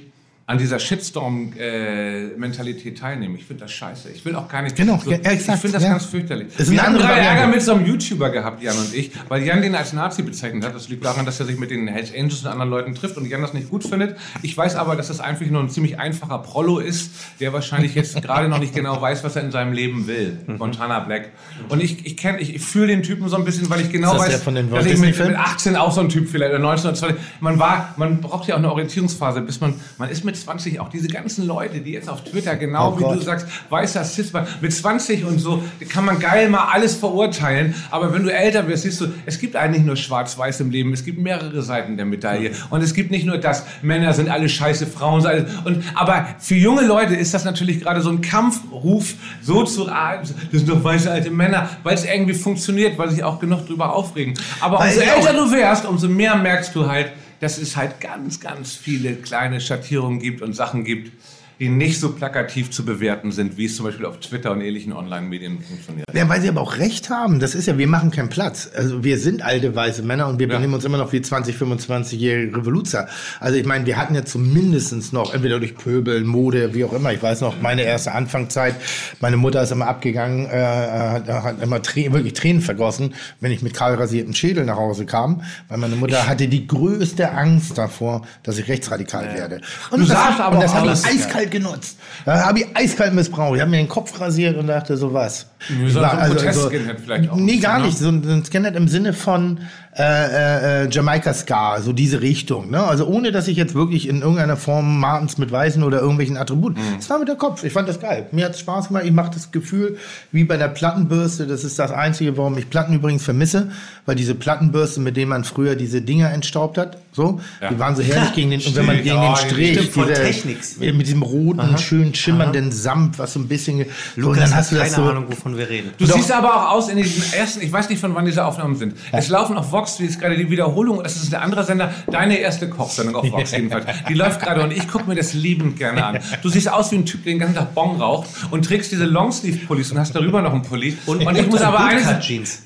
an dieser Shitstorm-Mentalität teilnehmen. Ich finde das scheiße. Ich will auch gar nicht... Genau, so, ja, exakt, ich finde das ganz fürchterlich. Wir haben gerade Ärger mit so einem YouTuber gehabt, Jan und ich, weil Jan den als Nazi bezeichnet hat. Das liegt daran, dass er sich mit den Hells Angels und anderen Leuten trifft und Jan das nicht gut findet. Ich weiß aber, dass das einfach nur ein ziemlich einfacher Prollo ist, der wahrscheinlich jetzt gerade noch nicht genau weiß, was er in seinem Leben will. Montana Black. Und ich fühle den Typen so ein bisschen, weil ich genau weiß, dass ich mit 18 auch so ein Typ vielleicht, oder 19 oder 20. Man braucht ja auch eine Orientierungsphase, bis man ist mit 20, auch diese ganzen Leute, die jetzt auf Twitter, genau wie du sagst, weißer Cis, mit 20 und so, kann man geil mal alles verurteilen, aber wenn du älter wirst, siehst du, es gibt eigentlich nur schwarz-weiß im Leben, es gibt mehrere Seiten der Medaille und es gibt nicht nur das, Männer sind alle scheiße, Frauen sind alle, aber für junge Leute ist das natürlich gerade so ein Kampfruf, so zu, das sind doch weiße alte Männer, weil es irgendwie funktioniert, weil sich auch genug drüber aufregen, aber umso älter du wärst, umso mehr merkst du halt, dass es halt ganz, ganz viele kleine Schattierungen gibt und Sachen gibt, die nicht so plakativ zu bewerten sind, wie es zum Beispiel auf Twitter und ähnlichen Online-Medien funktioniert. Ja, weil sie aber auch recht haben. Das ist ja, wir machen keinen Platz. Also wir sind alte, weiße Männer und wir benehmen uns immer noch wie 20-, 25-jährige Revoluzer. Also ich meine, wir hatten ja zumindest noch, entweder durch Pöbeln, Mode, wie auch immer. Ich weiß noch, meine erste Anfangszeit, meine Mutter ist immer abgegangen, hat immer wirklich Tränen vergossen, wenn ich mit kahl rasiertem Schädel nach Hause kam, weil meine Mutter hatte die größte Angst davor, dass ich rechtsradikal werde. Und das habe ich eiskalt genutzt. Da habe ich eiskalt missbraucht. Ich habe mir den Kopf rasiert und dachte, so was. So ein Protest-Skinhead vielleicht auch. Nee, gar nicht. So ein Skinhead im Sinne von Jamaika-Ska, so diese Richtung. Ne? Also ohne, dass ich jetzt wirklich in irgendeiner Form Martens mit Weißen oder irgendwelchen Attributen. Es war mit der Kopf. Ich fand das geil. Mir hat es Spaß gemacht. Ich mache das Gefühl wie bei der Plattenbürste. Das ist das Einzige, warum ich Platten übrigens vermisse. Weil diese Plattenbürste, mit denen man früher diese Dinger entstaubt hat, so, die waren so herrlich gegen den, und wenn man gegen den Strich, mit diesem roten, schön schimmernden Samt, was so ein bisschen... Lukas, so, dann hast du das keine Ahnung, wovon wir reden. Du siehst aber auch aus in diesem ersten... Ich weiß nicht, von wann diese Aufnahmen sind. Ja. Es laufen auf Vox, die ist gerade die Wiederholung, das ist ein anderer Sender, deine erste Kochsendung auf Vox jedenfalls. Die läuft gerade und ich gucke mir das liebend gerne an. Du siehst aus wie ein Typ, der den ganzen Tag Bon raucht und trägst diese Longsleeve-Pullis und hast darüber noch einen Pulli. Und ich muss aber eines... Bootcut-Jeans.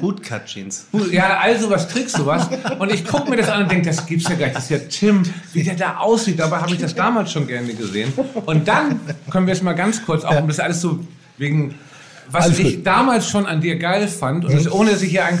Bootcut-Jeans. Ja, also was trägst du was? Und ich gucke mir das an und denke, das gibt's ja gar nicht. Das ist ja Tim, wie der da aussieht. Dabei habe ich das damals schon gerne gesehen. Und dann können wir es mal ganz kurz auch, um das alles so wegen, was ich damals schon an dir geil fand, und das, ohne dass ich hier ein,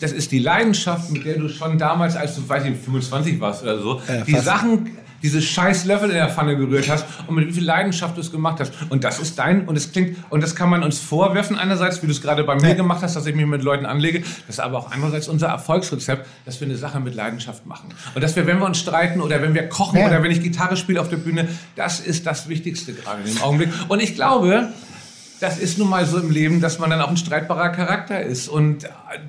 das ist die Leidenschaft, mit der du schon damals, als du, weiß ich, 25 warst oder so, die Sachen, diese scheiß Löffel in der Pfanne gerührt hast und mit wie viel Leidenschaft du es gemacht hast. Und das ist dein, und es klingt, und das kann man uns vorwerfen einerseits, wie du es gerade bei mir gemacht hast, dass ich mich mit Leuten anlege, das ist aber auch andererseits unser Erfolgsrezept, dass wir eine Sache mit Leidenschaft machen. Und dass wir, wenn wir uns streiten oder wenn wir kochen oder wenn ich Gitarre spiele auf der Bühne, das ist das Wichtigste gerade in dem Augenblick. Und ich glaube... Das ist nun mal so im Leben, dass man dann auch ein streitbarer Charakter ist und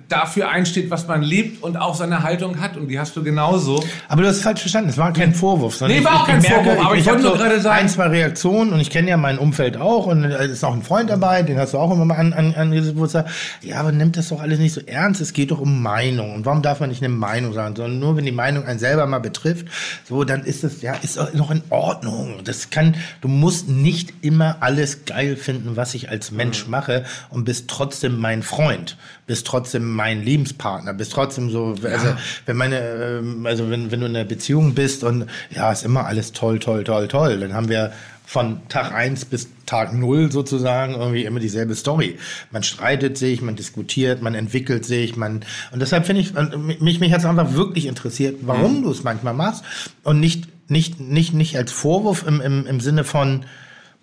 dafür einsteht, was man liebt und auch seine Haltung hat. Und die hast du genauso. Aber du hast es falsch verstanden. Es war kein Vorwurf. Nee, war auch kein Vorwurf. Aber ich wollte nur gerade sagen. Ein, zwei Reaktionen und ich kenne ja mein Umfeld auch und es ist auch ein Freund dabei, den hast du auch immer mal angesagt. Ja, aber nimmt das doch alles nicht so ernst. Es geht doch um Meinung. Und warum darf man nicht eine Meinung sagen, sondern nur, wenn die Meinung einen selber mal betrifft, so, dann ist das, ja, ist noch in Ordnung. Das kann, du musst nicht immer alles geil finden, was ich als Mensch mache, und bist trotzdem mein Freund, bist trotzdem mein Lebenspartner, bist trotzdem so, also wenn meine, also wenn du in einer Beziehung bist und ja, ist immer alles toll, toll, toll, toll, dann haben wir von Tag 1 bis Tag 0 sozusagen irgendwie immer dieselbe Story. Man streitet sich, man diskutiert, man entwickelt sich, und deshalb finde ich, mich hat es einfach wirklich interessiert, warum du es manchmal machst und nicht als Vorwurf im Sinne von,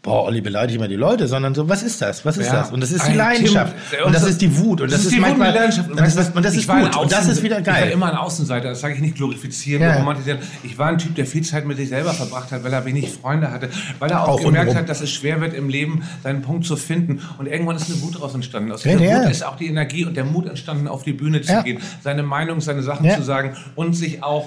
boah, Olli, beleidigt immer die Leute, sondern so, was ist das? Was ist das? Und das ist die Leidenschaft. Und das ist die Wut. Und das ist die Wut und die Leidenschaft. Und das ist gut. Und das ist wieder geil. Ich war immer ein Außenseiter. Das sage ich nicht glorifizieren, romantisieren. Ich war ein Typ, der viel Zeit mit sich selber verbracht hat, weil er wenig Freunde hatte. Weil er auch gemerkt hat, dass es schwer wird, im Leben seinen Punkt zu finden. Und irgendwann ist eine Wut daraus entstanden. Aus der Wut ist auch die Energie und der Mut entstanden, auf die Bühne zu gehen, seine Meinung, seine Sachen zu sagen und sich auch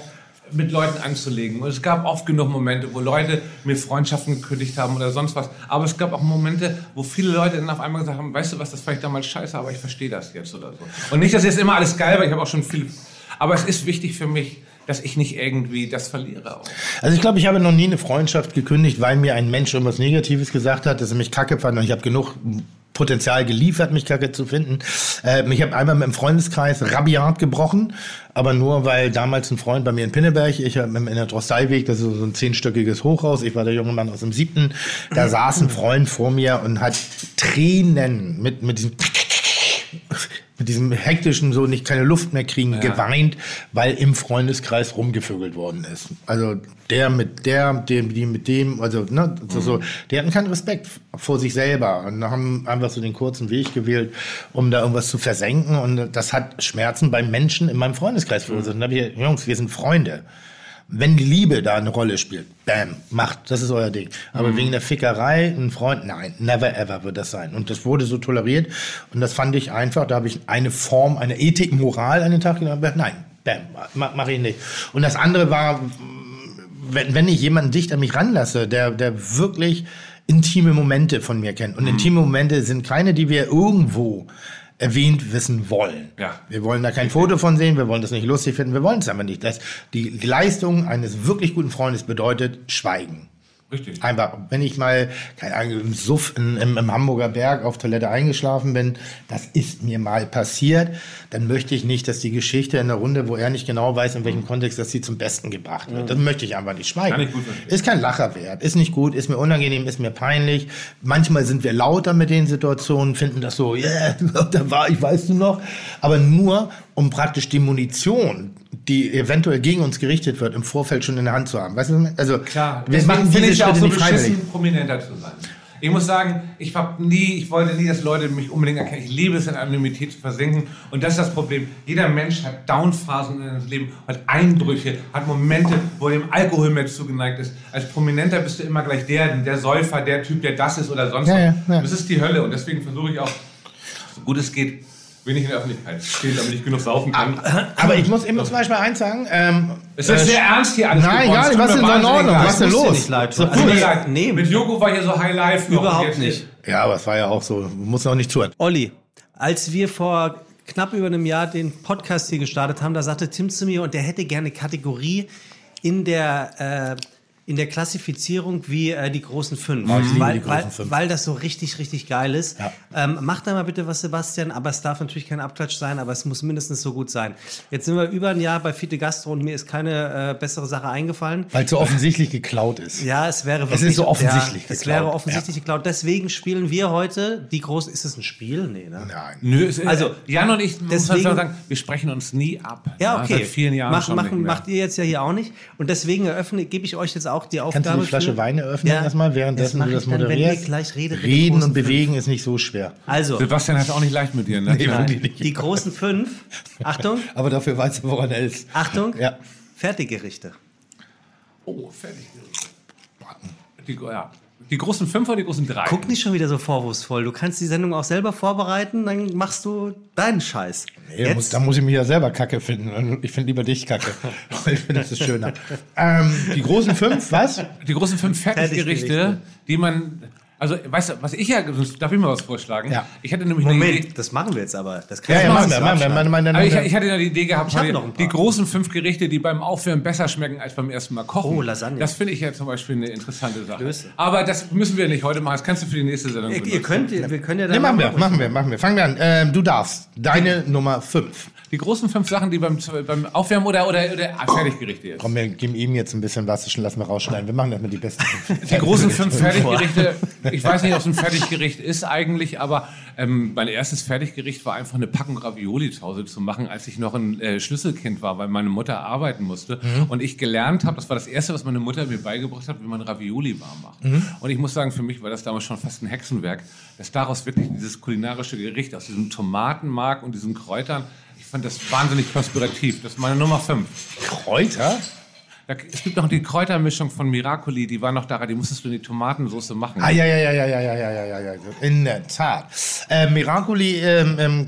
mit Leuten anzulegen. Und es gab oft genug Momente, wo Leute mir Freundschaften gekündigt haben oder sonst was. Aber es gab auch Momente, wo viele Leute dann auf einmal gesagt haben, weißt du was, das war ich damals scheiße, aber ich verstehe das jetzt oder so. Und nicht, dass jetzt immer alles geil war, ich habe auch schon viel... Aber es ist wichtig für mich, dass ich nicht irgendwie das verliere. Also ich glaube, ich habe noch nie eine Freundschaft gekündigt, weil mir ein Mensch irgendwas Negatives gesagt hat, dass er mich kacke fand. Und ich habe genug Potenzial geliefert, mich kacke zu finden. Ich habe einmal mit einem Freundeskreis rabiat gebrochen, aber nur, weil damals ein Freund bei mir in Pinneberg, ich habe in der Drosteiweg, das ist so ein 10-stöckiges Hochhaus, ich war der junge Mann aus dem 7., da saß ein Freund vor mir und hat Tränen mit diesem hektischen, so nicht keine Luft mehr kriegen, geweint, weil im Freundeskreis rumgevögelt worden ist. Also der mit dem, also ne, so. Die hatten keinen Respekt vor sich selber und haben einfach so den kurzen Weg gewählt, um da irgendwas zu versenken. Und das hat Schmerzen bei Menschen in meinem Freundeskreis verursacht. Und da habe ich, Jungs, wir sind Freunde. Wenn die Liebe da eine Rolle spielt, bam, macht, das ist euer Ding. Aber wegen der Fickerei, ein Freund, nein, never ever wird das sein. Und das wurde so toleriert und das fand ich einfach, da habe ich eine Form, eine Ethik, Moral an den Tag gelegt, nein, bam, mach ich nicht. Und das andere war, wenn ich jemanden dicht an mich ranlasse, der wirklich intime Momente von mir kennt. Und intime Momente sind keine, die wir irgendwo erwähnt wissen wollen. Ja. Wir wollen da kein Foto von sehen, wir wollen das nicht lustig finden, wir wollen es einfach nicht. Die Leistung eines wirklich guten Freundes bedeutet Schweigen. Richtig. Einfach, wenn ich mal im Suff im Hamburger Berg auf Toilette eingeschlafen bin, das ist mir mal passiert, dann möchte ich nicht, dass die Geschichte in der Runde, wo er nicht genau weiß, in welchem Kontext, dass sie zum Besten gebracht wird. Das möchte ich einfach nicht. Schweigen. Nicht gut, ist kein Lacher wert, ist nicht gut, ist mir unangenehm, ist mir peinlich. Manchmal sind wir lauter mit den Situationen, finden das so, da war ich, weißt du noch. Aber nur, um praktisch die Munition, die eventuell gegen uns gerichtet wird, im Vorfeld schon in der Hand zu haben. Weißt du, also klar, wir machen diese Schritte auch so nicht freiwillig. Beschissen, prominenter zu sein. Ich muss sagen, ich wollte nie, dass Leute mich unbedingt erkennen. Ich liebe es, in Anonymität zu versinken. Und das ist das Problem. Jeder Mensch hat Downphasen in seinem Leben, hat Einbrüche, hat Momente, wo er dem Alkohol mehr zugeneigt ist. Als Prominenter bist du immer gleich der Säufer, der Typ, der das ist oder sonst was. Ja. Das ist die Hölle. Und deswegen versuche ich auch, so gut es geht, wenig in der Öffentlichkeit steht, damit ich genug saufen kann. Aber ich muss eben zum Beispiel eins sagen. Es ist sehr ernst hier alles. Nein, gar nicht. Was ist denn in Ordnung? Was ist denn los? Mit Joko war hier so High Life. Überhaupt nicht. Ja, aber es war ja auch so. Du musst auch nicht zuhören. Olli, als wir vor knapp über einem Jahr den Podcast hier gestartet haben, da sagte Tim zu mir, und der hätte gerne Kategorie in der Klassifizierung wie die großen Fünf. Weil das so richtig, richtig geil ist. Ja. Mach da mal bitte was, Sebastian, aber es darf natürlich kein Abklatsch sein, aber es muss mindestens so gut sein. Jetzt sind wir über ein Jahr bei Fiete Gastro und mir ist keine bessere Sache eingefallen. Weil es so offensichtlich geklaut ist. Ja, es wäre wirklich... Es ist so offensichtlich geklaut. Es wäre offensichtlich geklaut. Deswegen spielen wir heute die großen... Ist es ein Spiel? Nee, ne? Nein. Nö, also Jan und ich, deswegen, muss sagen, wir sprechen uns nie ab. Ja, okay. Seit vielen Jahren macht ihr jetzt ja hier auch nicht. Und deswegen gebe ich euch jetzt auch die Aufgabe. Kannst du eine Flasche Wein eröffnen erstmal, währenddessen du das moderierst? Reden und bewegen ist nicht so schwer. Also, Sebastian hat es auch nicht leicht mit dir. Ne? Nee, die großen fünf. Achtung. Aber dafür weißt du, woran er ist. Achtung. Ja. Fertiggerichte. Oh, Fertiggerichte. Die großen fünf oder die großen drei? Guck nicht schon wieder so vorwurfsvoll. Du kannst die Sendung auch selber vorbereiten, dann machst du deinen Scheiß. Nee, da muss ich mich ja selber kacke finden. Ich finde lieber dich kacke. Ich finde, das ist schöner. Die großen fünf, was? Die großen fünf Fertiggerichte, die man... Also, weißt du, was ich ja... Darf ich mal was vorschlagen? Ja. Ich hatte nämlich eine Idee, das machen wir jetzt aber. Das kann ich hatte ja die Idee gehabt, die großen fünf Gerichte, die beim Aufwärmen besser schmecken als beim ersten Mal kochen. Oh, Lasagne. Das finde ich ja zum Beispiel eine interessante Sache. Löse. Aber das müssen wir nicht heute machen. Das kannst du für die nächste Sendung benutzen. Wir können ja dann... machen wir. Fangen wir an. Du darfst. Deine Nummer 5. Die großen 5 Sachen, die beim Aufwärmen oder Fertiggerichte jetzt. Komm, wir geben ihm jetzt ein bisschen was, lassen wir rausschneiden. Wir machen das mal die besten 5. Die großen 5 Fertiggerichte... Ich weiß nicht, ob es ein Fertiggericht ist eigentlich, aber mein erstes Fertiggericht war einfach eine Packung Ravioli zu Hause zu machen, als ich noch ein Schlüsselkind war, weil meine Mutter arbeiten musste. Und ich gelernt habe, das war das Erste, was meine Mutter mir beigebracht hat, wie man Ravioli warm macht. Und ich muss sagen, für mich war das damals schon fast ein Hexenwerk, dass daraus wirklich dieses kulinarische Gericht aus diesem Tomatenmark und diesen Kräutern, ich fand das wahnsinnig konspirativ. Das ist meine Nummer 5. Kräuter? Es gibt noch die Kräutermischung von Miracoli, die war noch da, die musstest du in die Tomatensauce machen. Ja. In der Tat. Miracoli,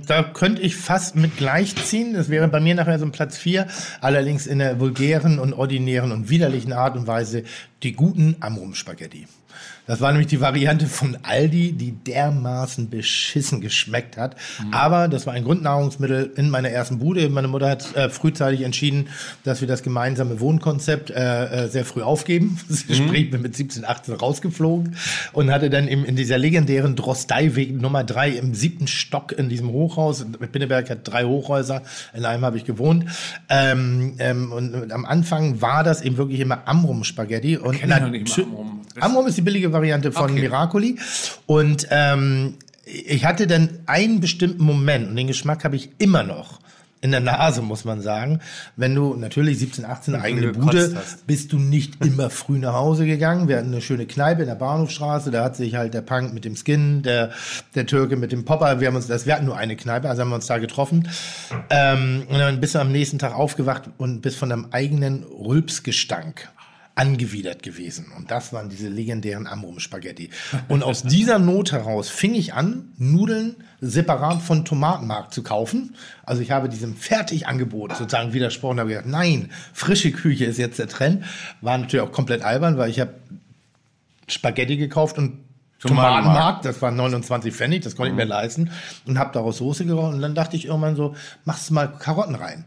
da könnte ich fast mit gleichziehen. Das wäre bei mir nachher so ein Platz 4. Allerdings in der vulgären und ordinären und widerlichen Art und Weise die guten Amrum-Spaghetti. Das war nämlich die Variante von Aldi, die dermaßen beschissen geschmeckt hat. Mhm. Aber das war ein Grundnahrungsmittel in meiner ersten Bude. Meine Mutter hat frühzeitig entschieden, dass wir das gemeinsame Wohnkonzept sehr früh aufgeben. Sprich, bin mit 17, 18 rausgeflogen und hatte dann eben in dieser legendären Drosteiweg Nummer 3 im 7. Stock in diesem Hochhaus. Pinneberg hat 3 Hochhäuser, in einem habe ich gewohnt. Und am Anfang war das eben wirklich immer Amrum-Spaghetti. Und Amrum ist die billige Variante von Miracoli. Und ich hatte dann einen bestimmten Moment, und den Geschmack habe ich immer noch in der Nase, muss man sagen. Wenn du natürlich 17, 18 eigene Bude, bist du nicht immer früh nach Hause gegangen. Wir hatten eine schöne Kneipe in der Bahnhofstraße, da hat sich halt der Punk mit dem Skin, der Türke mit dem Popper, wir hatten nur eine Kneipe, also haben wir uns da getroffen. Und dann bist du am nächsten Tag aufgewacht und bist von deinem eigenen Rülpsgestank angewidert gewesen. Und das waren diese legendären Amrum-Spaghetti. Und aus dieser Not heraus fing ich an, Nudeln separat von Tomatenmark zu kaufen. Also ich habe diesem Fertigangebot sozusagen widersprochen. Da habe ich gedacht, nein, frische Küche ist jetzt der Trend. War natürlich auch komplett albern, weil ich habe Spaghetti gekauft und Tomatenmark, das waren 29 Pfennig, das konnte ich mir leisten. Und habe daraus Soße gekocht. Und dann dachte ich irgendwann so, machst du mal Karotten rein.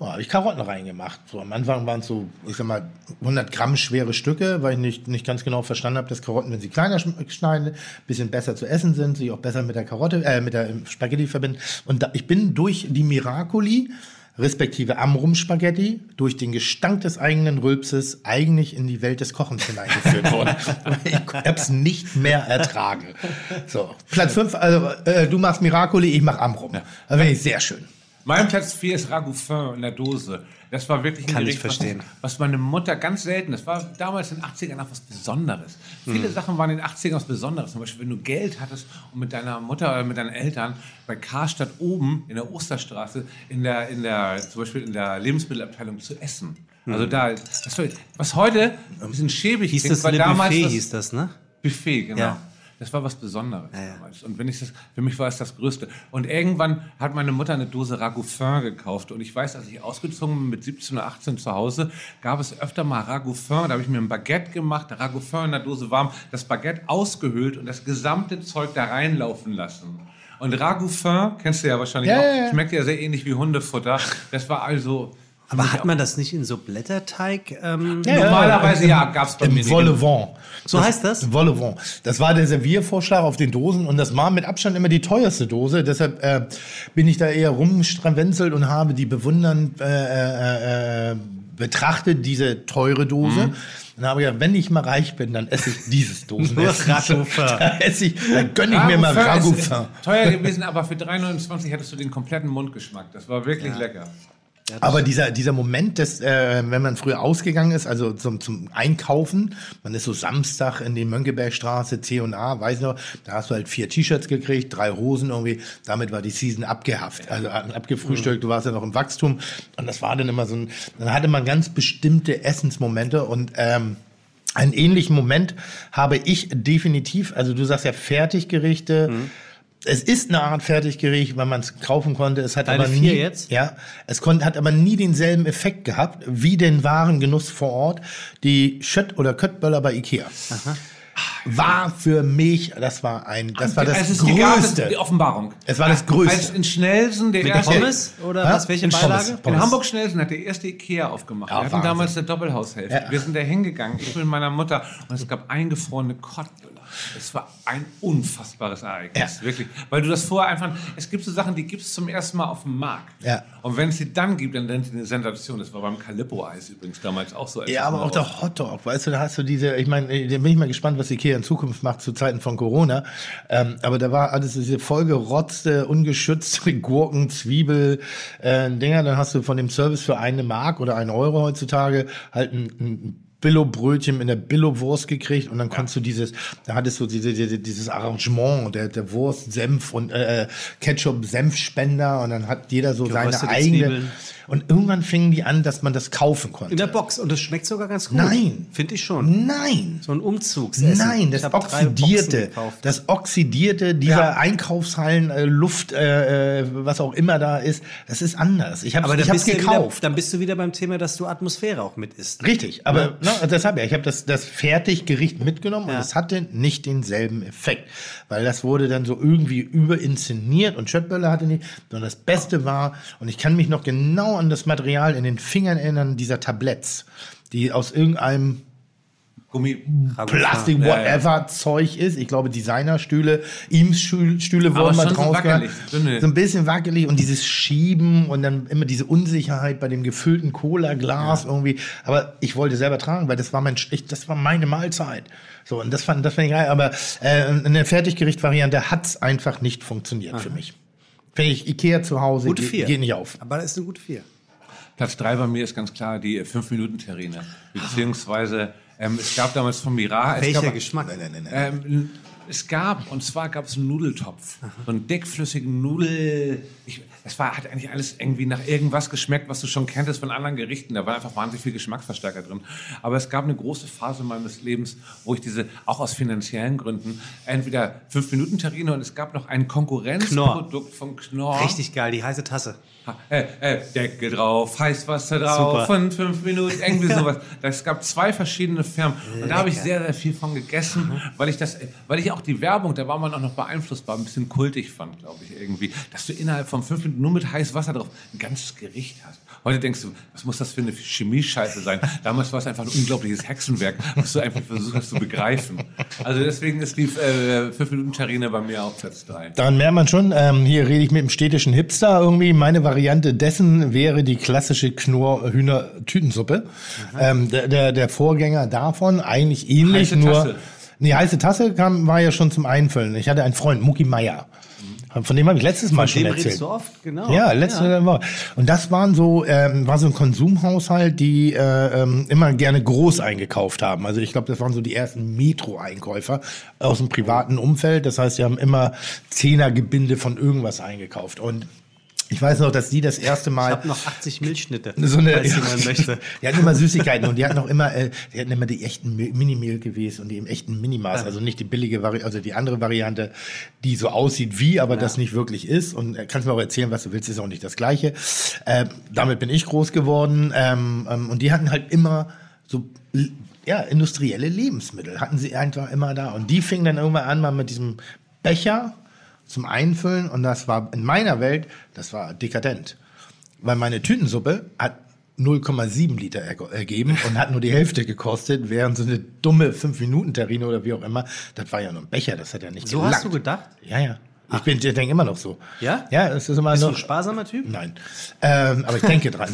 Oh, habe ich Karotten reingemacht. So, am Anfang waren es so, ich sag mal, 100 Gramm schwere Stücke, weil ich nicht ganz genau verstanden habe, dass Karotten, wenn sie kleiner schneiden, ein bisschen besser zu essen sind, sich auch besser mit der Karotte, mit der Spaghetti verbinden. Und ich bin durch die Miracoli, respektive Amrum-Spaghetti, durch den Gestank des eigenen Rülpses eigentlich in die Welt des Kochens hineingeführt worden. Ich habe es nicht mehr ertragen. So, Platz 5, also du machst Miracoli, ich mach Amrum. Ja. Das finde ich sehr schön. Mein Platz 4 ist Ragoufin in der Dose. Das war wirklich ein Gericht, was meine Mutter ganz selten, das war damals in den 80ern auch was Besonderes. Viele Sachen waren in den 80ern was Besonderes. Zum Beispiel, wenn du Geld hattest und mit deiner Mutter oder mit deinen Eltern bei Karstadt oben in der Osterstraße zum Beispiel in der Lebensmittelabteilung zu essen. Also da, was heute ein bisschen schäbig hieß, das war damals Buffet, hieß das, ne? Buffet, genau. Ja. Das war was Besonderes damals. Und für mich war es das Größte. Und irgendwann hat meine Mutter eine Dose Ragoufin gekauft. Und ich weiß, als ich ausgezogen bin mit 17 oder 18 zu Hause, gab es öfter mal Ragoufin. Da habe ich mir ein Baguette gemacht, Ragoufin in der Dose warm, das Baguette ausgehöhlt und das gesamte Zeug da reinlaufen lassen. Und Ragoufin, kennst du ja wahrscheinlich auch, schmeckt ja sehr ähnlich wie Hundefutter. Das war also... Aber hat man das nicht in so Blätterteig? Normalerweise gab es bei mir. Im Vol-au-vent. So heißt das? Vol-au-vent. Das war der Serviervorschlag auf den Dosen und das war mit Abstand immer die teuerste Dose. Deshalb bin ich da eher rumstravenzelt und habe die bewundernd betrachtet, diese teure Dose. Und habe gedacht, wenn ich mal reich bin, dann esse ich dieses Dosenessen. Dann gönne ich mir mal Ragoufin. Teuer gewesen, aber für 3,29 hattest du den kompletten Mundgeschmack. Das war wirklich lecker. Ja, aber dieser Moment, wenn man früher ausgegangen ist, also zum Einkaufen, man ist so Samstag in die Mönckebergstraße, C&A, weiß noch, da hast du halt 4 T-Shirts gekriegt, 3 Hosen irgendwie, damit war die Season abgehaftet, also abgefrühstückt, du warst ja noch im Wachstum und das war dann immer so ein, dann hatte man ganz bestimmte Essensmomente und einen ähnlichen Moment habe ich definitiv, also du sagst ja Fertiggerichte, es ist eine Art Fertiggericht, weil man es kaufen konnte. Es hat aber nie, hat aber nie denselben Effekt gehabt wie den wahren Genuss vor Ort. Die Schött- oder Köttböller bei Ikea. Aha. War für mich, das war das Größte. Die Offenbarung. Es war das Größte. Als in Schnellsen der erste... Pommes? Oder was? Welche Beilage? Pommes. In Hamburg-Schnellsen hat der erste Ikea aufgemacht. Ja, wir hatten damals eine Doppelhaushälfte. Ja. Wir sind da hingegangen, ich mit meiner Mutter. Und es gab eingefrorene Kottböller. Es war ein unfassbares Ereignis, wirklich. Weil du das vorher einfach... Es gibt so Sachen, die gibt es zum ersten Mal auf dem Markt. Ja. Und wenn es sie dann gibt, dann nennt sie eine Sensation. Das war beim Calippo-Eis übrigens damals auch so. Ja, aber auch der Hotdog, weißt du, da hast du diese... Ich meine, da bin ich mal gespannt, was Ikea in Zukunft macht, zu Zeiten von Corona. Aber da war alles diese vollgerotzte, ungeschützte Gurken, Zwiebel, Dinger. Dann hast du von dem Service für 1 Mark oder 1 Euro heutzutage halt ein Billo-Brötchen in der Billo-Wurst gekriegt und dann konntest du dieses Arrangement der Wurst, Senf und Ketchup, Senfspender und dann hat jeder so seine eigene. Und irgendwann fingen die an, dass man das kaufen konnte. In der Box. Und das schmeckt sogar ganz gut. Nein. Finde ich schon. Nein. So ein Umzugsessen. Nein, das Oxidierte dieser Einkaufshallen, Luft, was auch immer da ist, das ist anders. Ich habe es gekauft. Dann bist du wieder beim Thema, dass du Atmosphäre auch mit isst. Richtig, aber Na, das habe ich. Ich habe das Fertiggericht mitgenommen, ja, und es hatte nicht denselben Effekt, weil das wurde dann so irgendwie überinszeniert und Schöttböller hatte nicht, sondern das Beste war, und ich kann mich noch genau an das Material in den Fingern erinnern, dieser Tabletts, die aus irgendeinem Gummi, Plastik, whatever Zeug ist. Ich glaube, Designerstühle, Eames-Stühle wurden mal drauf. So ein bisschen wackelig und dieses Schieben und dann immer diese Unsicherheit bei dem gefüllten Cola-Glas irgendwie. Aber ich wollte selber tragen, weil das war meine Mahlzeit. So, und das fand ich geil. Aber in der Fertiggericht-Variante hat's einfach nicht funktioniert für mich. Finde ich Ikea zu Hause, geht nicht auf. Aber das ist eine gute 4. Platz 3 bei mir ist ganz klar die 5-Minuten-Terrine. Beziehungsweise... es gab damals von Mira... Welcher Geschmack? Nein. Und zwar gab es einen Nudeltopf. Aha. So einen dickflüssigen Nudel... Es hat eigentlich alles irgendwie nach irgendwas geschmeckt, was du schon kanntest von anderen Gerichten. Da war einfach wahnsinnig viel Geschmacksverstärker drin. Aber es gab eine große Phase meines Lebens, wo ich diese, auch aus finanziellen Gründen, entweder 5-Minuten-Terrine und es gab noch ein Konkurrenzprodukt von Knorr. Richtig geil, die heiße Tasse. Decke drauf, Heißwasser drauf, von 5 Minuten, irgendwie sowas. Es gab 2 verschiedene Firmen. Lecker. Und da habe ich sehr, sehr viel von gegessen, weil ich auch die Werbung, da war man auch noch beeinflussbar, ein bisschen kultig fand, glaube ich, irgendwie. Dass du innerhalb von 5 Minuten nur mit heißem Wasser drauf ein ganzes Gericht hast. Heute denkst du, was muss das für eine Chemie-Scheiße sein? Damals war es einfach ein unglaubliches Hexenwerk, was du einfach versuchst zu begreifen. Also deswegen ist die 5-Minuten-Terrine bei mir auch Platz 3. Daran merkt man schon, hier rede ich mit dem städtischen Hipster irgendwie. Meine Variante dessen wäre die klassische Knorr-Hühner-Tütensuppe. Der Vorgänger davon, eigentlich ähnlich, nur... Die heiße Tasse war ja schon zum Einfüllen. Ich hatte einen Freund, Mucki Meier. Von dem habe ich letztes Mal schon erzählt. Von dem redest du oft, genau. Ja, letztes Mal. Und das waren so, war so ein Konsumhaushalt, die immer gerne groß eingekauft haben. Also ich glaube, das waren so die ersten Metro-Einkäufer aus dem privaten Umfeld. Das heißt, die haben immer 10er-Gebinde von irgendwas eingekauft. Und ich weiß noch, dass die das erste Mal... Ich habe noch 80 Milchschnitte, falls jemand möchte. Die hatten immer Süßigkeiten und die hatten noch immer, die hatten immer die echten Mini-Mehl-Gewäß und die im echten Minimaß, also nicht die billige Variante, also die andere Variante, die so aussieht wie, aber das nicht wirklich ist. Und kannst mir auch erzählen, was du willst, ist auch nicht das Gleiche. Damit bin ich groß geworden. Und die hatten halt immer so... industrielle Lebensmittel hatten sie einfach immer da. Und die fingen dann irgendwann an, mal mit diesem Becher... zum Einfüllen, und das war in meiner Welt, das war dekadent. Weil meine Tütensuppe hat 0,7 Liter ergeben und hat nur die Hälfte gekostet, während so eine dumme 5-Minuten-Terrine oder wie auch immer, das war ja nur ein Becher, das hat ja nicht so gelangt. Hast du gedacht? Ja. Ich denke immer noch so. Ja? Ja, das ist immer noch. Bist du ein sparsamer Typ? Nein. Aber ich denke dran.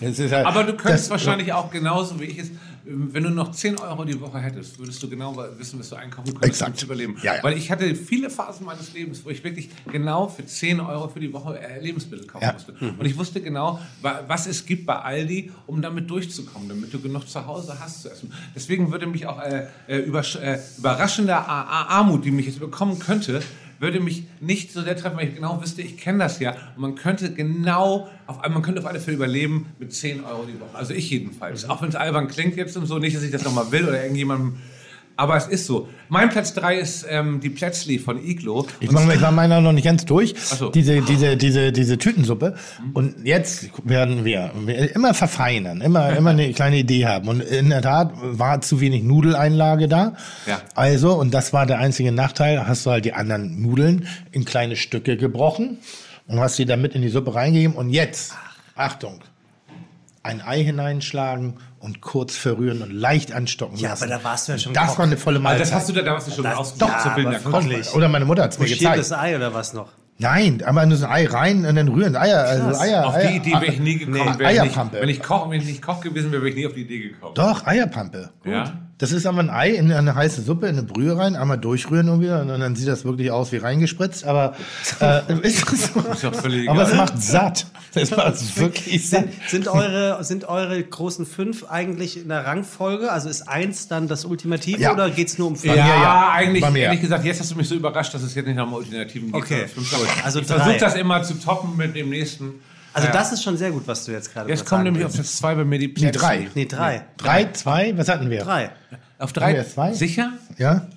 Das ist halt, aber du könntest wahrscheinlich auch genauso wie ich es. Wenn du noch 10 Euro die Woche hättest, würdest du genau wissen, was du einkaufen könntest, um zu überleben. Ja. Weil ich hatte viele Phasen meines Lebens, wo ich wirklich genau für 10 Euro für die Woche Lebensmittel kaufen musste. Und ich wusste genau, was es gibt bei Aldi, um damit durchzukommen, damit du genug zu Hause hast zu essen. Deswegen würde mich auch überraschende Armut, die mich jetzt bekommen könnte, würde mich nicht so sehr treffen, weil ich genau wüsste, ich kenne das ja. Und man könnte auf alle Fälle überleben mit 10 Euro die Woche. Also ich jedenfalls. Auch wenn es albern klingt jetzt und so. Nicht, dass ich das nochmal will oder irgendjemandem. Aber es ist so. Mein Platz 3 ist die Plätzli von Iglo. Ich war meiner noch nicht ganz durch. So. Diese Tütensuppe. Und jetzt werden wir immer verfeinern, immer eine kleine Idee haben. Und in der Tat war zu wenig Nudeleinlage da. Ja. Also, und das war der einzige Nachteil, hast du halt die anderen Nudeln in kleine Stücke gebrochen und hast sie damit in die Suppe reingegeben. Und jetzt, Achtung, ein Ei hineinschlagen und kurz verrühren und leicht anstocken lassen. Ja, aber da warst du ja schon. Das war eine volle Mahlzeit. Also das hast du da warst du schon ausgebildet. Oder meine Mutter hat's mir gezeigt. Das Ei oder was noch? Nein, aber nur so ein Ei rein und dann rühren. Eier. Die Idee wäre ich nie gekommen. Nee, Eierpampe. Wenn ich Koch gewesen wäre, wäre ich nie auf die Idee gekommen. Doch, Eierpampe. Gut. Ja. Das ist aber ein Ei in eine heiße Suppe, in eine Brühe rein, einmal durchrühren und wieder, und dann sieht das wirklich aus wie reingespritzt, aber ist das so? Ist doch völlig egal. Aber es macht satt. Das macht wirklich satt. Sind eure großen 5 eigentlich in der Rangfolge? Also ist 1 dann das Ultimative oder geht's nur um 5? Ja, eigentlich, ehrlich gesagt, jetzt hast du mich so überrascht, dass es jetzt nicht nach dem Ultimativen geht. Okay. Also ich versuche das immer zu toppen mit dem nächsten. Also das ist schon sehr gut, was du jetzt gerade sagst. Jetzt kommt nämlich auf das 2 bei mir die Plätze. Nee, 3. 3, 2, was hatten wir? 3. Auf 3? Sicher? Ja.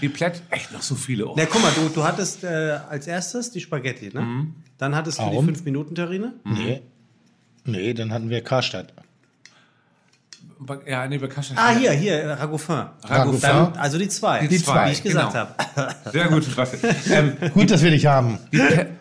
Die Plätze, echt noch so viele. Oh. Na guck mal, du hattest als erstes die Spaghetti, ne? Mhm. Dann hattest du die 5-Minuten-Terrine. Nee, dann hatten wir Karstadt. Ja, nee, Baccache. Ah, hier, Ragoffin. Dann, also die zwei. Die zwei, wie ich gesagt habe. Sehr gute Frage. Gut, dass wir dich haben.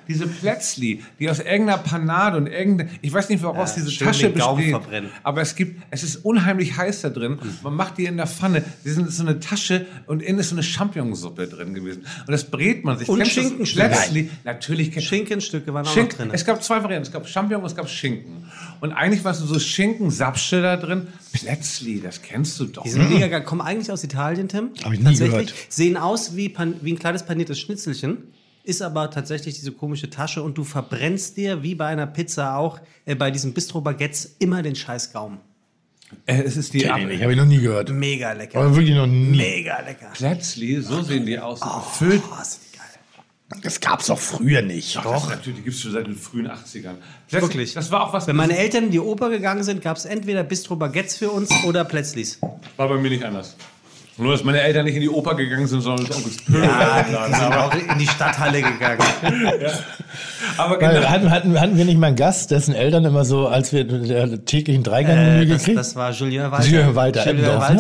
Diese Plätzli, die aus irgendeiner Panade und irgendeiner, ich weiß nicht, woraus diese Tasche besteht, aber es ist unheimlich heiß da drin. Man macht die in der Pfanne. Die sind so eine Tasche und innen ist so eine Champignonsuppe drin gewesen. Und das brät man sich. Und Schinkenstücke. Natürlich. Schinkenstücke waren auch drin. Es gab zwei Varianten. Es gab Champignon und es gab Schinken. Und eigentlich war es so Schinkensapsche da drin. Plätzli, das kennst du doch. Die sind mega geil. Kommen eigentlich aus Italien, Tim. Hab ich nie gehört. Sehen aus wie ein kleines paniertes Schnitzelchen. Ist aber tatsächlich diese komische Tasche und du verbrennst dir, wie bei einer Pizza auch, bei diesen Bistro-Baguettes immer den scheiß Gaumen. Es ist die Apfel. Habe ich noch nie gehört. Mega lecker. Aber wirklich noch nie. Mega lecker. Plätzli, so sehen die aus. Oh, gefüllt. Oh, sind die geil. Das gab's doch früher nicht. Doch. Natürlich, die gibt's schon seit den frühen 80ern. Plätzli, wirklich. Das war auch was. Wenn meine Eltern in die Oper gegangen sind, gab's entweder Bistro-Baguettes für uns oder Plätzlis. War bei mir nicht anders. Nur, dass meine Eltern nicht in die Oper gegangen sind, sondern ins Onkels Pöhl. Ja, die sind auch in die Stadthalle gegangen. Ja. Aber genau. Hatten wir nicht mal einen Gast, dessen Eltern immer so, als wir täglichen Dreigangmenü gekriegt? Das war Julien Walter. Julien Walter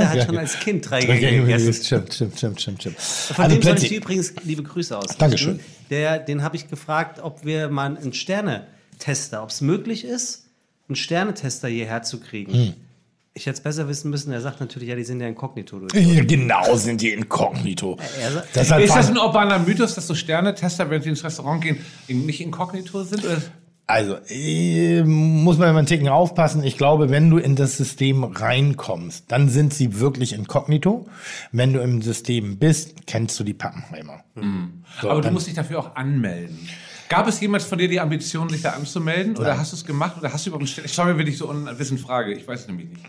hat schon als Kind Dreigangmenü gegessen. Stimmt. Von dem soll ich dir übrigens liebe Grüße aus. Dankeschön. Den habe ich gefragt, ob wir mal einen Sternetester, ob es möglich ist, einen Sternetester hierher zu kriegen. Ich hätte es besser wissen müssen. Er sagt natürlich, ja, die sind ja inkognito. Genau, sind die inkognito. Ist das ein urbaner Mythos, dass so Sternetester, wenn sie ins Restaurant gehen, nicht inkognito sind? Also, muss man mal einen Ticken aufpassen. Ich glaube, wenn du in das System reinkommst, dann sind sie wirklich inkognito. Wenn du im System bist, kennst du die Pappenheimer. So, aber du musst dich dafür auch anmelden. Gab es jemals von dir die Ambition, sich da anzumelden? Nein. Oder hast du es gemacht? Oder hast du überhaupt einen Stern? Wenn ich so unwissend frage. Ich weiß nämlich nicht.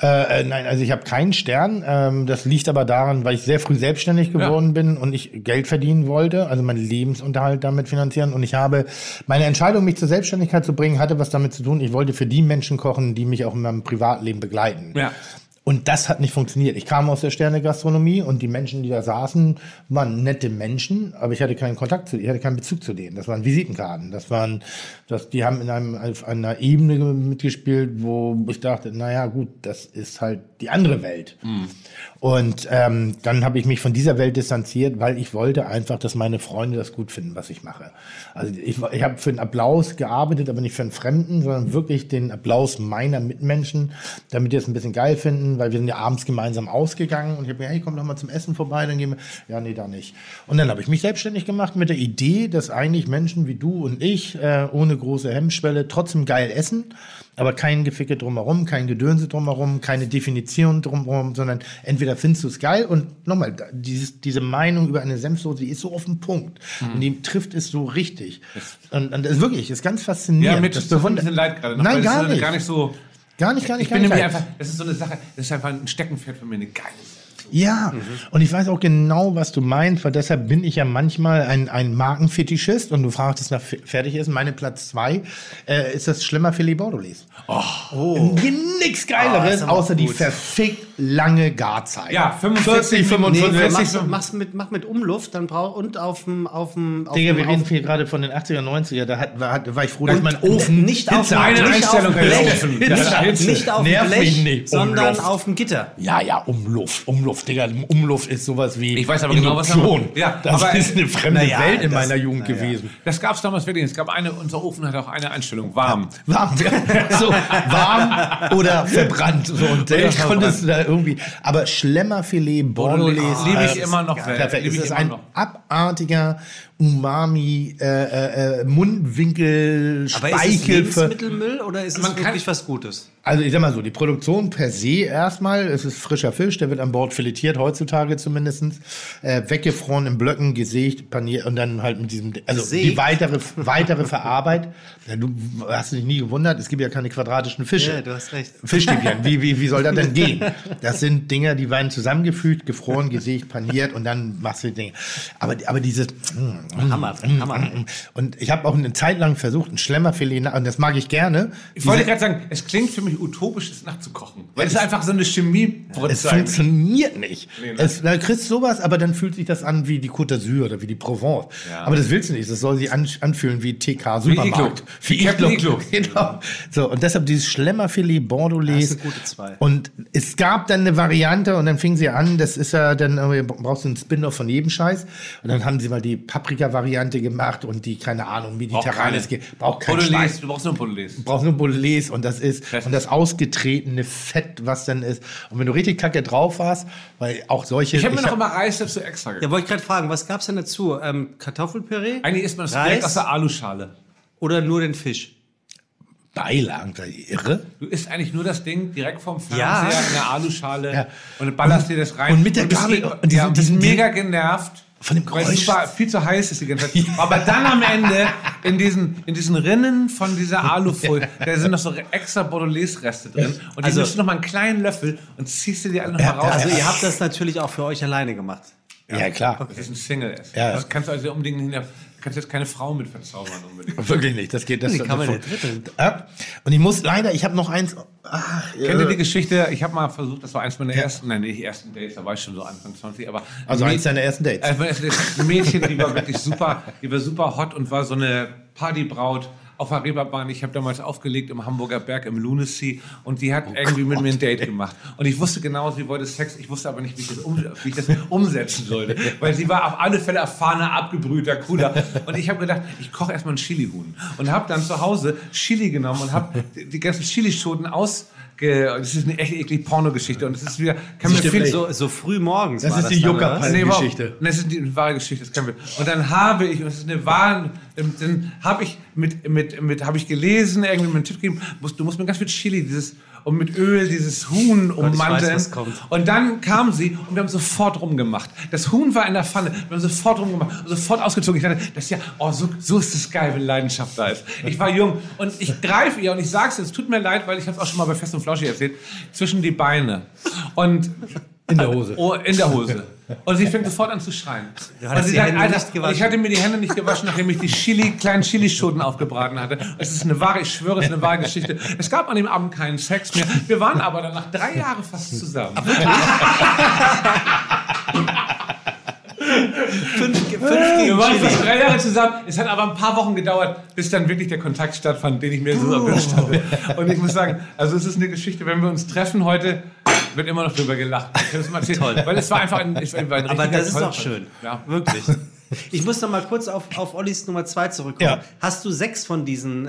Nein, also ich habe keinen Stern. Das liegt aber daran, weil ich sehr früh selbstständig geworden bin und ich Geld verdienen wollte, also meinen Lebensunterhalt damit finanzieren. Und ich habe meine Entscheidung, mich zur Selbstständigkeit zu bringen, hatte was damit zu tun. Ich wollte für die Menschen kochen, die mich auch in meinem Privatleben begleiten. Ja. Und das hat nicht funktioniert. Ich kam aus der Sterne-Gastronomie und die Menschen, die da saßen, waren nette Menschen, aber ich hatte keinen Kontakt zu denen, ich hatte keinen Bezug zu denen. Das waren Visitenkarten. Die haben auf einer Ebene mitgespielt, wo ich dachte, naja, gut, das ist halt die andere Welt. Und dann habe ich mich von dieser Welt distanziert, weil ich wollte einfach, dass meine Freunde das gut finden, was ich mache. Also ich habe für den Applaus gearbeitet, aber nicht für einen Fremden, sondern wirklich den Applaus meiner Mitmenschen, damit die es ein bisschen geil finden, weil wir sind ja abends gemeinsam ausgegangen und ich habe mir, hey, komm doch mal zum Essen vorbei, dann gehen wir, ja, nee, da nicht. Und dann habe ich mich selbstständig gemacht mit der Idee, dass eigentlich Menschen wie du und ich ohne große Hemmschwelle trotzdem geil essen, aber kein Geficke drumherum, kein Gedönse drumherum, keine Definition drumherum, sondern entweder findest du es geil und nochmal, diese Meinung über eine Senfsoße, die ist so auf den Punkt und die trifft es so richtig. Und das wirklich, ist ganz faszinierend. Ja, mir tut ein bisschen leid gerade. Nein, gar nicht so... Gar nicht. Einfach, das ist so eine Sache, das ist einfach ein Steckenpferd für mich, eine geile Sache. Ja, und ich weiß auch genau, was du meinst, weil deshalb bin ich ja manchmal ein Markenfetischist und du fragtest nach Fertigessen. Meine Platz 2 ist das Schlemmerfilet Bordelais. Nix Geileres, außer die verfickt lange Garzeit. Ja, 45, 45. Mach mit Umluft dann und auf dem. Digga, wir reden viel gerade von den 80er, 90er. Da war ich froh, dass mein Ofen nicht auf dem Blech, sondern auf dem Gitter. Ja, Umluft. Digga, Umluft ist sowas wie. Ich weiß aber genau, was das ist eine fremde Welt in meiner Jugend gewesen. Das gab es damals wirklich. Es gab unser Ofen hat auch eine Einstellung: warm. So, warm oder verbrannt. So, und ich konnte es irgendwie, aber Schlemmerfilet Bordelais liebe ich immer noch. Perfekt. Es ist ein abartiger Umami, Mundwinkel, Speichel. Aber ist es Lebensmittelmüll oder ist es wirklich was Gutes? Also ich sag mal so, die Produktion per se erstmal, es ist frischer Fisch, der wird an Bord filetiert, heutzutage zumindest, weggefroren in Blöcken, gesägt, paniert und dann halt mit diesem, also die weitere Verarbeitung. Du hast dich nie gewundert, es gibt ja keine quadratischen Fische. Ja, du hast recht. Fischstäbchen, wie soll das denn gehen? Das sind Dinger, die werden zusammengefügt, gefroren, gesägt, paniert und dann machst du die Dinge. Aber dieses... Hammer. Und ich habe auch eine Zeit lang versucht, ein Schlemmerfilet, und das mag ich gerne. Ich wollte gerade sagen, es klingt für mich utopisch, das nachzukochen. Weil es ist einfach so eine Chemie. Es funktioniert nicht. Da kriegst du sowas, aber dann fühlt sich das an wie die Côte d'Azur oder wie die Provence. Ja. Aber das willst du nicht. Das soll sich anfühlen wie TK Supermarkt. Wie Iglo. Genau. So, und deshalb dieses Schlemmerfilet Bordelais. Das ist eine gute Zwei. Und es gab dann eine Variante und dann fingen sie an, das ist ja dann, brauchst du einen Spin-off von jedem Scheiß. Und dann haben sie mal die Paprika-Variante gemacht und die, keine Ahnung, mediterranes. Du brauchst nur Bolognese. Du brauchst nur Bolognese und das ist, und das ausgetretene Fett, was dann ist. Und wenn du richtig kacke drauf warst, weil auch solche... Ich habe mir noch immer Reis dazu extra gekauft. Ja, wollte ich gerade fragen, was gab's denn dazu? Kartoffelpüree? Eigentlich isst man das direkt aus der Aluschale. Oder nur den Fisch? Beilagen, irre. Du isst eigentlich nur das Ding direkt vom Fernseher in der Aluschale und ballerst dir das rein. Und mit der Gabel. Und die sind mega genervt. Von dem Geräusch. Weil es super, viel zu heiß ist die ganze Zeit. Aber dann am Ende, in diesen Rinnen von dieser Alufolie, da sind noch so extra Bordelaise-Reste drin. Und die nimmst du nochmal einen kleinen Löffel und ziehst dir die alle nochmal raus. Also ihr habt das natürlich auch für euch alleine gemacht. Ja, klar. Okay. Das ist ein Single. Ja. Das kannst du also unbedingt nicht... Du kannst jetzt keine Frau mit verzaubern unbedingt. Wirklich nicht, das geht. Die kann man nicht dritteln. Und ich muss leider, ich habe noch eins. Kennt ihr die Geschichte? Ich habe mal versucht, das war eins meiner ersten, nein, nicht ersten Dates, da war ich schon so Anfang 20, aber... Also eins deiner ersten Dates? Ein Mädchen, die war wirklich super, die war super hot und war so eine Partybraut auf der Reeperbahn. Ich habe damals aufgelegt im Hamburger Berg, im Lunacy, und die hat irgendwie mit mir ein Date gemacht. Und ich wusste genau, sie wollte Sex, ich wusste aber nicht, wie ich das umsetzen sollte. Weil sie war auf alle Fälle erfahrener, abgebrühter, cooler. Und ich habe gedacht, ich koche erstmal einen Chilihuhn. Und habe dann zu Hause Chili genommen und habe die ganzen Chilischoten aus... Das ist eine echt eklige Porno-Geschichte. Und das ist wieder, so früh morgens. Das ist die Yucca-Palm-Geschichte. Das ist die wahre Geschichte. Das können wir. Und dann habe ich, und das ist eine wahre, dann habe ich habe ich gelesen, irgendwie mir einen Tipp gegeben, du musst mir ganz viel Chili, und mit Öl dieses Huhn ummanteln. Und dann kam sie und wir haben sofort rumgemacht. Das Huhn war in der Pfanne. Wir haben sofort rumgemacht, sofort ausgezogen. Ich dachte, so ist das geil, wenn Leidenschaft da ist. Ich war jung und ich greife ihr und ich sag's, es tut mir leid, weil ich habe es auch schon mal bei Fest und Flauschig erzählt, zwischen die Beine. Und in der Hose. Und sie fängt sofort an zu schreien. Und sie sagt, Alter, ich hatte mir die Hände nicht gewaschen, nachdem ich die kleinen Chilischoten aufgebraten hatte. Es ist eine wahre, ich schwöre, es ist eine wahre Geschichte. Es gab an dem Abend keinen Sex mehr. Wir waren aber dann nach 3 Jahren fast zusammen. 5 Wir waren fast 3 Jahre zusammen. Es hat aber ein paar Wochen gedauert, bis dann wirklich der Kontakt stattfand, den ich mir so erwünscht habe. Und ich muss sagen, also es ist eine Geschichte, wenn wir uns treffen heute, wird immer noch drüber gelacht. Ich kann das mal erzählen. Toll. Weil es war einfach ein Aber das ist doch schön. Ja. Wirklich. Ich muss noch mal kurz auf Ollis Nummer 2 zurückkommen. Ja. Hast du 6 von diesen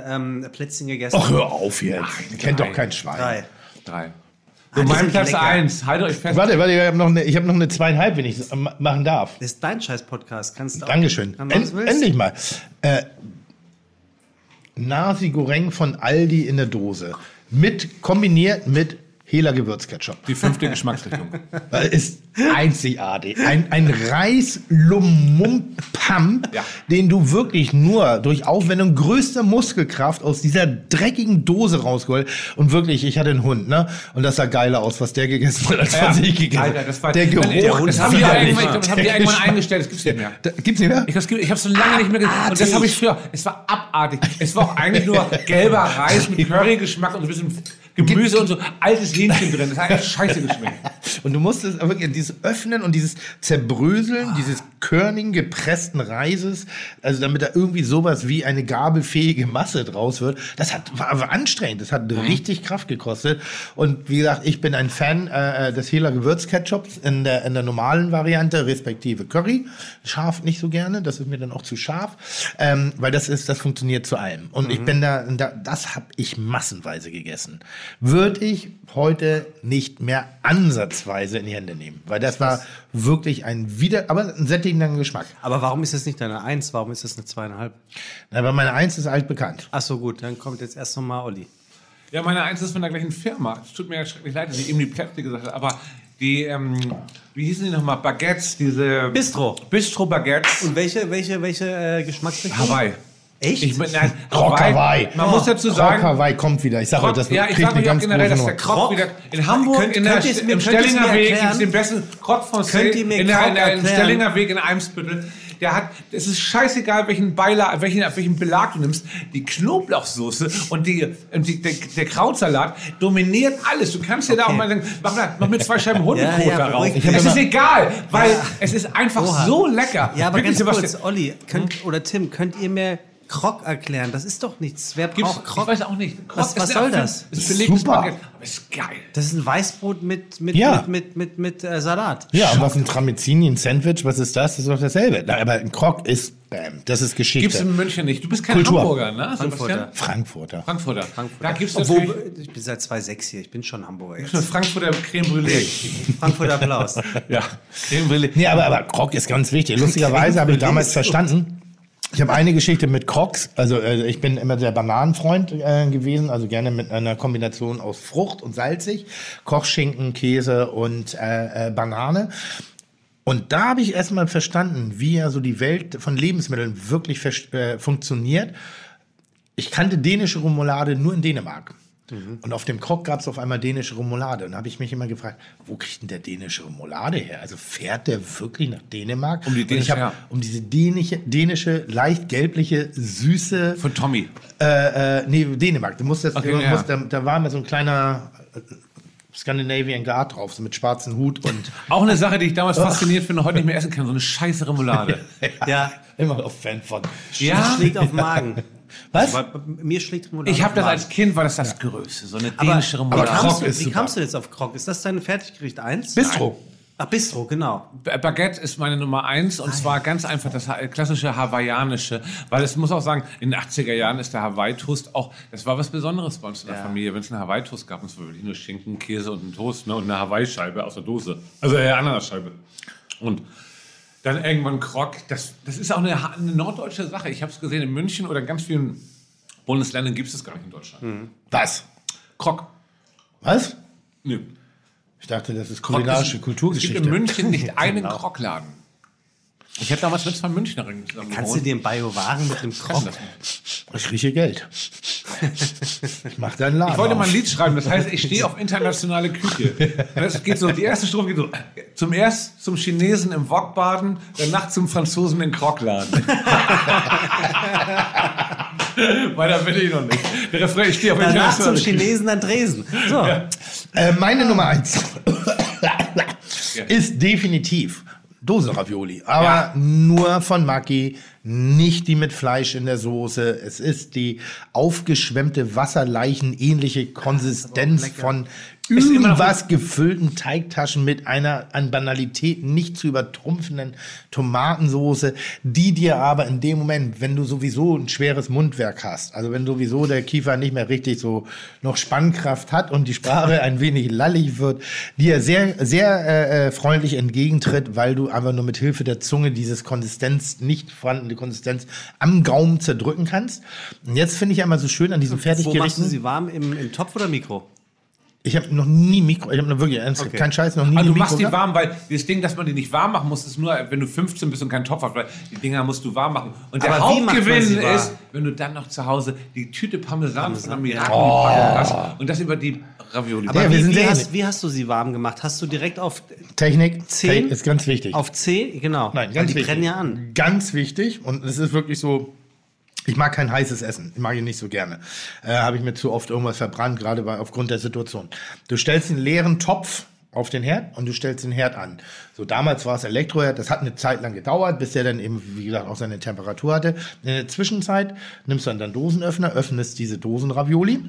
Plätzchen gegessen? Och, hör auf jetzt. Nein, kennt doch kein Schwein. 3. So, mein Platz 1. Halt euch fest. Warte, ich hab noch eine 2,5, wenn ich das machen darf. Das ist dein Scheiß-Podcast. Kannst du auch. Dankeschön. Endlich mal. Nasi Goreng von Aldi in der Dose. Kombiniert mit Hehler Gewürzketchup. Die 5. Geschmacksrichtung. Das ist einzigartig. Ein Reis-Lummumpamp, den du wirklich nur durch Aufwendung größter Muskelkraft aus dieser dreckigen Dose rausgeholt. Und wirklich, ich hatte einen Hund, ne? Und das sah geiler aus, was der gegessen hat, als was ich gegessen habe. Der Geruch. Das haben die irgendwann eingestellt. Das gibt's nicht mehr. Gibt's nicht mehr? Ich hab's so lange nicht mehr gegessen. Und das habe ich früher. Es war abartig. Es war auch eigentlich nur gelber Reis mit Curry-Geschmack und so ein bisschen Gemüse und so altes Hähnchen drin. Das hat echt scheiße geschmeckt. Und du musstest wirklich dieses Öffnen und dieses Zerbröseln, dieses körnigen, gepressten Reises, also damit da irgendwie sowas wie eine gabelfähige Masse draus wird, das war anstrengend. Das hat richtig Kraft gekostet. Und wie gesagt, ich bin ein Fan des Hehler Gewürzketchups in der normalen Variante, respektive Curry. Scharf nicht so gerne, das ist mir dann auch zu scharf, weil das funktioniert zu allem. Und ich bin das habe ich massenweise gegessen. Würde ich heute nicht mehr ansatzweise in die Hände nehmen. Weil das war wirklich aber ein sättigender Geschmack. Aber warum ist das nicht deine 1? Warum ist das eine 2,5? Na, weil meine 1 ist altbekannt. Ach so, gut, dann kommt jetzt erst nochmal Olli. Ja, meine 1 ist von der gleichen Firma. Es tut mir ja schrecklich leid, dass ich eben die Plätze gesagt habe, aber die, wie hießen die nochmal? Baguettes, diese... Bistro-Baguettes. Und welche Geschmacksrichtung? Hawaii. Echt? Hawaii. Man muss dazu sagen... Hawaii kommt wieder. Ich sage euch, das kriegt eine ganz generell, große Nummer. Krok wieder in Hamburg, im Stellinger Weg, im besten Krok von Stellinger Weg in Eimsbüttel. der hat, es ist scheißegal, welchen Belag du nimmst, die Knoblauchsoße und der Krautsalat dominiert alles. Du kannst ja da auch mal sagen, mach mir 2 Scheiben Honigbrot darauf. Es ist egal, weil es ist einfach so lecker. Ja, aber wirklich, ganz kurz, Sebastian. Olli oder Tim, könnt ihr mir Krog erklären? Das ist doch nichts. Wer braucht Krog? Ich weiß auch nicht. Krog, was soll das? Das ist super. Baguette. Aber ist geil. Das ist ein Weißbrot mit Salat. Ja, und was ein Tramezzini, ein Sandwich, was ist das? Das ist doch dasselbe. Na, aber ein Krog ist, das ist Geschichte. Gibt's in München nicht. Du bist kein Kultur. Hamburger, ne? Frankfurter. Frankfurter. Da gibt's das. Obwohl, ich bin seit 2006 hier, ich bin schon Hamburger jetzt. Frankfurter Creme Brûlée. Frankfurter Applaus. Ja, Creme Brûlée. Nee, aber Krog ist ganz wichtig. Lustigerweise habe ich damals verstanden, ich habe eine Geschichte mit Crocs, also ich bin immer der Bananenfreund gewesen, also gerne mit einer Kombination aus Frucht und salzig, Kochschinken, Käse und Banane. Und da habe ich erstmal verstanden, wie ja so die Welt von Lebensmitteln wirklich funktioniert. Ich kannte dänische Remoulade nur in Dänemark. Mhm. Und auf dem Krog gab es auf einmal dänische Remoulade. Und da habe ich mich immer gefragt, wo kriegt denn der dänische Remoulade her? Also fährt der wirklich nach Dänemark? Um diese dänische, leicht gelbliche, süße... Von Tommy. Nee, Dänemark. Da war immer so ein kleiner... Scandinavian Guard drauf, so mit schwarzen Hut und... Auch eine Sache, die ich damals fasziniert finde, heute nicht mehr essen kann, so eine scheiße Remoulade. Ja, immer noch Fan von. Ja? Schlägt auf den Magen. Was? Also, mir schlägt Remoulade. Ich habe das als Kind, war das Größte, so eine dänische Remoulade. Wie kamst du jetzt auf Krog? Ist das dein Fertiggericht 1? Bistro. Nein. Ach, Bistro, genau. Baguette ist meine Nummer 1 und zwar ganz einfach das klassische hawaiianische, weil es muss auch sagen, in den 80er Jahren ist der Hawaii-Toast auch, das war was Besonderes bei uns in der Familie, wenn es einen Hawaii-Toast gab, und es war wirklich nur Schinken, Käse und ein Toast, ne, und eine Hawaii-Scheibe aus der Dose, also eine Ananascheibe. Und dann irgendwann Krog, das ist auch eine norddeutsche Sache, ich habe es gesehen in München oder in ganz vielen Bundesländern gibt es das gar nicht in Deutschland. Mhm. Was? Krog. Was? Nö. Ich dachte, das ist kulinarische Kulturgeschichte. Es gibt in München nicht einen Krogladen. Ich habe damals mit 2 Münchnerinnen zusammen. Kannst du dir im Bio-Wagen mit dem Krog? Ich rieche Geld. Ich mache deinen Laden. Ich wollte mal ein Lied schreiben, das heißt, ich stehe auf internationale Küche. Das geht so, die erste Strophe geht so: Zuerst zum Chinesen im Wokbaden, danach zum Franzosen im Krogladen. Weiter bin ich noch nicht. Der Refrain, ich stehe auf danach zum Chinesen an Dresden. So. Ja. Meine Nummer 1 ist definitiv Dosenravioli, aber nur von Maki, nicht die mit Fleisch in der Soße. Es ist die aufgeschwemmte Wasserleichen-ähnliche Konsistenz von irgendwas gefüllten Teigtaschen mit einer an Banalität nicht zu übertrumpfenden Tomatensoße, die dir aber in dem Moment, wenn du sowieso ein schweres Mundwerk hast, also wenn sowieso der Kiefer nicht mehr richtig so noch Spannkraft hat und die Sprache ein wenig lallig wird, dir sehr, sehr freundlich entgegentritt, weil du einfach nur mit Hilfe der Zunge dieses Konsistenz, nicht vorhandene Konsistenz am Gaumen zerdrücken kannst. Und jetzt finde ich einmal so schön an diesem Fertiggerichten. Wo machst du sie warm? Im Topf oder Mikro? Ich habe noch nie Mikro, ich habe noch wirklich keinen Scheiß, noch nie Mikro. Also du machst die warm, weil das Ding, dass man die nicht warm machen muss, ist nur, wenn du 15 bist und keinen Topf hast, weil die Dinger musst du warm machen. Und der Hauptgewinn ist, wenn du dann noch zu Hause die Tüte Parmesan von einem Mirakel hast und das über die Ravioli. Aber wie hast du sie warm gemacht? Hast du direkt auf Technik? C ist ganz wichtig. Auf C, genau. Nein, ganz wichtig. Die brennen ja an. Ganz wichtig, und es ist wirklich so... Ich mag kein heißes Essen, mag ich nicht so gerne. Habe ich mir zu oft irgendwas verbrannt, gerade aufgrund der Situation. Du stellst einen leeren Topf auf den Herd und du stellst den Herd an. So, damals war es Elektroherd, das hat eine Zeit lang gedauert, bis der dann eben, wie gesagt, auch seine Temperatur hatte. In der Zwischenzeit nimmst du dann deinen Dosenöffner, öffnest diese Dosenravioli,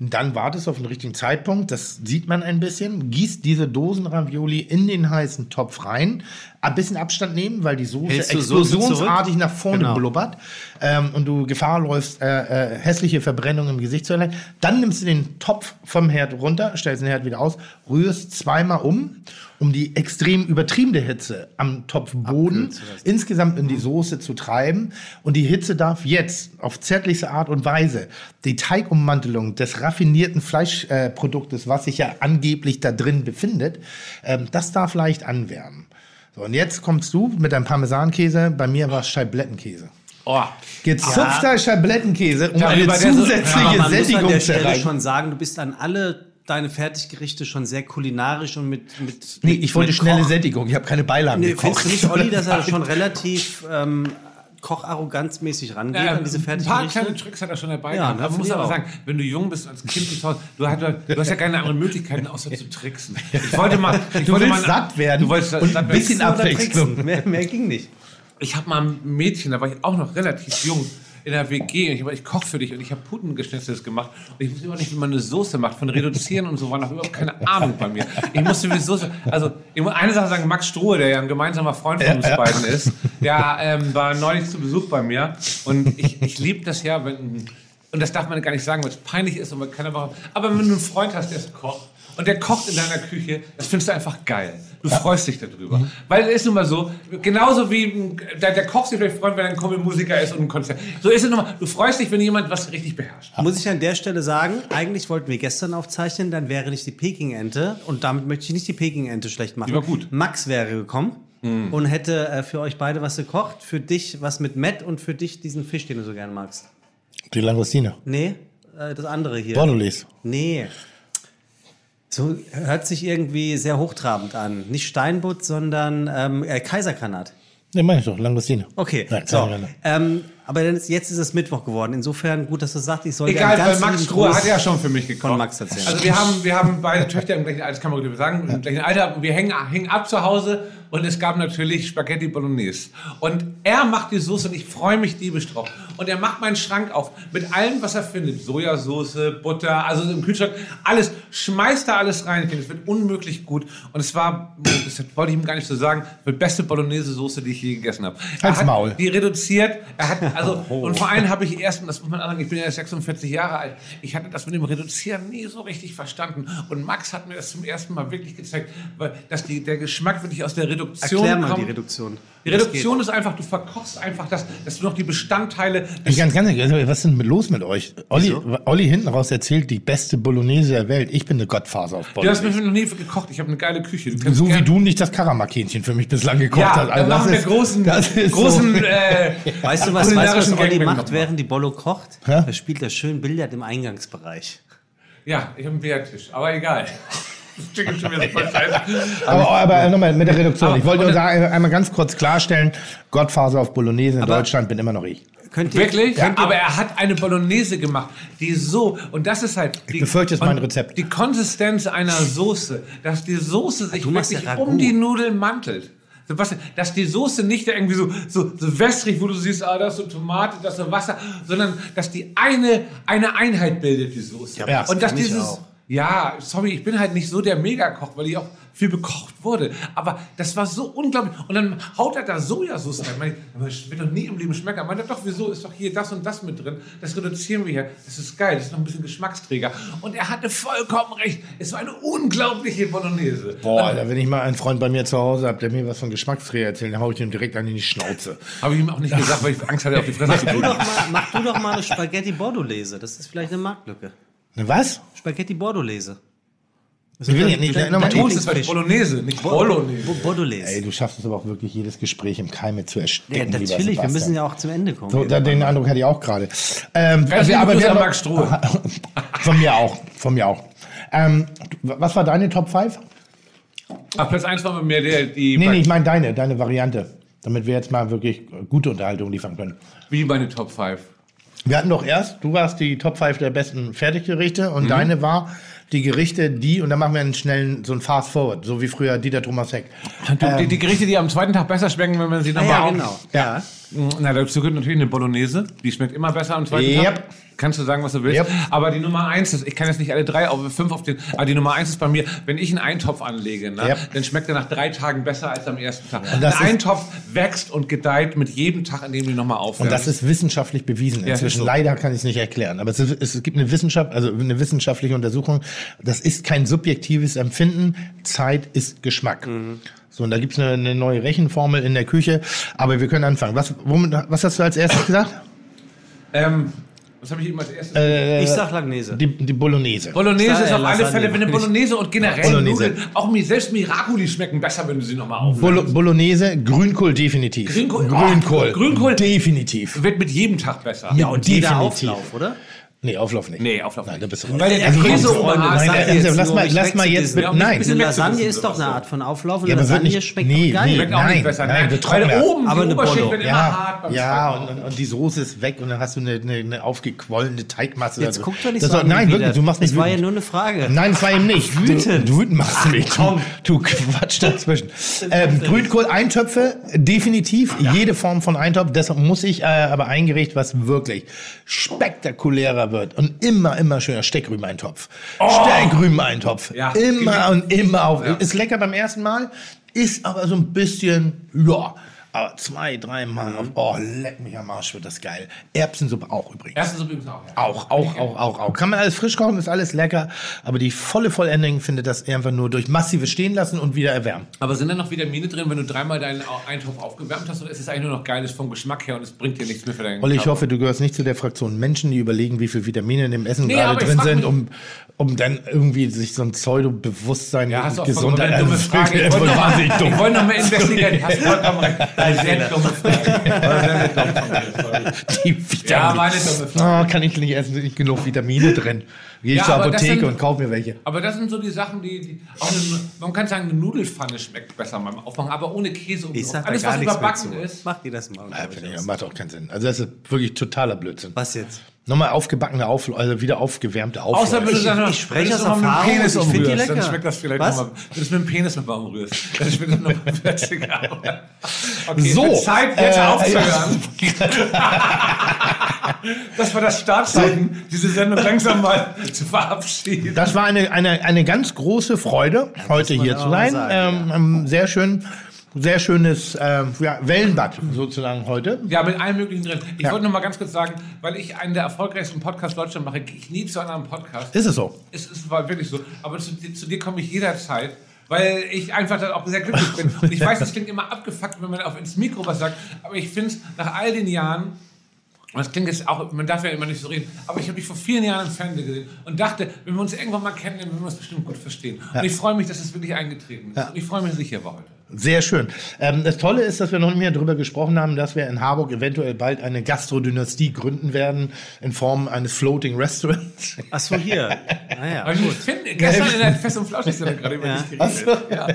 dann wartest auf den richtigen Zeitpunkt, das sieht man ein bisschen, gießt diese Dosenravioli in den heißen Topf rein, ein bisschen Abstand nehmen, weil die Soße explosionsartig nach vorne blubbert und du Gefahr läufst, hässliche Verbrennung im Gesicht zu erleiden. Dann nimmst du den Topf vom Herd runter, stellst den Herd wieder aus, rührst zweimal um die extrem übertriebene Hitze am Topfboden insgesamt in die Soße zu treiben. Und die Hitze darf jetzt auf zärtlichste Art und Weise die Teigummantelung des raffinierten Fleischproduktes, was sich ja angeblich da drin befindet, das darf leicht anwärmen. So, und jetzt kommst du mit deinem Parmesankäse, bei mir war es Scheiblettenkäse. Oh. Gezupfter Scheiblettenkäse, um eine zusätzliche Sättigung zu erreichen. Man muss an der Stelle schon sagen, du bist an alle deine Fertiggerichte schon sehr kulinarisch und mit nee, ich wollte schnelle Sättigung. Ich habe keine Beilagen gekocht. Findest du nicht, Olli, dass er schon relativ kocharroganzmäßig rangeht an diese Fertiggerichte? Ein paar kleine Tricks hat er schon dabei. Ja, aber man muss aber sagen, wenn du jung bist als Kind, du hast ja keine anderen Möglichkeiten, außer zu tricksen. Du wolltest satt werden und ein bisschen Abwechslung. Mehr ging nicht. Ich habe mal ein Mädchen, da war ich auch noch relativ jung, in der WG, und ich koche für dich, und ich habe Putengeschnetzeltes gemacht, und ich wusste immer nicht, wie man eine Soße macht, von reduzieren und so, war noch überhaupt keine Ahnung bei mir. Ich musste die Soße, also ich muss eine Sache sagen, Max Strohe, der ja ein gemeinsamer Freund von uns beiden ist, der war neulich zu Besuch bei mir, und ich liebe das ja, wenn, und das darf man gar nicht sagen, weil es peinlich ist, und keiner warum, aber wenn du einen Freund hast, der ist Koch, und der kocht in deiner Küche, das findest du einfach geil. Du freust dich darüber. Mhm. Weil es ist nun mal so, genauso wie der Koch sich vielleicht freut, wenn er ein Kombi-Musiker ist und ein Konzert. So ist es nun mal, du freust dich, wenn jemand was richtig beherrscht. Muss ich an der Stelle sagen, eigentlich wollten wir gestern aufzeichnen, dann wäre nicht die Peking-Ente, und damit möchte ich nicht die Peking-Ente schlecht machen. Die war gut. Max wäre gekommen und hätte für euch beide was gekocht, für dich was mit Mett und für dich diesen Fisch, den du so gerne magst. Die Langostine. Nee, das andere hier. Bordelaise. Nee. So hört sich irgendwie sehr hochtrabend an. Nicht Steinbutt, sondern Kaisergranat. Ne, meine ich doch, Langostine. Okay, nein, so. Aber jetzt ist es Mittwoch geworden. Insofern gut, dass du sagst, ich soll egal, weil Max Strohe hat ja schon für mich gekocht. Max erzählen. Also wir haben beide Töchter im gleichen Alter, kann man gut sagen, im gleichen Alter. Wir hängen ab zu Hause, und es gab natürlich Spaghetti Bolognese. Und er macht die Soße, und ich freue mich diebisch drauf. Und er macht meinen Schrank auf mit allem, was er findet. Sojasauce, Butter, also im Kühlschrank, alles. Schmeißt da alles rein. Ich denke, es wird unmöglich gut. Und es war, das wollte ich ihm gar nicht so sagen, die beste Bolognese-Soße, die ich je gegessen habe. Er hat die reduziert, er hat... Also, und vor allem habe ich erst, und das muss man sagen, ich bin ja 46 Jahre alt, ich hatte das mit dem Reduzieren nie so richtig verstanden. Und Max hat mir das zum ersten Mal wirklich gezeigt, weil dass der Geschmack wirklich aus der Reduktion kommt. Erklär mal die Reduktion. Die Reduktion ist einfach, du verkochst einfach das, dass du noch die Bestandteile... was ist denn los mit euch? Olli hinten raus erzählt die beste Bolognese der Welt. Ich bin eine Gottfaser auf Bolognese. Du hast mir noch nie gekocht, ich habe eine geile Küche. So wie du nicht das Karamark-Hähnchen für mich bislang gekocht hast. Also das ist, großen so. Weißt du was? Weißt du, was Olli macht, während die Bollo kocht? Hä? Da spielt er schön Billard im Eingangsbereich. Ja, ich habe einen Billardtisch, aber egal. Das schon wieder voll scheiße. Aber nochmal mit der Reduktion. Ich wollte nur einmal ganz kurz klarstellen, Gottfaser auf Bolognese in Deutschland bin immer noch ich. Wirklich? Ja, aber er hat eine Bolognese gemacht, die so, und das ist halt... Ich befürchte, das ist mein Rezept. Die Konsistenz einer Soße, dass die Soße sich wirklich um die Nudeln mantelt. Sebastian, dass die Soße nicht irgendwie so wässrig, wo du siehst, das ist so Tomate, das ist so Wasser, sondern dass die eine Einheit bildet, die Soße. Ja, das und dass dieses, auch. Ja, sorry, ich bin halt nicht so der Megakoch, weil ich auch viel bekocht wurde. Aber das war so unglaublich. Und dann haut er da Sojasauce rein. Ich bin doch nie im Leben Schmecker. Man sagt doch, wieso ist doch hier das und das mit drin? Das reduzieren wir hier. Das ist geil. Das ist noch ein bisschen Geschmacksträger. Und er hatte vollkommen recht. Es war eine unglaubliche Bolognese. Boah, Alter, wenn ich mal einen Freund bei mir zu Hause habe, der mir was von Geschmacksträger erzählt, dann hau ich ihm direkt an die Schnauze. Habe ich ihm auch nicht gesagt, weil ich Angst hatte, auf die Fresse zu kriegen. Mach du doch mal eine Spaghetti Bordelaise. Das ist vielleicht eine Marktlücke. Eine was? Spaghetti Bordelaise. Das ist bei Bolognese, nicht Bolognese. Ey, du schaffst es aber auch wirklich, jedes Gespräch im Keime zu ersticken. Ja, natürlich, wir müssen ja auch zum Ende kommen. So, den Eindruck hatte ich auch gerade. Max Strohe. Von mir auch. Was war deine Top 5? Ach, Platz 1 war bei mir die... Nee, ich meine deine Variante. Damit wir jetzt mal wirklich gute Unterhaltung liefern können. Wie meine Top 5? Wir hatten doch erst, du warst die Top 5 der besten Fertiggerichte und deine war... Die Gerichte, und dann machen wir einen schnellen, so ein Fast-Forward, so wie früher Dieter Thomas Heck. Die Gerichte, die am zweiten Tag besser schmecken, wenn man sie nochmal aufnimmt. Ja, genau. Ja. Na, dazu gehört natürlich eine Bolognese, die schmeckt immer besser am zweiten Tag. Kannst du sagen, was du willst. Yep. Aber die Nummer 1 ist, ich kann jetzt nicht alle drei, aber 5 auf den, aber die Nummer 1 ist bei mir, wenn ich einen Eintopf anlege, dann schmeckt er nach 3 Tagen besser als am ersten Tag. Ein Eintopf wächst und gedeiht mit jedem Tag, an dem die nochmal aufwärmen. Und das ist wissenschaftlich bewiesen inzwischen. Ja, so. Leider kann ich es nicht erklären. Aber es gibt eine Wissenschaft, also eine wissenschaftliche Untersuchung. Das ist kein subjektives Empfinden. Zeit ist Geschmack. Mhm. So, und da gibt es eine neue Rechenformel in der Küche. Aber wir können anfangen. Was hast du als erstes gesagt? Was habe ich eben als erstes? Ich sag Langnese. Die Bolognese. Bolognese ist auf alle Fälle, wenn eine Bolognese und generell Nudeln, auch selbst Miracoli schmecken besser, wenn du sie nochmal aufnimmst. Bolognese, Grünkohl definitiv. Grünkohl definitiv. Wird mit jedem Tag besser. Ja, und definitiv. Jeder Auflauf, oder? Nee, Auflauf nicht. Nee, Auflauf nicht. Nein, da bist du raus. Weil lass mal jetzt mit, nein. Lasagne ist doch eine Art von Auflauf und Lasagne schmeckt auch geil. Nein, weil oben die Oberschicht wird immer hart beim Schmecken. Ja, und die Soße ist weg und dann hast du eine aufgequollene Teigmasse. Jetzt guck doch nicht so an. Nein, wirklich, du machst nicht wütend. Das war ja nur eine Frage. Nein, das war eben nicht. Wütend. Du wütend machst du nicht. Komm, du Quatsch dazwischen. Grünkohl-Eintöpfe, definitiv. Jede Form von Eintopf. Deshalb muss ich aber ein Gericht, was wirklich spektakulärer wird und immer schöner, Steckrübeneintopf. Oh. Steckrübeneintopf. Ja. Immer und immer auf. Ja. Ist lecker beim ersten Mal, ist aber so ein bisschen, ja, aber 2-3 Mal auf. Oh, leck mich am Arsch, wird das geil. Erbsensuppe auch übrigens. Erbsensuppe übrigens auch. Ja. Auch. Kann man alles frisch kochen, ist alles lecker, aber die volle Vollendung findet das einfach nur durch massives Stehen lassen und wieder erwärmen. Aber sind da noch Vitamine drin, wenn du 3-mal deinen Eintopf aufgewärmt hast, oder ist es eigentlich nur noch geiles vom Geschmack her und es bringt dir nichts mehr für deinen Olli, ich hoffe, du gehörst nicht zu der Fraktion Menschen, die überlegen, wie viel Vitamine in dem Essen gerade drin sind, um dann irgendwie sich so ein Pseudo-Bewusstsein und Gesundheit... Ja, hast du auch vollkommen eine dumme Frage. Ich wollte noch mehr investigieren. Hast vollkommen recht. Ja, meine dumme Frage. Oh, kann ich nicht essen, nicht genug Vitamine drin. Gehe ich zur Apotheke und kaufe mir welche. Aber das sind so die Sachen, die auch man kann sagen, eine Nudelfanne schmeckt besser beim Aufmachen, aber ohne Käse und alles, was überbacken ist. Macht die das mal. Macht auch keinen Sinn. Also das ist wirklich totaler Blödsinn. Was jetzt? Nochmal aufgebackene Aufläufe, also wieder aufgewärmte Aufläufe. Außer wenn du dann ich spreche das noch mit dem Penis umrührst, dann schmeckt das vielleicht nochmal. Wenn du es mit dem Penis nochmal umrührst, dann schmeckt das nochmal flüssiger. Okay, so, Zeit jetzt aufzuhören. Das war das Startzeichen, diese Sendung langsam mal zu verabschieden. Das war eine ganz große Freude, heute hier zu sein. Sagen, sehr schön. Sehr schönes Wellenbad sozusagen heute. Ja, mit allem möglichen drin. Ich wollte noch mal ganz kurz sagen, weil ich einen der erfolgreichsten Podcasts Deutschland mache, gehe ich nie zu einem Podcast. Ist es so? Es ist wirklich so. Aber zu dir komme ich jederzeit, weil ich einfach dann auch sehr glücklich bin. Und ich weiß, das klingt immer abgefuckt, wenn man auf ins Mikro was sagt. Aber ich finde es nach all den Jahren... Und das klingt jetzt auch, man darf ja immer nicht so reden, aber ich habe dich vor vielen Jahren im Fernsehen gesehen und dachte, wenn wir uns irgendwann mal kennenlernen, würden wir uns bestimmt gut verstehen. Ja. Und ich freue mich, dass es wirklich eingetreten ist. Ja. Und ich freue mich, dass ich hier war heute. Sehr schön. Das Tolle ist, dass wir noch nicht mehr darüber gesprochen haben, dass wir in Harburg eventuell bald eine Gastrodynastie gründen werden in Form eines Floating Restaurants. Ach so, hier. Naja, gut. Gestern in der Fest und Flauschig sind wir gerade über dich geredet. So. Ja.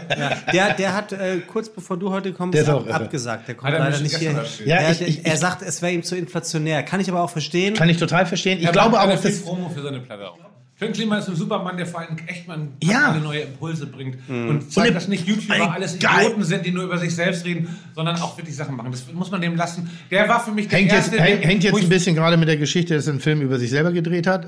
Ja. Der hat kurz bevor du heute kommst, abgesagt. Der kommt leider nicht hier. Ja, er sagt, es wäre ihm zu inflationär. Kann ich aber auch verstehen. Kann ich total verstehen. Ich glaube aber auch, dass... Promo für seine Platte auch. Finn Kliemann ist ein Supermann, der vor allem echt mal alle neue Impulse bringt und zeigt, dass nicht YouTuber alles Idioten sind, die nur über sich selbst reden, sondern auch wirklich Sachen machen. Das muss man dem lassen. Der war für mich der erste... Hängt jetzt ein bisschen gerade mit der Geschichte, dass er einen Film über sich selber gedreht hat.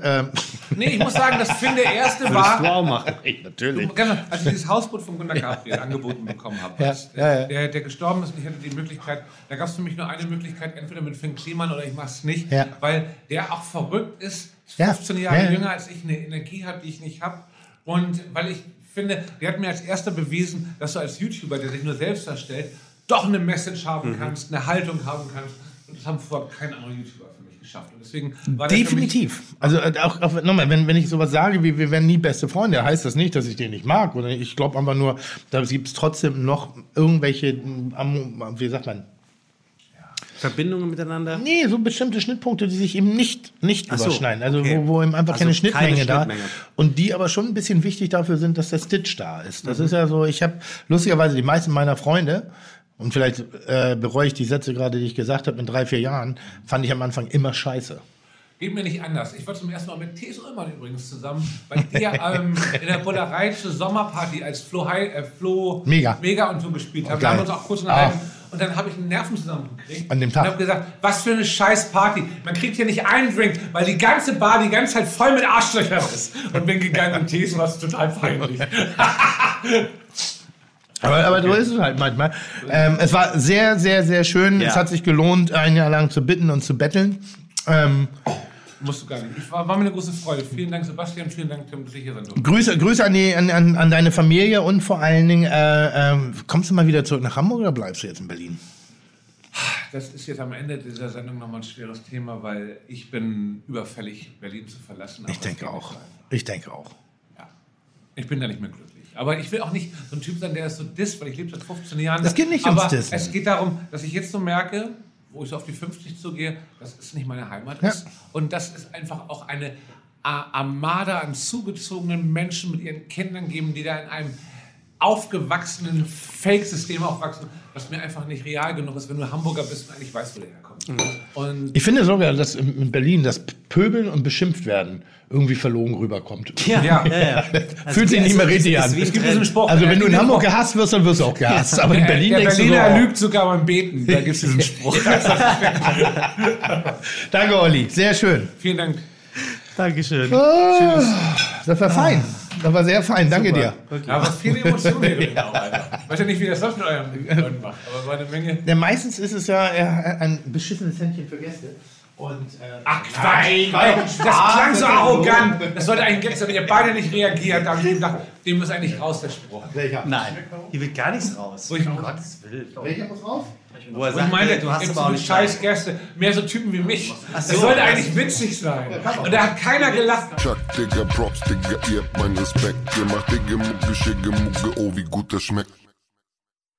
Nee, ich muss sagen, dass Finn der erste war... Das auch machen. Natürlich. Als ich dieses Hausboot von Gunter Gabriel angeboten bekommen habe, der gestorben ist und ich hatte die Möglichkeit, da gab es für mich nur eine Möglichkeit, entweder mit Finn Kliemann oder ich mache es nicht, weil der auch verrückt ist, 15 Jahre jünger als ich, eine Energie habe, die ich nicht habe. Und weil ich finde, der hat mir als erster bewiesen, dass du als YouTuber, der sich nur selbst darstellt, doch eine Message haben kannst, eine Haltung haben kannst. Und das haben vorher keine anderen YouTuber für mich geschafft. Und deswegen war das definitiv. Also auch nochmal, wenn ich sowas sage, wie wir wären nie beste Freunde, heißt das nicht, dass ich den nicht mag. Oder ich glaube einfach nur, da gibt es trotzdem noch irgendwelche, wie sagt man, Verbindungen miteinander? Nee, so bestimmte Schnittpunkte, die sich eben nicht überschneiden. Also wo eben einfach keine Schnittmenge da ist. Und die aber schon ein bisschen wichtig dafür sind, dass der Stitch da ist. Das ist ja so, ich habe lustigerweise die meisten meiner Freunde, und vielleicht bereue ich die Sätze gerade, die ich gesagt habe, in 3-4 Jahren, fand ich am Anfang immer scheiße. Geht mir nicht anders. Ich war zum ersten Mal mit T. Ullmann übrigens zusammen, bei dir in der Bullerei zur Sommerparty, als Flo Mega und so gespielt haben. Da haben wir uns auch kurz unterhalten. Und dann habe ich einen Nerven zusammengekriegt. An dem Tag. Und habe gesagt, was für eine scheiß Party. Man kriegt hier nicht einen Drink, weil die ganze Bar die ganze Zeit voll mit Arschlöchern ist. Und bin gegangen und Tees, was total peinlich. Aber so ist es halt manchmal. Es war sehr, sehr, sehr schön. Ja. Es hat sich gelohnt, ein Jahr lang zu bitten und zu betteln. Musst du gar nicht. War mir eine große Freude. Vielen Dank, Sebastian. Vielen Dank, Tim, dass ich hier sein durfte. Grüße an deine Familie und vor allen Dingen, kommst du mal wieder zurück nach Hamburg oder bleibst du jetzt in Berlin? Das ist jetzt am Ende dieser Sendung nochmal ein schweres Thema, weil ich bin überfällig, Berlin zu verlassen. Ich denke auch. Ja. Ich bin da nicht mehr glücklich. Aber ich will auch nicht so ein Typ sein, der ist so diss, weil ich lebe seit 15 Jahren. Das geht nicht ums Dissen. Es geht darum, dass ich jetzt so merke, wo ich so auf die 50 zugehe, das ist nicht meine Heimat. Ja. Und das ist einfach auch eine Armada an zugezogenen Menschen mit ihren Kindern geben, die da in einem aufgewachsenen Fake-System aufwachsen, was mir einfach nicht real genug ist, wenn du Hamburger bist und eigentlich weißt, wo der herkommt. Mhm. Und ich finde sogar, dass in Berlin das Pöbeln und beschimpft werden irgendwie verlogen rüberkommt. Ja. Also fühlt sich nicht mehr richtig an. Es gibt diesen Spruch. Also wenn du in Hamburg gehasst wirst, dann wirst du auch gehasst. Aber in Berlin denkst du so. Der Berliner lügt sogar beim Beten. Da gibt es diesen Spruch. Danke, Olli. Sehr schön. Vielen Dank. Dankeschön. Oh, tschüss. Das war fein. Das war sehr fein. Danke dir. Okay. Aber viele Emotionen hier auch, Alter. Ich weiß ja nicht, wie das läuft mit eurem Leuten macht, aber es war eine Menge. Ja, meistens ist es ja ein beschissenes Händchen für Gäste. Und, ach, nein! Das klang so arrogant. Das sollte eigentlich Gag sein, wenn ihr beide nicht reagiert. Aber ich dachte, dem muss eigentlich raus, der Spruch. Welcher? Nein, hier wird gar nichts raus. Um Gottes Willen. Welcher muss raus? Wo er sagt, ich meine, du hast aber auch nicht scheiß Gäste, mehr so Typen wie mich. Das sollte eigentlich witzig sein. Und da hat keiner gelacht. Chuck, Digga, Props, Digga, ihr habt meinen Respekt. Ihr macht Digga, Mucke, Schicke, Mucke, oh, wie gut das schmeckt.